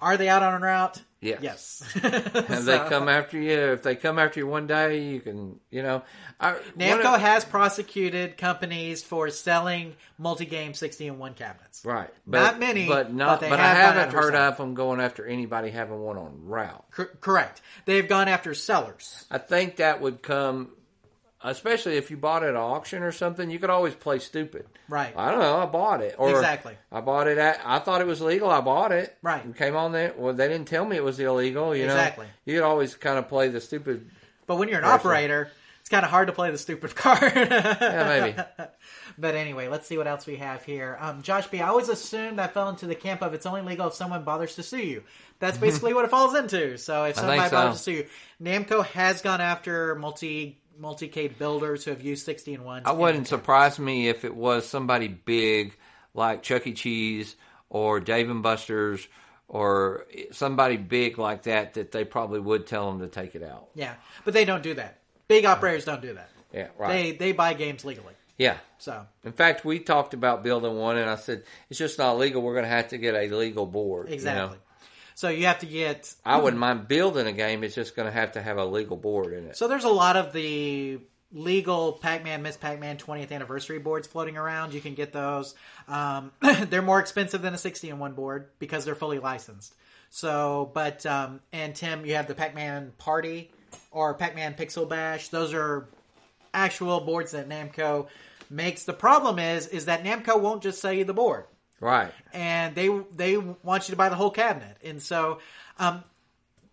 Are they out on route? Yes. Yes. And so, they come after you. If they come after you one day, you can, you know. I, Namco of, has prosecuted companies for selling multi-game sixty in one cabinets. Right. But, not many, but, not, but, but have I haven't heard of them going after anybody having one on route. C- correct. They've gone after sellers. I think that would come... Especially if you bought it at auction or something, you could always play stupid. Right. I don't know. I bought it. Or exactly. I bought it at, I thought it was legal. I bought it. Right. And came on there. Well, they didn't tell me it was illegal. You exactly. know? You could always kind of play the stupid. But when you're an person. operator, it's kind of hard to play the stupid card. Yeah, maybe. But anyway, let's see what else we have here. Um, Josh B., I always assumed I fell into the camp of it's only legal if someone bothers to sue you. That's basically what it falls into. So if somebody so. bothers to sue you, Namco has gone after multi. multi-cade builders who have used sixty in one. I wouldn't surprise me if it was somebody big like Chuck E. Cheese or Dave and Buster's or somebody big like that, that they probably would tell them to take it out. Yeah, but they don't do that. Big operators don't do that. Yeah, right. They, they buy games legally. Yeah. So, in fact, we talked about building one, and I said, it's just not legal. We're going to have to get a legal board. Exactly. You know? So you have to get... I wouldn't mind building a game. It's just going to have to have a legal board in it. So there's a lot of the legal Pac-Man, Miz Pac-Man twentieth anniversary boards floating around. You can get those. Um, they're more expensive than a sixty in one board because they're fully licensed. So, but... Um, and Tim, you have the Pac-Man Party or Pac-Man Pixel Bash. Those are actual boards that Namco makes. The problem is, is that Namco won't just sell you the board. Right. And they they want you to buy the whole cabinet. And so, um,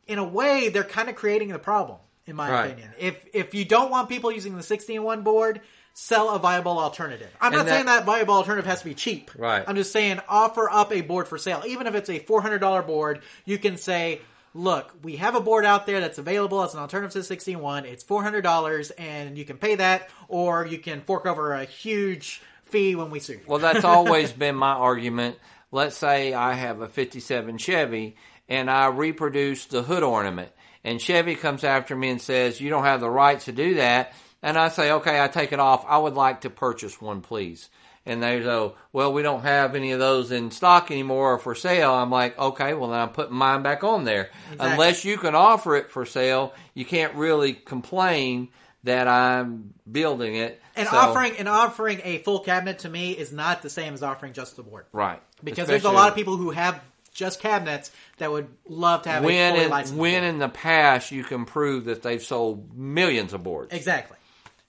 in a way, they're kind of creating the problem, in my right. opinion. If if you don't want people using the sixty in one board, sell a viable alternative. I'm and not that, saying that viable alternative has to be cheap. Right. I'm just saying offer up a board for sale. Even if it's a four hundred dollars board, you can say, look, we have a board out there that's available as an alternative to sixty in one. It's four hundred dollars, and you can pay that, or you can fork over a huge... fee when we sue. Well, that's always been my argument. Let's say I have a fifty-seven Chevy and I reproduce the hood ornament, and Chevy comes after me and says, you don't have the rights to do that. And I say, okay, I take it off. I would like to purchase one, please. And they go, well, we don't have any of those in stock anymore or for sale. I'm like, okay, well, then I'm putting mine back on there. Exactly. Unless you can offer it for sale, you can't really complain that I'm building it. And so, offering and offering a full cabinet to me is not the same as offering just the board. Right. Because Especially, there's a lot of people who have just cabinets that would love to have when a fully licensed board. When in the past you can prove that they've sold millions of boards. Exactly.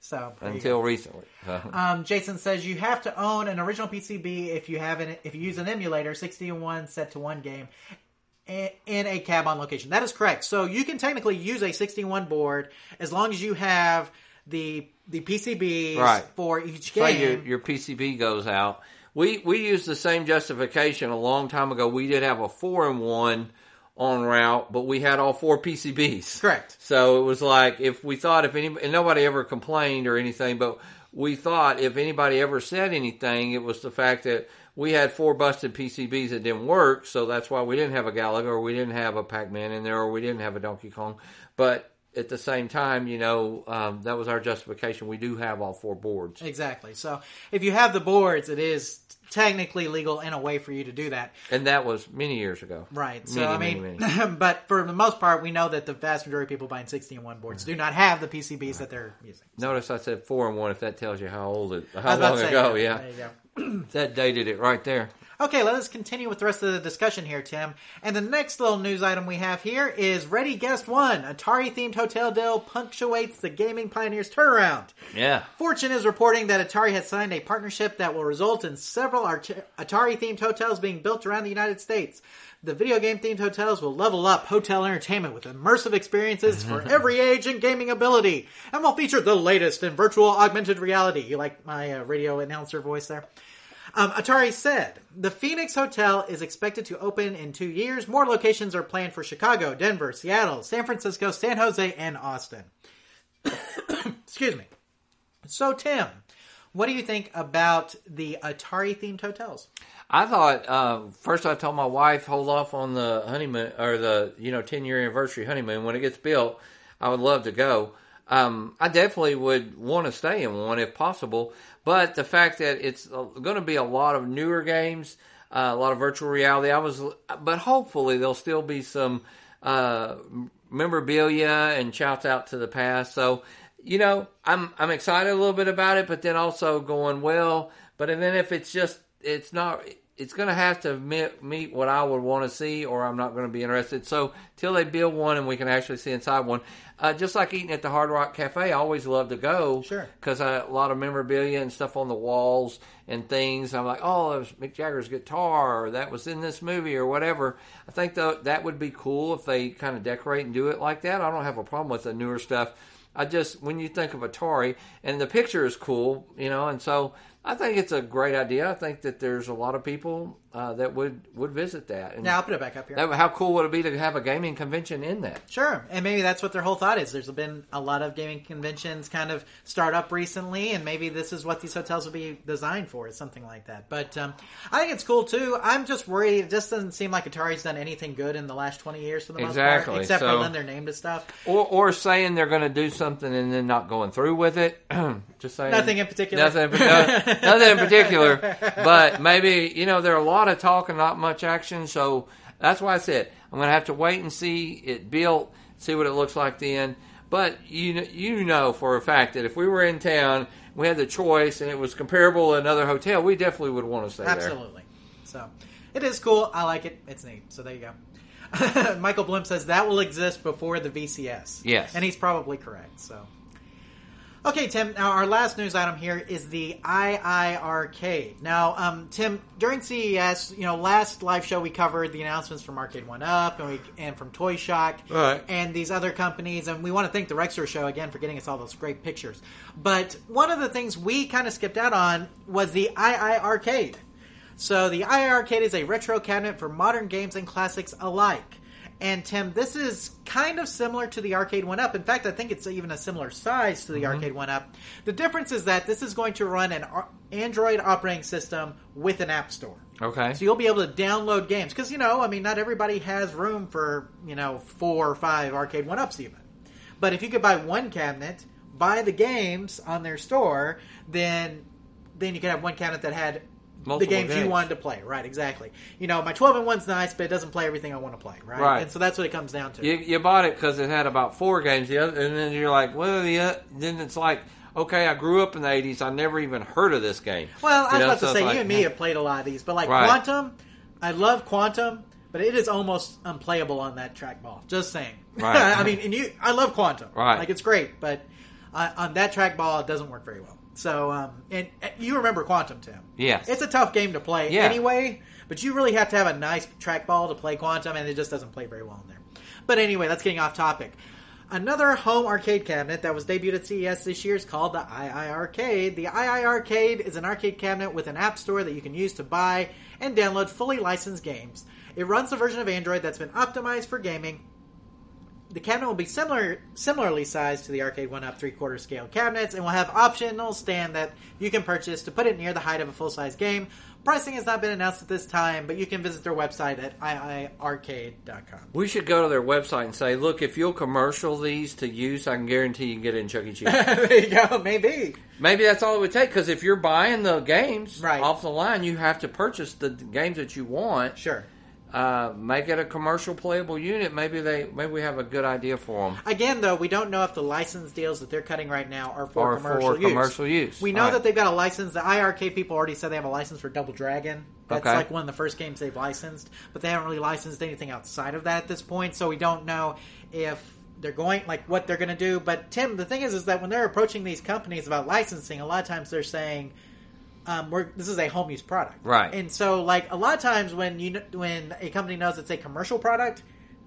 So Until recently. um, Jason says, you have to own an original P C B if you have an, if you use an emulator, sixty in one set to one game, in a cab on location. That is correct. So you can technically use a sixty in one board as long as you have the the P C Bs right. for each game. So your, your P C B goes out. We we used the same justification a long time ago. We did have a four in one on route, but we had all four P C Bs. Correct. So it was like if we thought if any and nobody ever complained or anything, but we thought if anybody ever said anything, it was the fact that we had four busted P C Bs that didn't work, so that's why we didn't have a Galaga, or we didn't have a Pac-Man in there, or we didn't have a Donkey Kong. But at the same time, you know, um, that was our justification. We do have all four boards. Exactly. So if you have the boards, it is technically legal in a way for you to do that. And that was many years ago. Right. Many, so, I many, mean, many. But for the most part, we know that the vast majority of people buying sixteen one boards mm-hmm. do not have the P C Bs right. that they're using. So. Notice I said four and one if that tells you how old it, how long say, ago. Yeah. There you go. That dated it right there. Okay, let us continue with the rest of the discussion here, Tim. And the next little news item we have here is Ready Guest One. Atari-themed hotel deal punctuates the gaming pioneer's turnaround. Yeah. Fortune is reporting that Atari has signed a partnership that will result in several Atari-themed hotels being built around the United States. The video game-themed hotels will level up hotel entertainment with immersive experiences for every age and gaming ability, and will feature the latest in virtual augmented reality. You like my uh, radio announcer voice there? Um, Atari said, the Phoenix Hotel is expected to open in two years. More locations are planned for Chicago, Denver, Seattle, San Francisco, San Jose, and Austin. Excuse me. So, Tim, what do you think about the Atari-themed hotels? I thought, uh, first I told my wife, hold off on the honeymoon, or the, you know, ten-year anniversary honeymoon. When it gets built, I would love to go. Um, I definitely would want to stay in one if possible, but the fact that it's going to be a lot of newer games, uh, a lot of virtual reality, I was, but hopefully there'll still be some uh, memorabilia and shouts out to the past. So, you know, I'm I'm excited a little bit about it, but then also going well. But and then if it's just it's not. It's going to have to meet, meet what I would want to see, or I'm not going to be interested. So till they build one and we can actually see inside one, uh, just like eating at the Hard Rock Cafe, I always love to go. Sure. Because a lot of memorabilia and stuff on the walls and things. I'm like, oh, that was Mick Jagger's guitar, or that was in this movie, or whatever. I think though that would be cool if they kind of decorate and do it like that. I don't have a problem with the newer stuff. I just, when you think of Atari, and the picture is cool, you know, and so I think it's a great idea. I think that there's a lot of people uh, that would, would visit that. And now, I'll put it back up here. That, how cool would it be to have a gaming convention in that? Sure, and maybe that's what their whole thought is. There's been a lot of gaming conventions kind of start up recently, and maybe this is what these hotels will be designed for, is something like that. But um, I think it's cool, too. I'm just worried. It just doesn't seem like Atari's done anything good in the last twenty years for the most part. Exactly. Except so, for lend their name to stuff. Or, or saying they're going to do something. something and then not going through with it. Just saying. Nothing in particular. Nothing, no, nothing in particular. But maybe, you know, there are a lot of talk and not much action. So that's why I said I'm going to have to wait and see it built, see what it looks like then. But you know, you know for a fact that if we were in town, we had the choice and it was comparable to another hotel, we definitely would want to stay Absolutely. there. Absolutely. So it is cool. I like it. It's neat. So there you go. Michael Bloom says that will exist before the V C S. Yes. And he's probably correct. So, okay, Tim, now our last news item here is the two Arcade. Now, um, Tim, during C E S, you know, last live show we covered the announcements from Arcade One Up and, we, and from Toy Shock right. and these other companies. And we want to thank The Rexer Show again for getting us all those great pictures. But one of the things we kind of skipped out on was the two Arcade. So the two Arcade is a retro cabinet for modern games and classics alike. And Tim, this is kind of similar to the Arcade One Up. In fact, I think it's even a similar size to the mm-hmm. Arcade One Up. The difference is that this is going to run an Android operating system with an app store. Okay. So you'll be able to download games. Because, you know, I mean, not everybody has room for, you know, four or five Arcade One Ups even. But if you could buy one cabinet, buy the games on their store, then then you could have one cabinet that had... Multiple the games, games you wanted to play, right, exactly. You know, my twelve and one's nice, but it doesn't play everything I want to play, right? Right. And so that's what it comes down to. You, you bought it because it had about four games, the other, and then you're like, well, the other, then it's like, okay, I grew up in the eighties, I never even heard of this game. Well, you I was know? about to so say, like, you and me have played a lot of these, but like right. Quantum, I love Quantum, but it is almost unplayable on that trackball, just saying. Right. I mean, and you, I love Quantum. Right. Like, it's great, but uh, on that trackball, it doesn't work very well. So, um, and you remember Quantum, Tim. Yes. It's a tough game to play yeah. anyway, but you really have to have a nice trackball to play Quantum, and it just doesn't play very well in there. But anyway, that's getting off topic. Another home arcade cabinet that was debuted at C E S this year is called the two Arcade. The two Arcade is an arcade cabinet with an app store that you can use to buy and download fully licensed games. It runs a version of Android that's been optimized for gaming. The cabinet will be similar, similarly sized to the Arcade One Up three-quarter scale cabinets and will have optional stand that you can purchase to put it near the height of a full-size game. Pricing has not been announced at this time, but you can visit their website at I I Arcade dot com. We should go to their website and say, look, if you'll commercial these to use, I can guarantee you can get it in Chuck E. Cheese. There you go, maybe. Maybe that's all it would take, because if you're buying the games right. off the line, you have to purchase the games that you want. Sure. Uh, make it a commercial playable unit. Maybe they, maybe we have a good idea for them. Again, though, we don't know if the license deals that they're cutting right now are for, commercial, for use. commercial use. We know right. that they've got a license. The I R K people already said they have a license for Double Dragon. That's okay. like one of the first games they've licensed, but they haven't really licensed anything outside of that at this point. So we don't know if they're going, like what they're going to do. But Tim, the thing is, is that when they're approaching these companies about licensing, a lot of times they're saying, Um, we're, this is a home use product, right? And so, like a lot of times, when you when a company knows it's a commercial product,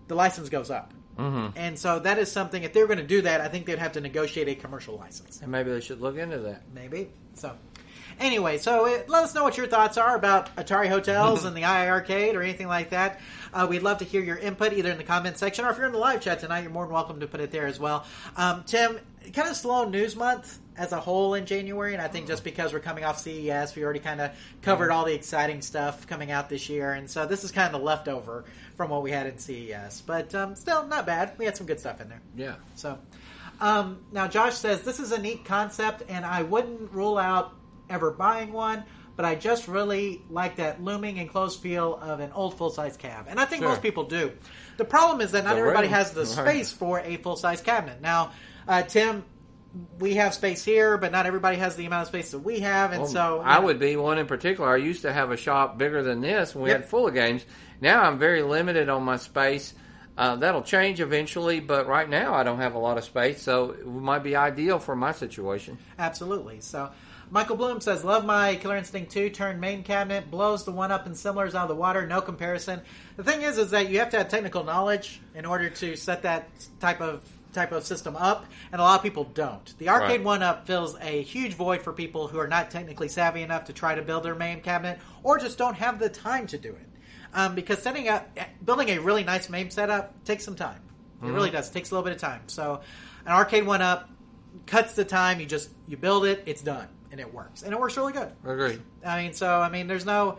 the license goes up, mm-hmm. and so that is something. If they were going to do that, I think they'd have to negotiate a commercial license, and maybe they should look into that. Maybe so. Anyway, so it, let us know what your thoughts are about Atari Hotels and the I I Arcade or anything like that. Uh, we'd love to hear your input either in the comment section or if you're in the live chat tonight, you're more than welcome to put it there as well. Um, Tim, kind of slow news month as a whole in January, and I think just because we're coming off C E S, we already kind of covered all the exciting stuff coming out this year, and so this is kind of leftover from what we had in C E S. But um, still, not bad. We had some good stuff in there. Yeah. So um, now Josh says, this is a neat concept, and I wouldn't rule out ever buying one, but I just really like that looming and close feel of an old full-size cab. And I think sure. most people do. The problem is that not the everybody room. has the space for a full-size cabinet. Now, uh, Tim, we have space here, but not everybody has the amount of space that we have. And well, so I know. would be one in particular. I used to have a shop bigger than this when we yep. had full of games. Now I'm very limited on my space. Uh, that'll change eventually, but right now I don't have a lot of space, so it might be ideal for my situation. Absolutely. So Michael Bloom says, love my Killer Instinct two turn main cabinet. Blows the one up and similars out of the water. No comparison. The thing is, is that you have to have technical knowledge in order to set that type of type of system up, and a lot of people don't. The Arcade right. One Up fills a huge void for people who are not technically savvy enough to try to build their main cabinet or just don't have the time to do it. Um, because setting up, building a really nice MAME setup takes some time. Mm-hmm. It really does. It takes a little bit of time. So an Arcade One Up cuts the time. You just, you build it, it's done. And it works. And it works really good. Agreed. I mean, so, I mean, there's no,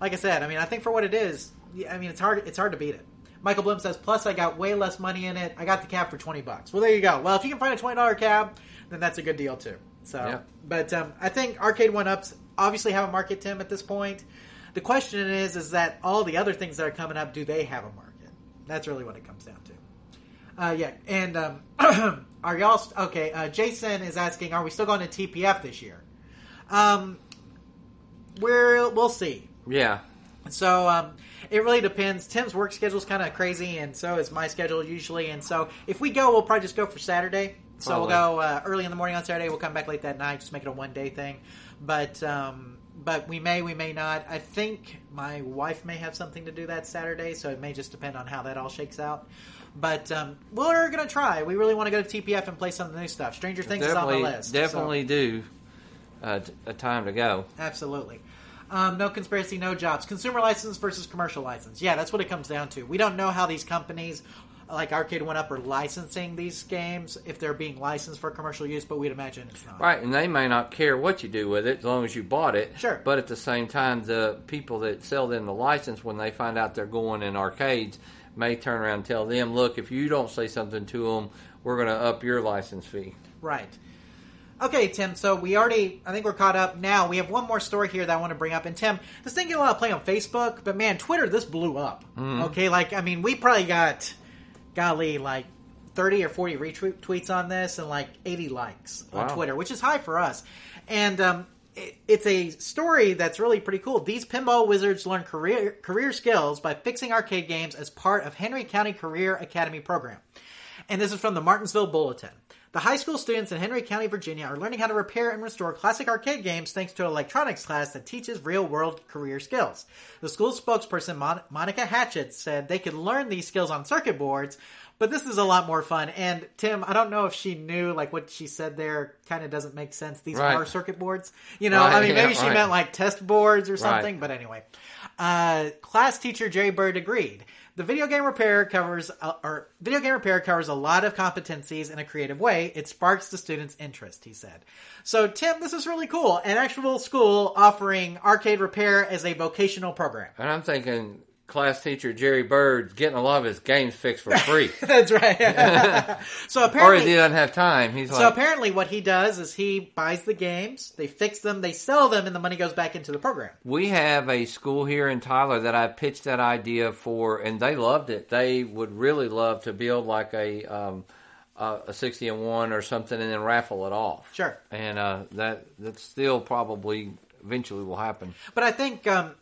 like I said, I mean, I think for what it is, I mean, it's hard, it's hard to beat it. Michael Bloom says, plus I got way less money in it. I got the cab for twenty bucks. Well, there you go. Well, if you can find a twenty dollar cab, then that's a good deal too. So, yeah. but um, I think Arcade One Ups obviously have a market, Tim, at this point. The question is, is that all the other things that are coming up, do they have a market? That's really what it comes down to. Uh, yeah, and um, are y'all, st- okay, uh, Jason is asking, are we still going to T P F this year? Um, we're, we'll see. Yeah. So, um, it really depends. Tim's work schedule's kind of crazy, and so is my schedule usually. And so, if we go, we'll probably just go for Saturday. So, probably. we'll go uh, early in the morning on Saturday. We'll come back late that night. Just make it a one-day thing. But, um, but we may, we may not. I think my wife may have something to do that Saturday, so it may just depend on how that all shakes out. But um, we're going to try. We really want to go to T P F and play some of the new stuff. Stranger Things definitely, is on the list. Definitely so. do. Uh, a time to go. Absolutely. Um, no conspiracy, no jobs. Consumer license versus commercial license. Yeah, that's what it comes down to. We don't know how these companies like Arcade One Up are licensing these games, if they're being licensed for commercial use, but we'd imagine it's not. Right, and they may not care what you do with it as long as you bought it. Sure. But at the same time, the people that sell them the license, when they find out they're going in arcades, may turn around and tell them, look, if you don't say something to them, we're going to up your license fee. Right. Okay, Tim, so we already, I think we're caught up now. We have one more story here that I want to bring up. And, Tim, this didn't get a lot of play on Facebook, but, man, Twitter, this blew up. Mm. Okay, like, I mean, we probably got, golly, like thirty or forty retweets on this and like eighty likes wow. on Twitter, which is high for us. And um, it, it's a story that's really pretty cool. These pinball wizards learn career, career skills by fixing arcade games as part of Henry County Career Academy program. And this is from the Martinsville Bulletin. The high school students in Henry County, Virginia are learning how to repair and restore classic arcade games thanks to an electronics class that teaches real-world career skills. The school spokesperson, Mon- Monica Hatchett, said they could learn these skills on circuit boards, But this is a lot more fun. And Tim, I don't know if she knew, like, what she said there kind of doesn't make sense. These right. are circuit boards. You know, right. I mean, maybe yeah, she right. meant like test boards or something. Right. But anyway, uh, class teacher Jerry Bird agreed. The video game repair covers, uh, or video game repair covers a lot of competencies in a creative way. It sparks the students' interest, he said. So, Tim, this is really cool. An actual school offering arcade repair as a vocational program. And I'm thinking, class teacher Jerry Bird's getting a lot of his games fixed for free. That's right. So apparently, or he doesn't have time. He's so like, apparently, what he does is he buys the games, they fix them, they sell them, and the money goes back into the program. We have a school here in Tyler that I pitched that idea for, and they loved it. They would really love to build like a um, uh, a sixty and one or something, and then raffle it off. Sure. And uh, that that's still probably eventually will happen. But I think um,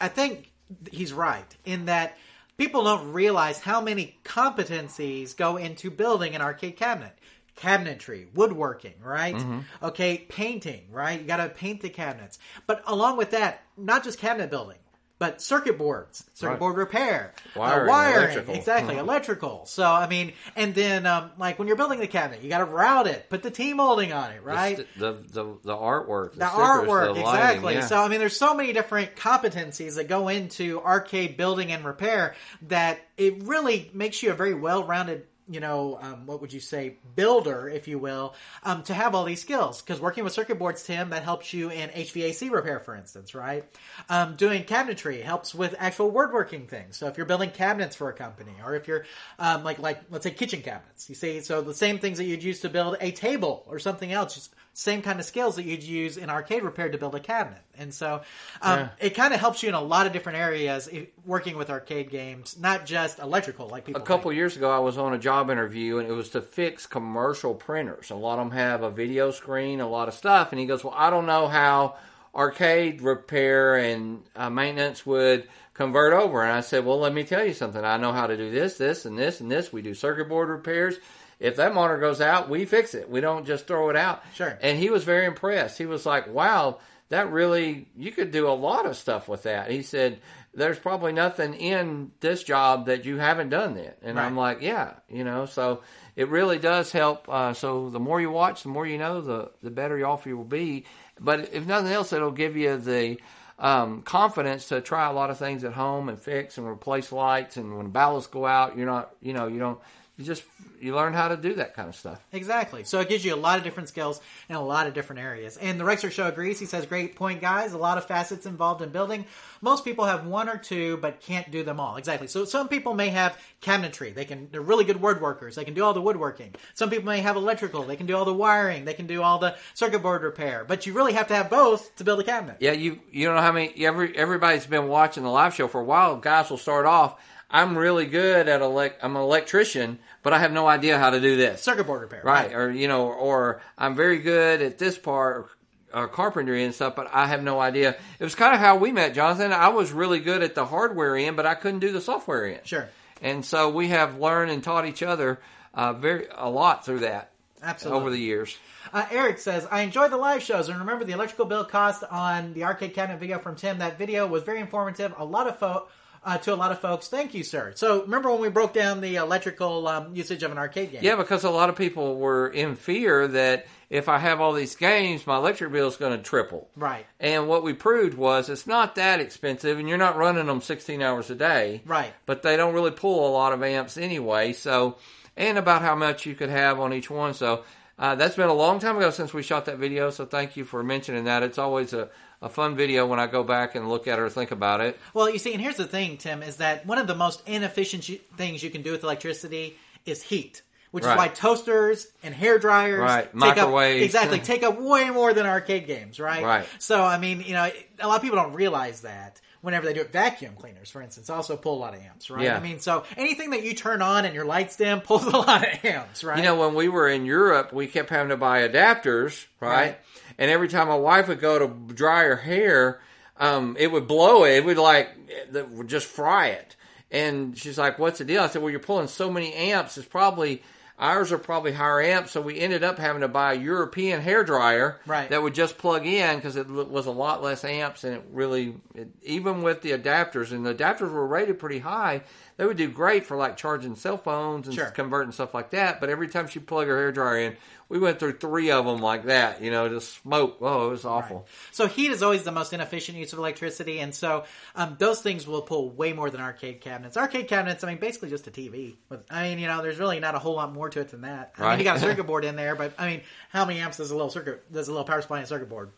I think. he's right in that people don't realize how many competencies go into building an arcade cabinet. Cabinetry, woodworking, right? Mm-hmm. Okay, painting, right? You got to paint the cabinets. But along with that, not just cabinet building, but circuit boards, circuit right. board repair, wiring, uh, wiring electrical. exactly, mm-hmm. electrical. So, I mean, and then um, like when you're building the cabinet, you got to route it, put the T-molding on it, right? The the, the, the artwork, the, the stickers, artwork, the lighting, exactly. Yeah. So, I mean, there's so many different competencies that go into arcade building and repair that it really makes you a very well-rounded, you know, um, what would you say, builder, if you will, um, to have all these skills. Because working with circuit boards, Tim, that helps you in H V A C repair, for instance, right? Um, doing cabinetry helps with actual woodworking things. So if you're building cabinets for a company, or if you're, um, like, like let's say kitchen cabinets, you see, so the same things that you'd use to build a table or something else, just same kind of skills that you'd use in arcade repair to build a cabinet. And so um, yeah. it kind of helps you in a lot of different areas working with arcade games, not just electrical like people. A couple think. years ago, I was on a job interview, and it was to fix commercial printers. A lot of them have a video screen, a lot of stuff. And he goes, well, I don't know how arcade repair and uh, maintenance would convert over. And I said, well, let me tell you something. I know how to do this, this, and this, and this. We do circuit board repairs. If that monitor goes out, we fix it. We don't just throw it out. Sure. And he was very impressed. He was like, wow, that really, you could do a lot of stuff with that. He said, there's probably nothing in this job that you haven't done yet. And right. I'm like, yeah, you know, so it really does help. Uh, so the more you watch, the more you know, the, the better off you will be. But if nothing else, it'll give you the um, confidence to try a lot of things at home and fix and replace lights. And when ballasts go out, you're not, you know, you don't. You just you learn how to do that kind of stuff. Exactly. So it gives you a lot of different skills in a lot of different areas. And the Rexer Show agrees. He says, great point, guys. A lot of facets involved in building. Most people have one or two, but can't do them all. Exactly. So some people may have cabinetry. They can, they're really good wood workers. They can do all the woodworking. Some people may have electrical. They can do all the wiring. They can do all the circuit board repair. But you really have to have both to build a cabinet. Yeah, you you don't know how many, every, everybody's been watching the live show for a while. Guys will start off, I'm really good at elect. I'm an electrician, but I have no idea how to do this circuit board repair, right? right. Or you know, or I'm very good at this part, or, or carpentry and stuff, but I have no idea. It was kind of how we met, Jonathan. I was really good at the hardware end, but I couldn't do the software end. Sure. And so we have learned and taught each other uh, very a lot through that. Absolutely. Over the years. Uh, Eric says, I enjoy the live shows and remember the electrical bill cost on the arcade cabinet video from Tim. That video was very informative. A lot of folks. Uh, to a lot of folks, thank you, sir. So remember when we broke down the electrical um, usage of an arcade game? Yeah, because a lot of people were in fear that if I have all these games, my electric bill is going to triple. Right. And what we proved was it's not that expensive, and you're not running them sixteen hours a day. Right. But they don't really pull a lot of amps anyway. So, and about how much you could have on each one. So uh, that's been a long time ago since we shot that video, so thank you for mentioning that. It's always a... a fun video when I go back and look at it or think about it. Well, you see, and here's the thing, Tim, is that one of the most inefficient things you can do with electricity is heat, which right. is why toasters and hair dryers, right. microwaves, exactly, take up way more than arcade games, right? Right. So, I mean, you know, a lot of people don't realize that. Whenever they do it, vacuum cleaners, for instance, also pull a lot of amps, right? Yeah. I mean, so anything that you turn on and your light's dim pulls a lot of amps, right? You know, when we were in Europe, we kept having to buy adapters, right? right. And every time my wife would go to dry her hair, um, it would blow it. It would, like, it would just fry it. And she's like, what's the deal? I said, well, you're pulling so many amps. It's probably... Ours are probably higher amp, so we ended up having to buy a European hairdryer right. that would just plug in because it was a lot less amps, and it really, it, even with the adapters, and the adapters were rated pretty high, they would do great for like charging cell phones and sure. converting stuff like that, but every time she plugged her hairdryer in, we went through three of them like that, you know, just smoke. Oh, it was awful. Right. So heat is always the most inefficient use of electricity, and so um, those things will pull way more than arcade cabinets. Arcade cabinets, I mean, basically just a T V. With, I mean, you know, there's really not a whole lot more to it than that. I right. mean, you got a circuit board in there, but I mean, how many amps does a little circuit, does a little power supply in a circuit board?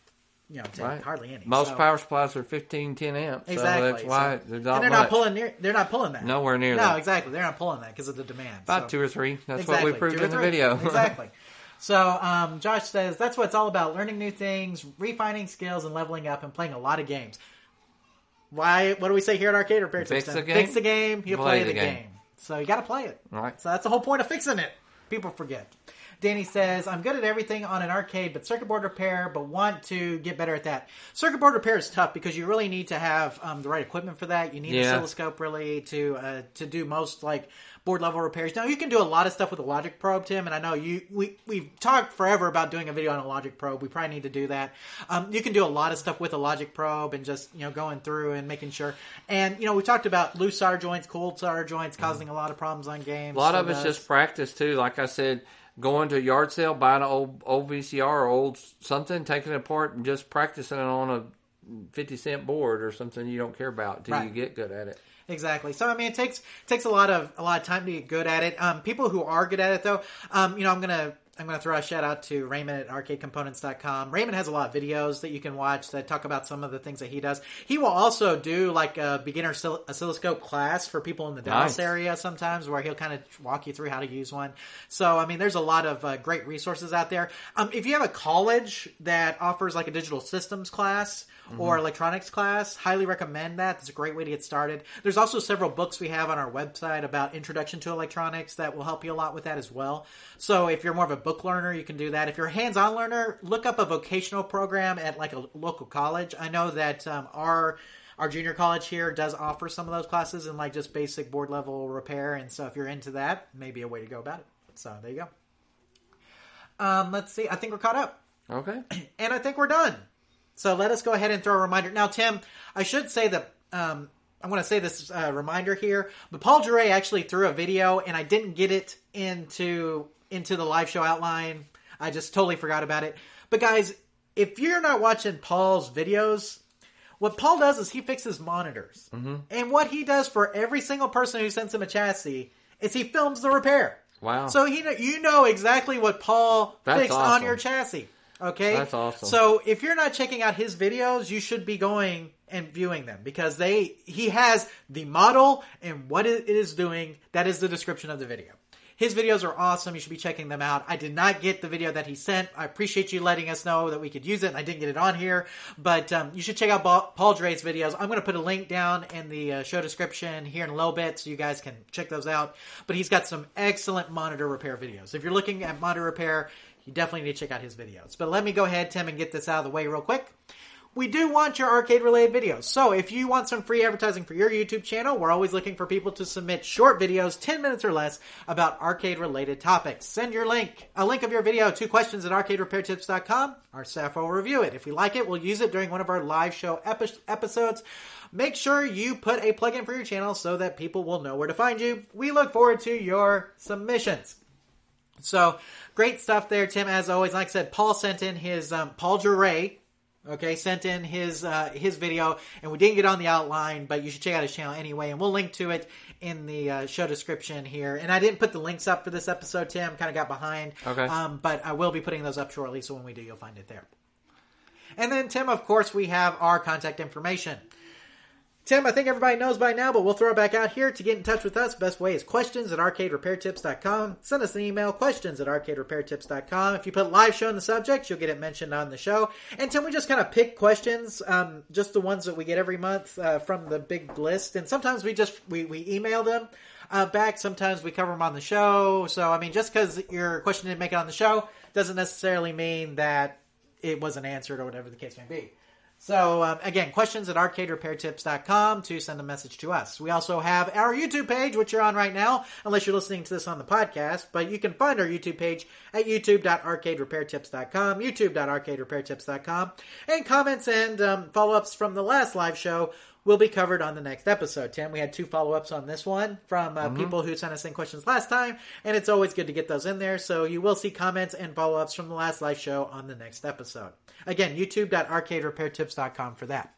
You know, right. hardly any. Most so. Power supplies are fifteen, ten amps. Exactly. So that's why so, they're not and they're not much. pulling near. They're not pulling that. Nowhere near. No, that. exactly. They're not pulling that because of the demand. About so. two or three. That's exactly. what we proved in the three. video. Exactly. So um, Josh says that's what it's all about: learning new things, refining skills, and leveling up, and playing a lot of games. Why? What do we say here at Arcade Repair Tips? Fix the game. Fix the game. You play, play the game. game. So you got to play it. All right. So that's the whole point of fixing it. People forget. Danny says, I'm good at everything on an arcade, but circuit board repair, but want to get better at that. Circuit board repair is tough because you really need to have um, the right equipment for that. You need yeah. an oscilloscope, really, to uh, to do most, like, board-level repairs. Now, you can do a lot of stuff with a logic probe, Tim, and I know you we, we've talked forever about doing a video on a logic probe. We probably need to do that. Um, you can do a lot of stuff with a logic probe and just, you know, going through and making sure. And, you know, we talked about loose solder joints, cold solder joints, causing mm. a lot of problems on games. A lot so of it's does. just practice, too. Like I said, going to a yard sale, buying an old, old V C R or old something, taking it apart and just practicing it on a fifty cent board or something you don't care about until right. you get good at it. Exactly. So I mean, it takes takes a lot of a lot of time to get good at it. Um, people who are good at it, though, um, you know, I'm gonna I'm gonna throw a shout out to Raymond at arcade components dot com. Raymond has a lot of videos that you can watch that talk about some of the things that he does. He will also do like a beginner oscilloscope class for people in the Dallas nice. area sometimes, where he'll kind of walk you through how to use one. So I mean, there's a lot of uh, great resources out there. Um, if you have a college that offers like a digital systems class. Mm-hmm. Or electronics class, highly recommend that. It's a great way to get started. There's also several books we have on our website about introduction to electronics that will help you a lot with that as well. So if you're more of a book learner, you can do that. If you're a hands-on learner, look up a vocational program at like a local college. I know that um, our our junior college here does offer some of those classes in like just basic board level repair. And so if you're into that, maybe a way to go about it. So there you go. Um, let's see. I think we're caught up. Okay. And I think we're done. So let us go ahead and throw a reminder. Now, Tim, I should say that um, I want to say this uh, reminder here, but Paul Jerray actually threw a video, and I didn't get it into into the live show outline. I just totally forgot about it. But guys, if you're not watching Paul's videos, what Paul does is he fixes monitors. Mm-hmm. And what he does for every single person who sends him a chassis is he films the repair. Wow. So he, you know exactly what Paul That's fixed awesome. on your chassis. Okay? That's awesome. So if you're not checking out his videos, you should be going and viewing them, because they he has the model and what it is doing. That is the description of the video. His videos are awesome. You should be checking them out. I did not get the video that he sent. I appreciate you letting us know that we could use it, and I didn't get it on here. But um, you should check out Paul Jerray's videos. I'm going to put a link down in the uh, show description here in a little bit so you guys can check those out. But he's got some excellent monitor repair videos. If you're looking at monitor repair, you definitely need to check out his videos. But let me go ahead, Tim, and get this out of the way real quick. We do want your arcade-related videos. So if you want some free advertising for your YouTube channel, we're always looking for people to submit short videos, ten minutes or less, about arcade-related topics. Send your link, a link of your video, to questions at arcade repair tips dot com. Our staff will review it. If we like it, we'll use it during one of our live show epi- episodes. Make sure you put a plug-in for your channel so that people will know where to find you. We look forward to your submissions. So, great stuff there, Tim, as always. Like I said, Paul sent in his, um, Paul Jerray, okay, sent in his, uh, his video, and we didn't get on the outline, but you should check out his channel anyway, and we'll link to it in the uh, show description here. And I didn't put the links up for this episode, Tim, kind of got behind, okay. um, but I will be putting those up shortly, so when we do, you'll find it there. And then, Tim, of course, we have our contact information. Tim, I think everybody knows by now, but we'll throw it back out here. To get in touch with us, best way is questions at arcade repair tips dot com. Send us an email, questions at arcade repair tips dot com. If you put live show in the subject, you'll get it mentioned on the show. And Tim, we just kind of pick questions, um, just the ones that we get every month uh, from the big list. And sometimes we just we, we email them uh, back. Sometimes we cover them on the show. So, I mean, just because your question didn't make it on the show doesn't necessarily mean that it wasn't answered or whatever the case may be. So, um, again, questions at arcade repair tips dot com to send a message to us. We also have our YouTube page, which you're on right now, unless you're listening to this on the podcast. But you can find our YouTube page at youtube dot arcade repair tips dot com, youtube dot arcade repair tips dot com. And comments and um, follow-ups from the last live show will be covered on the next episode. Tim, we had two follow-ups on this one from uh, mm-hmm. people who sent us in questions last time, and it's always good to get those in there, so you will see comments and follow-ups from the last live show on the next episode. Again, youtube dot arcade repair tips dot com for that.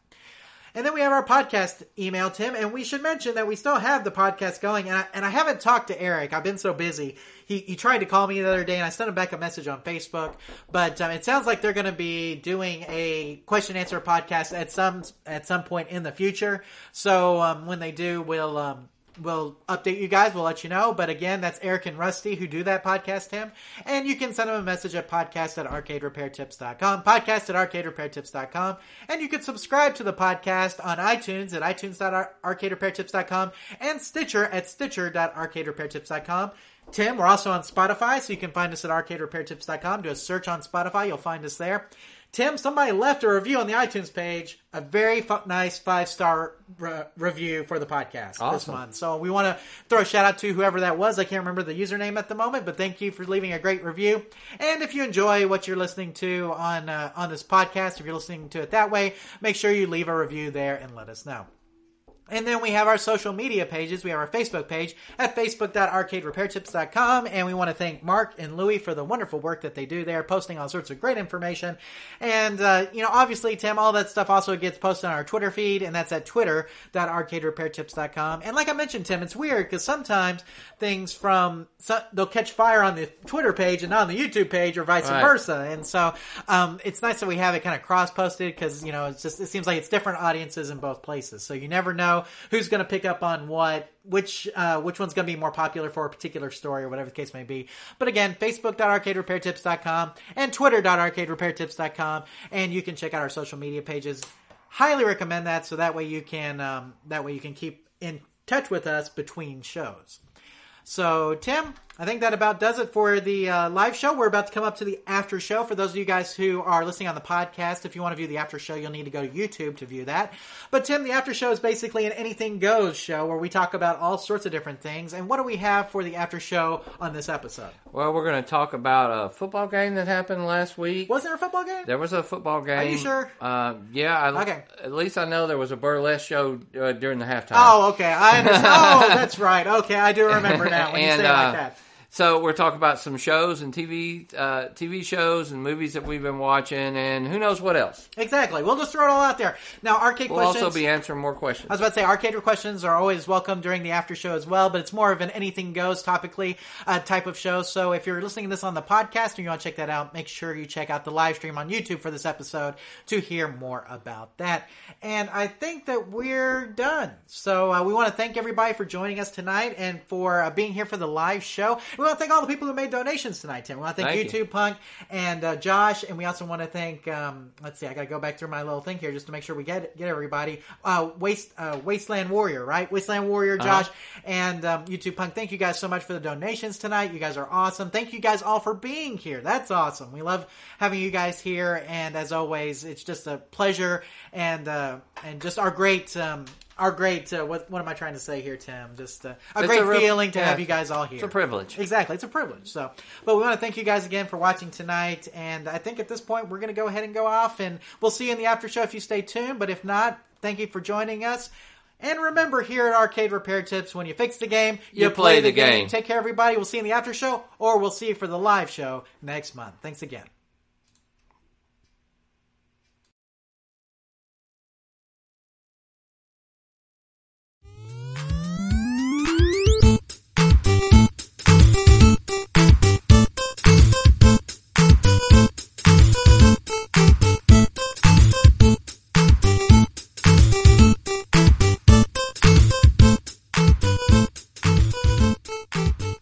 And then we have our podcast email, Tim, and we should mention that we still have the podcast going, and I, and I haven't talked to Eric. I've been so busy. He he tried to call me the other day, and I sent him back a message on Facebook, but um, it sounds like they're going to be doing a question-answer podcast at some at some point in the future, so um, when they do, we'll... Um, We'll update you guys. We'll let you know. But again, that's Eric and Rusty who do that podcast, Tim. And you can send them a message at podcast at arcade repair tips dot com, podcast at arcade repair tips dot com. And you can subscribe to the podcast on iTunes at itunes dot arcade repair tips dot com and Stitcher at stitcher dot arcade repair tips dot com. Tim, we're also on Spotify, so you can find us at arcade repair tips dot com. Do a search on Spotify. You'll find us there. Tim, somebody left a review on the iTunes page, a very f- nice five-star re- review for the podcast awesome. This month. So we want to throw a shout-out to whoever that was. I can't remember the username at the moment, but thank you for leaving a great review. And if you enjoy what you're listening to on uh, on this podcast, if you're listening to it that way, make sure you leave a review there and let us know. And then we have our social media pages. We have our Facebook page at facebook dot arcade repair tips dot com. And we want to thank Mark and Louie for the wonderful work that they do there, posting all sorts of great information. And, uh, you know, obviously, Tim, all that stuff also gets posted on our Twitter feed, and that's at twitter dot arcade repair tips dot com. And like I mentioned, Tim, it's weird because sometimes things from so, – they'll catch fire on the Twitter page and not on the YouTube page or vice right. versa. And so um, it's nice that we have it kind of cross-posted because, you know, it's just, it seems like it's different audiences in both places. So you never know who's going to pick up on what, which uh, which one's going to be more popular for a particular story or whatever the case may be. But again, facebook dot arcade repair tips dot com and twitter dot arcade repair tips dot com, and you can check out our social media pages. Highly recommend that, so that way you can um, that way you can keep in touch with us between shows. So, Tim, I think that about does it for the uh, live show. We're about to come up to the after show. For those of you guys who are listening on the podcast, if you want to view the after show, you'll need to go to YouTube to view that. But, Tim, the after show is basically an Anything Goes show where we talk about all sorts of different things. And what do we have for the after show on this episode? Well, we're going to talk about a football game that happened last week. Was there a football game? There was a football game. Are you sure? Uh, yeah. I, okay. At least I know there was a burlesque show uh, during the halftime. Oh, okay. I understand. Oh, that's right. Okay, I do remember now when you and, say it like uh, that. So we're talking about some shows and T V uh, T V shows and movies that we've been watching and who knows what else. Exactly. We'll just throw it all out there. Now, arcade we'll questions. We'll also be answering more questions. I was about to say, arcade questions are always welcome during the after show as well, but it's more of an anything goes topically uh, type of show. So if you're listening to this on the podcast and you want to check that out, make sure you check out the live stream on YouTube for this episode to hear more about that. And I think that we're done. So uh, we want to thank everybody for joining us tonight and for uh, being here for the live show. We want to thank all the people who made donations tonight, Tim. We want to thank, thank you, you. Punk, and uh, Josh, and we also want to thank, um, let's see, I got to go back through my little thing here just to make sure we get get everybody. Uh, Waste uh, Wasteland Warrior, right? Wasteland Warrior, Josh, uh-huh. and um, YouTube Punk. Thank you guys so much for the donations tonight. You guys are awesome. Thank you guys all for being here. That's awesome. We love having you guys here, and as always, it's just a pleasure, and uh, and just our great... Um, Our great, uh, what, what am I trying to say here, Tim? Just uh, a it's great a real, feeling to yeah, have you guys all here. It's a privilege. Exactly. It's a privilege. So, but we want to thank you guys again for watching tonight. And I think at this point, we're going to go ahead and go off. And we'll see you in the after show if you stay tuned. But if not, thank you for joining us. And remember here at Arcade Repair Tips, when you fix the game, you, you play, play the game. game. Take care, everybody. We'll see you in the after show, or we'll see you for the live show next month. Thanks again.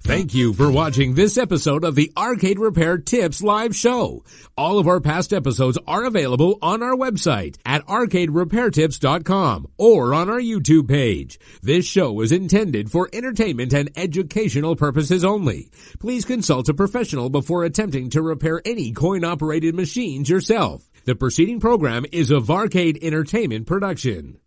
Thank you for watching this episode of the Arcade Repair Tips live show. All of our past episodes are available on our website at arcade repair tips dot com or on our YouTube page. This show is intended for entertainment and educational purposes only. Please consult a professional before attempting to repair any coin-operated machines yourself. The preceding program is a Varcade Entertainment production.